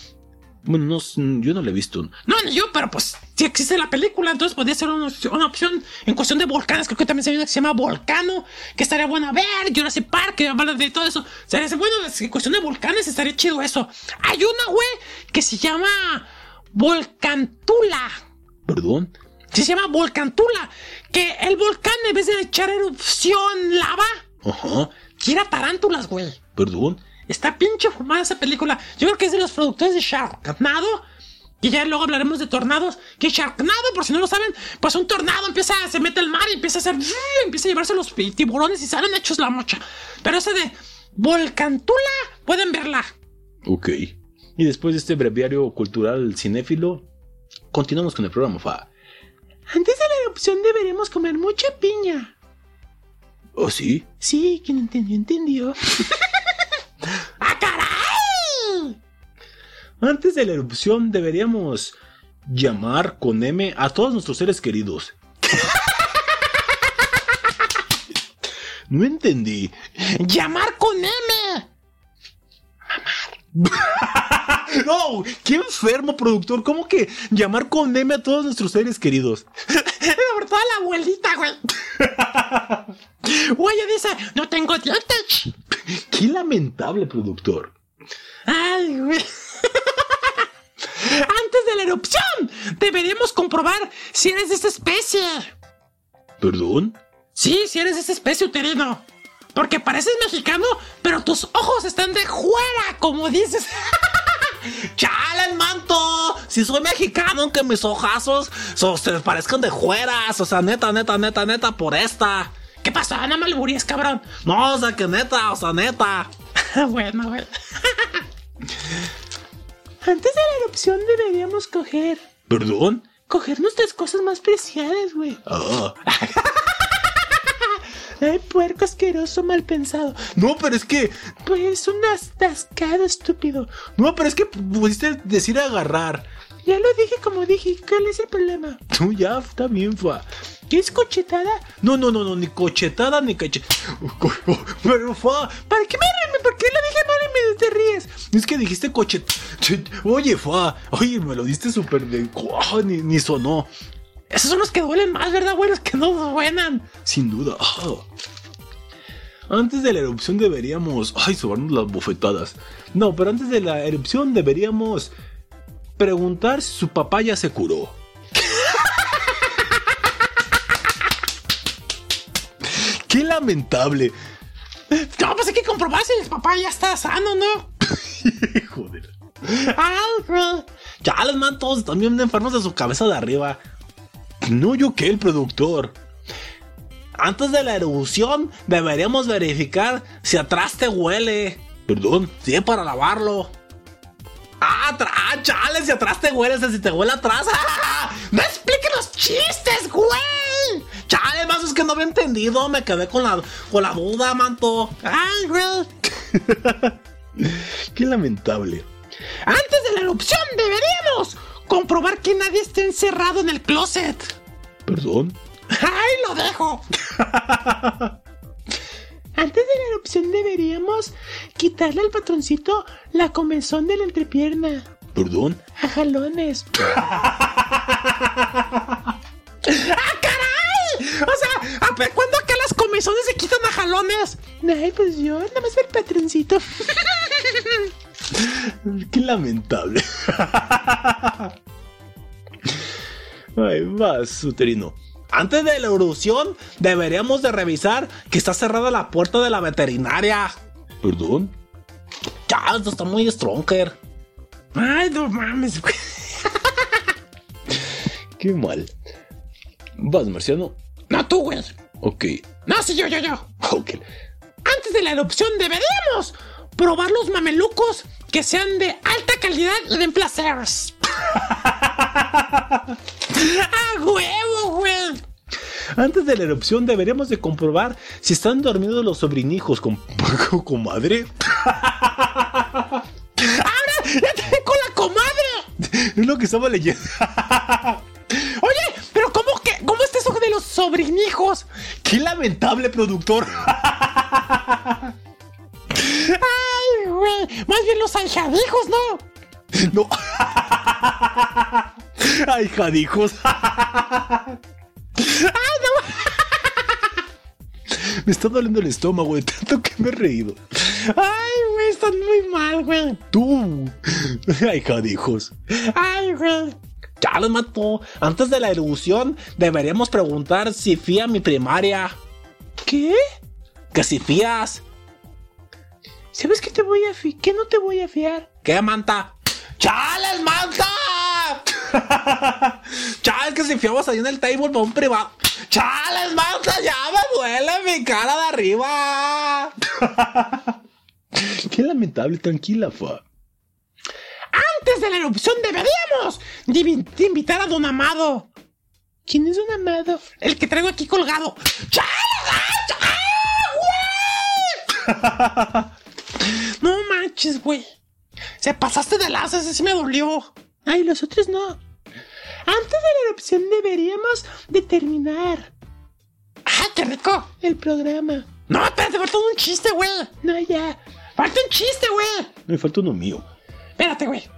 Bueno, no, yo no la he visto. No, ni yo, pero pues si existe la película, entonces podría ser una opción, una opción en cuestión de volcanes. Creo que también se ve una que se llama Volcano, que estaría buena ver. Jurassic Park, que hablan de todo eso. Sería bueno, en cuestión de volcanes estaría chido eso. Hay una, güey, que se llama Volcantula. ¿Perdón? Se llama Volcantula. Que el volcán, en vez de echar erupción lava, ajá, tira tarántulas, güey. ¿Perdón? Está pinche formada esa película. Yo creo que es de los productores de Sharknado. Y ya luego hablaremos de tornados. Que Sharknado, por si no lo saben, pues un tornado empieza, se mete al mar y empieza a hacer... Empieza a llevarse los tiburones y salen hechos la mocha. Pero esa de Volcantula, pueden verla. Ok. Y después de este breviario cultural cinéfilo, continuamos con el programa, Fa. Antes de la erupción deberemos comer mucha piña. ¿Oh, sí? Sí, quien entendió, entendió. ¡Ah, caray! Antes de la erupción deberíamos llamar con M a todos nuestros seres queridos. No entendí. ¡Llamar con M! ¡Mamar! ¡No! ¡Qué enfermo, productor! ¿Cómo que llamar con M a todos nuestros seres queridos? Sobre todo a la abuelita, güey. Güey, dice, no tengo dientes. Qué lamentable, productor. Ay, güey. Antes de la erupción, deberíamos comprobar si eres de esta especie. ¿Perdón? Sí, si eres de esta especie, uterino. Porque pareces mexicano, pero tus ojos están de fuera, como dices. ¡Chala el manto! Si soy mexicano, aunque mis ojazos so, se parezcan de fueras. O sea, neta, neta, neta, neta, por esta. ¿Qué pasa? Nada más alburías, cabrón. No, o sea, que neta, o sea, neta. Bueno, bueno. Antes de la erupción deberíamos coger. ¿Perdón? Coger nuestras cosas más preciadas, güey. Oh. Ay, puerco asqueroso, mal pensado. No, pero es que... Pues un atascado, estúpido. No, pero es que pudiste decir agarrar. Ya lo dije como dije, ¿cuál es el problema? No, ya, está bien, fa. ¿Qué es cochetada? No, no, no, no, ni cochetada, ni cachetada. Pero, fa, ¿para qué me ríes? ¿Por qué lo dije mal y me te ríes? Es que dijiste cochetada. Oye, fa, oye, me lo diste súper de... Oh, ni, ni sonó. Esos son los que duelen más, ¿verdad, güey? Los que no duenan. Sin duda. Oh. Antes de la erupción deberíamos... Ay, sobarnos las bofetadas. No, pero antes de la erupción deberíamos... preguntar si su papá ya se curó. ¡Qué lamentable! No, pues hay que comprobar si el papá ya está sano, ¿no? Joder. Alfred. Ya, los mantos también enfermos de su cabeza de arriba. No, yo que el productor. Antes de la erupción deberíamos verificar si atrás te huele. Perdón, sí, para lavarlo. Ah, tra- ah, chale, si atrás te huele, o sea, si te huele atrás. ¡Ah! ¡No expliquen los chistes, güey! Chale, más es que no había entendido. Me quedé con la, con la duda, manto. ¡Ay, güey! Qué lamentable. Antes de la erupción deberíamos comprobar que nadie esté encerrado en el closet. ¿Perdón? ¡Ay, lo dejo! Antes de la erupción deberíamos quitarle al patroncito la comezón de la entrepierna. ¿Perdón? A jalones. ¡Ah, caray! O sea, ¿a ver, ¿cuándo acá las comezones se quitan a jalones? Ay, pues yo, nada más el patroncito. Qué lamentable. Ay, vas, Suterino. Antes de la erupción, deberíamos de revisar que está cerrada la puerta de la veterinaria. ¿Perdón? Ya, esto está muy stronker. Ay, no mames, güey. Qué mal. Vas, Marciano. No, tú, güey. Ok. No, sí, yo, yo, yo. Ok. Antes de la erupción, deberíamos probar los mamelucos que sean de alta calidad y den placeres. ¡A huevo, güey! Antes de la erupción deberíamos de comprobar si están dormidos los sobrinijos con comadre. ¡Ahora! ¡Ya te vi con la comadre! Es lo que estaba leyendo. Oye, pero ¿cómo que? ¿Cómo está eso de los sobrinijos? ¡Qué lamentable productor! ¡Ay, güey! Más bien los ahijadijos, ¿no? No. Ay, jadijos. Ay, no. Me está doliendo el estómago de tanto que me he reído. Ay, güey, están muy mal, güey. Tú. Ay, jadijos. Ay, güey. Ya los mato. Antes de la erupción deberíamos preguntar si fía mi primaria. ¿Qué? Que si fías. ¿Sabes qué te voy a fiar? ¿Qué no te voy a fiar? ¿Qué, Manta? ¡Chales, Manta! ¡Chales, que si fiamos ahí en el table para un privado! ¡Chales, Manta! ¡Ya me duele mi cara de arriba! ¡Qué lamentable! Tranquila, fa. Antes de la erupción deberíamos de invitar a Don Amado. ¿Quién es Don Amado? El que traigo aquí colgado. ¡Chales! ¡Ah, güey! No manches, güey. Se pasaste de lanza, ese sí me dolió. Ay, los otros no. Antes de la erupción deberíamos determinar. ¡Ah, qué rico! El programa. No, espérate, falta un chiste, güey. No, ya. Falta un chiste, güey. Me falta uno mío. Espérate, güey.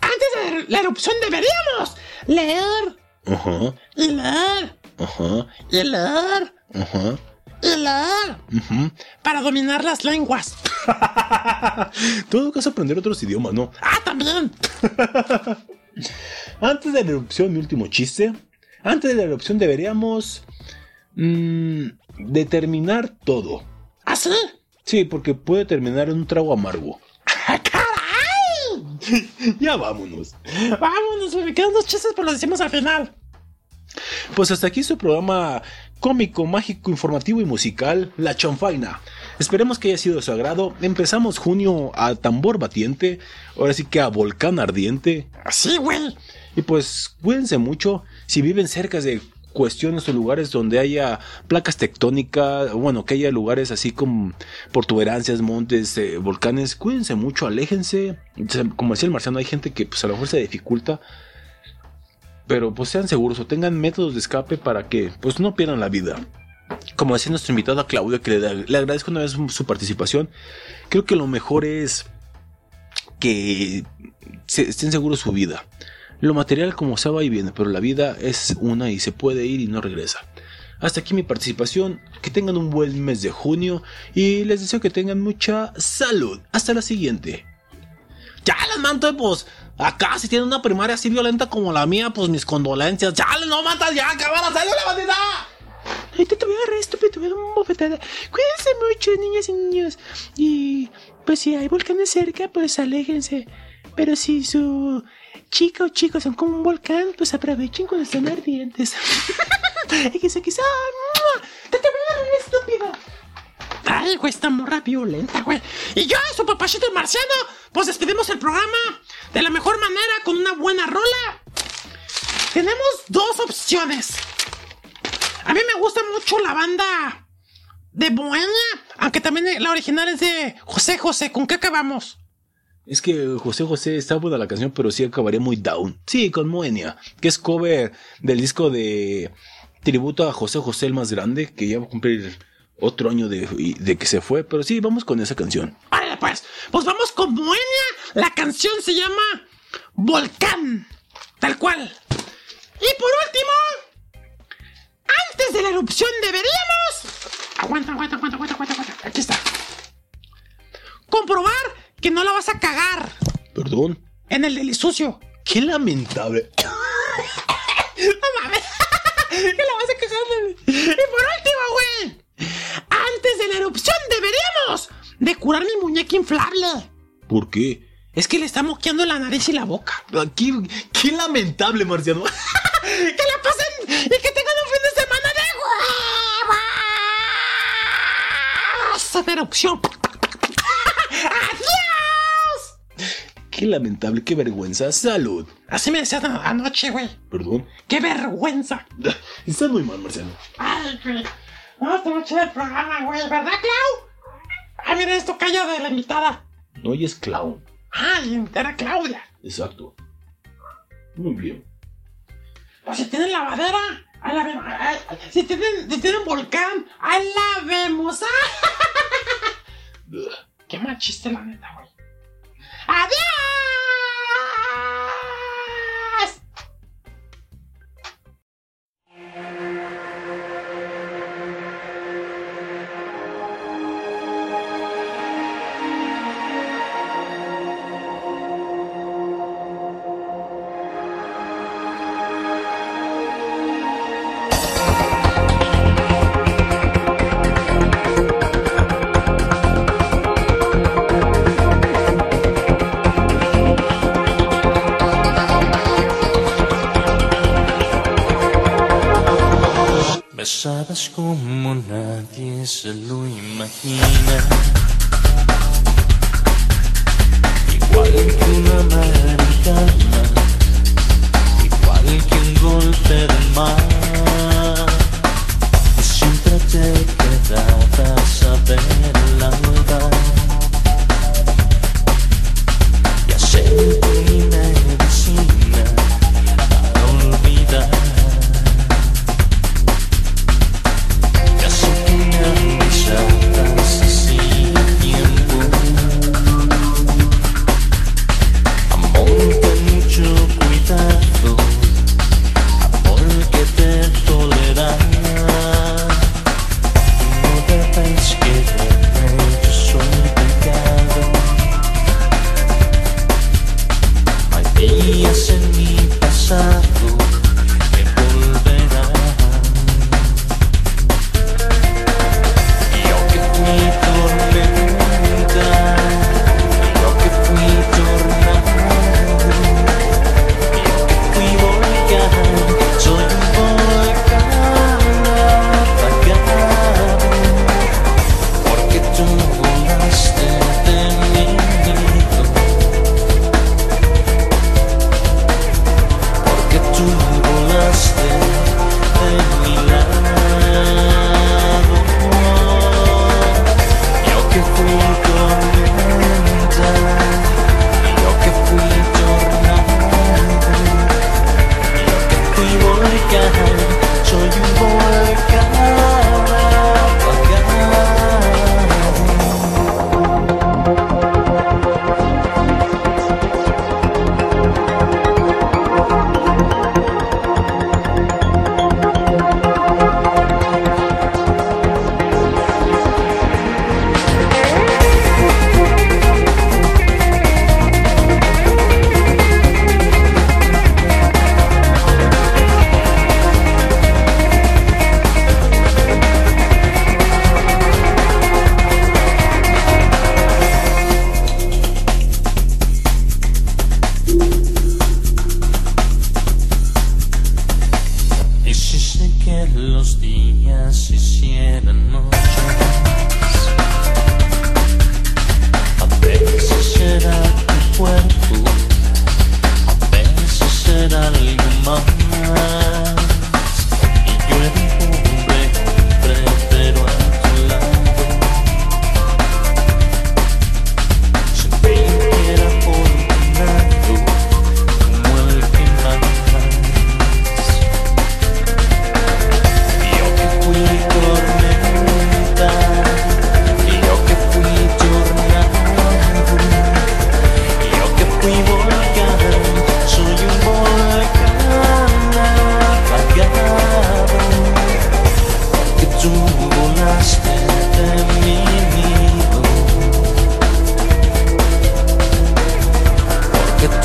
Antes de la erupción deberíamos leer. Ajá. Y leer. Ajá. Y leer. Ajá. Y leer. Uh-huh. Para dominar las lenguas. Todo caso aprender otros idiomas, ¿no? ¡Ah, también! Antes de la erupción, mi último chiste. Antes de la erupción deberíamos mmm, determinar todo. ¿Ah, sí? Sí, porque puede terminar en un trago amargo. ¡Caray! Ya vámonos. Vámonos, me quedan dos chistes, pero los decimos al final. Pues hasta aquí su programa cómico, mágico, informativo y musical, La Chonfaina. Esperemos que haya sido de su agrado. Empezamos junio a tambor batiente, ahora sí que a volcán ardiente. ¡Así, güey! Y pues cuídense mucho. Si viven cerca de cuestiones o lugares donde haya placas tectónicas, bueno, que haya lugares así como protuberancias, montes, eh, volcanes, cuídense mucho, aléjense. Como decía el marciano, hay gente que pues a lo mejor se dificulta. Pero pues sean seguros o tengan métodos de escape para que pues no pierdan la vida. Como decía nuestra invitada Claudia, que le, le agradezco una vez su participación. Creo que lo mejor es que se, estén seguros su vida. Lo material como se va y viene, pero la vida es una y se puede ir y no regresa. Hasta aquí mi participación. Que tengan un buen mes de junio y les deseo que tengan mucha salud. Hasta la siguiente. Ya les mando, pues. Acá, si tiene una primaria así violenta como la mía, pues mis condolencias. ¡Ya, no matas! ¡Ya, cámara! ¡Salió la bandida! Ay, te, te voy a agarrar, estúpido, te voy a dar una bofetada. Cuídense mucho, niñas y niños. Y, pues, si hay volcanes cerca, pues, aléjense. Pero si su chica o chico son como un volcán, pues, aprovechen cuando están ardientes. Y que se quizá... ¡Te te voy a agarrar, estúpido! Ay, güey, esta morra violenta, güey. Y yo, su papachito el marciano, pues, despedimos el programa de la mejor manera, con una buena rola. Tenemos dos opciones. A mí me gusta mucho la banda de Bohemia, aunque también la original es de José José. ¿Con qué acabamos? Es que José José está buena la canción, pero sí acabaría muy down. Sí, con Moenia, que es cover del disco de tributo a José José el más grande, que ya va a cumplir otro año de, de que se fue, pero sí, vamos con esa canción. Vale, pues, pues vamos con Moenia. La canción se llama Volcán, tal cual. Y por último, antes de la erupción deberíamos... Aguanta, aguanta, aguanta, aguanta, aguanta, aguanta. Aquí está. Comprobar que no la vas a cagar. Perdón. En el delisucio. Qué lamentable. No mames. Que la vas a cagar. Y por último, güey, antes de la erupción deberíamos de curar mi muñeca inflable. ¿Por qué? Es que le está moqueando la nariz y la boca. Qué, qué lamentable, Marciano. Que la pasen y que tengan un fin de semana de huevos. Erupción. ¡Adiós! Qué lamentable, qué vergüenza. Salud. Así me decías anoche, güey. Perdón. ¡Qué vergüenza! Estás muy mal, Marciano. Ay, güey. No, te noche del programa, güey. ¿Verdad, Clau? Ah, mira, esto calla de la invitada. No, y es Clau. Ah, la invitada Claudia. Exacto. Muy bien. Pues si tienen lavadera, a la vemos. Si tienen, si tienen volcán, a la vemos. Qué mal chiste, la neta, güey. ¡Adiós! Sabes como nadie se lo imagina, igual que una americana, igual que un golpe de mar, y siempre te quedabas a ver la verdad, y hacer mi medicina para olvidar. Así que me saltas así.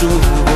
tú.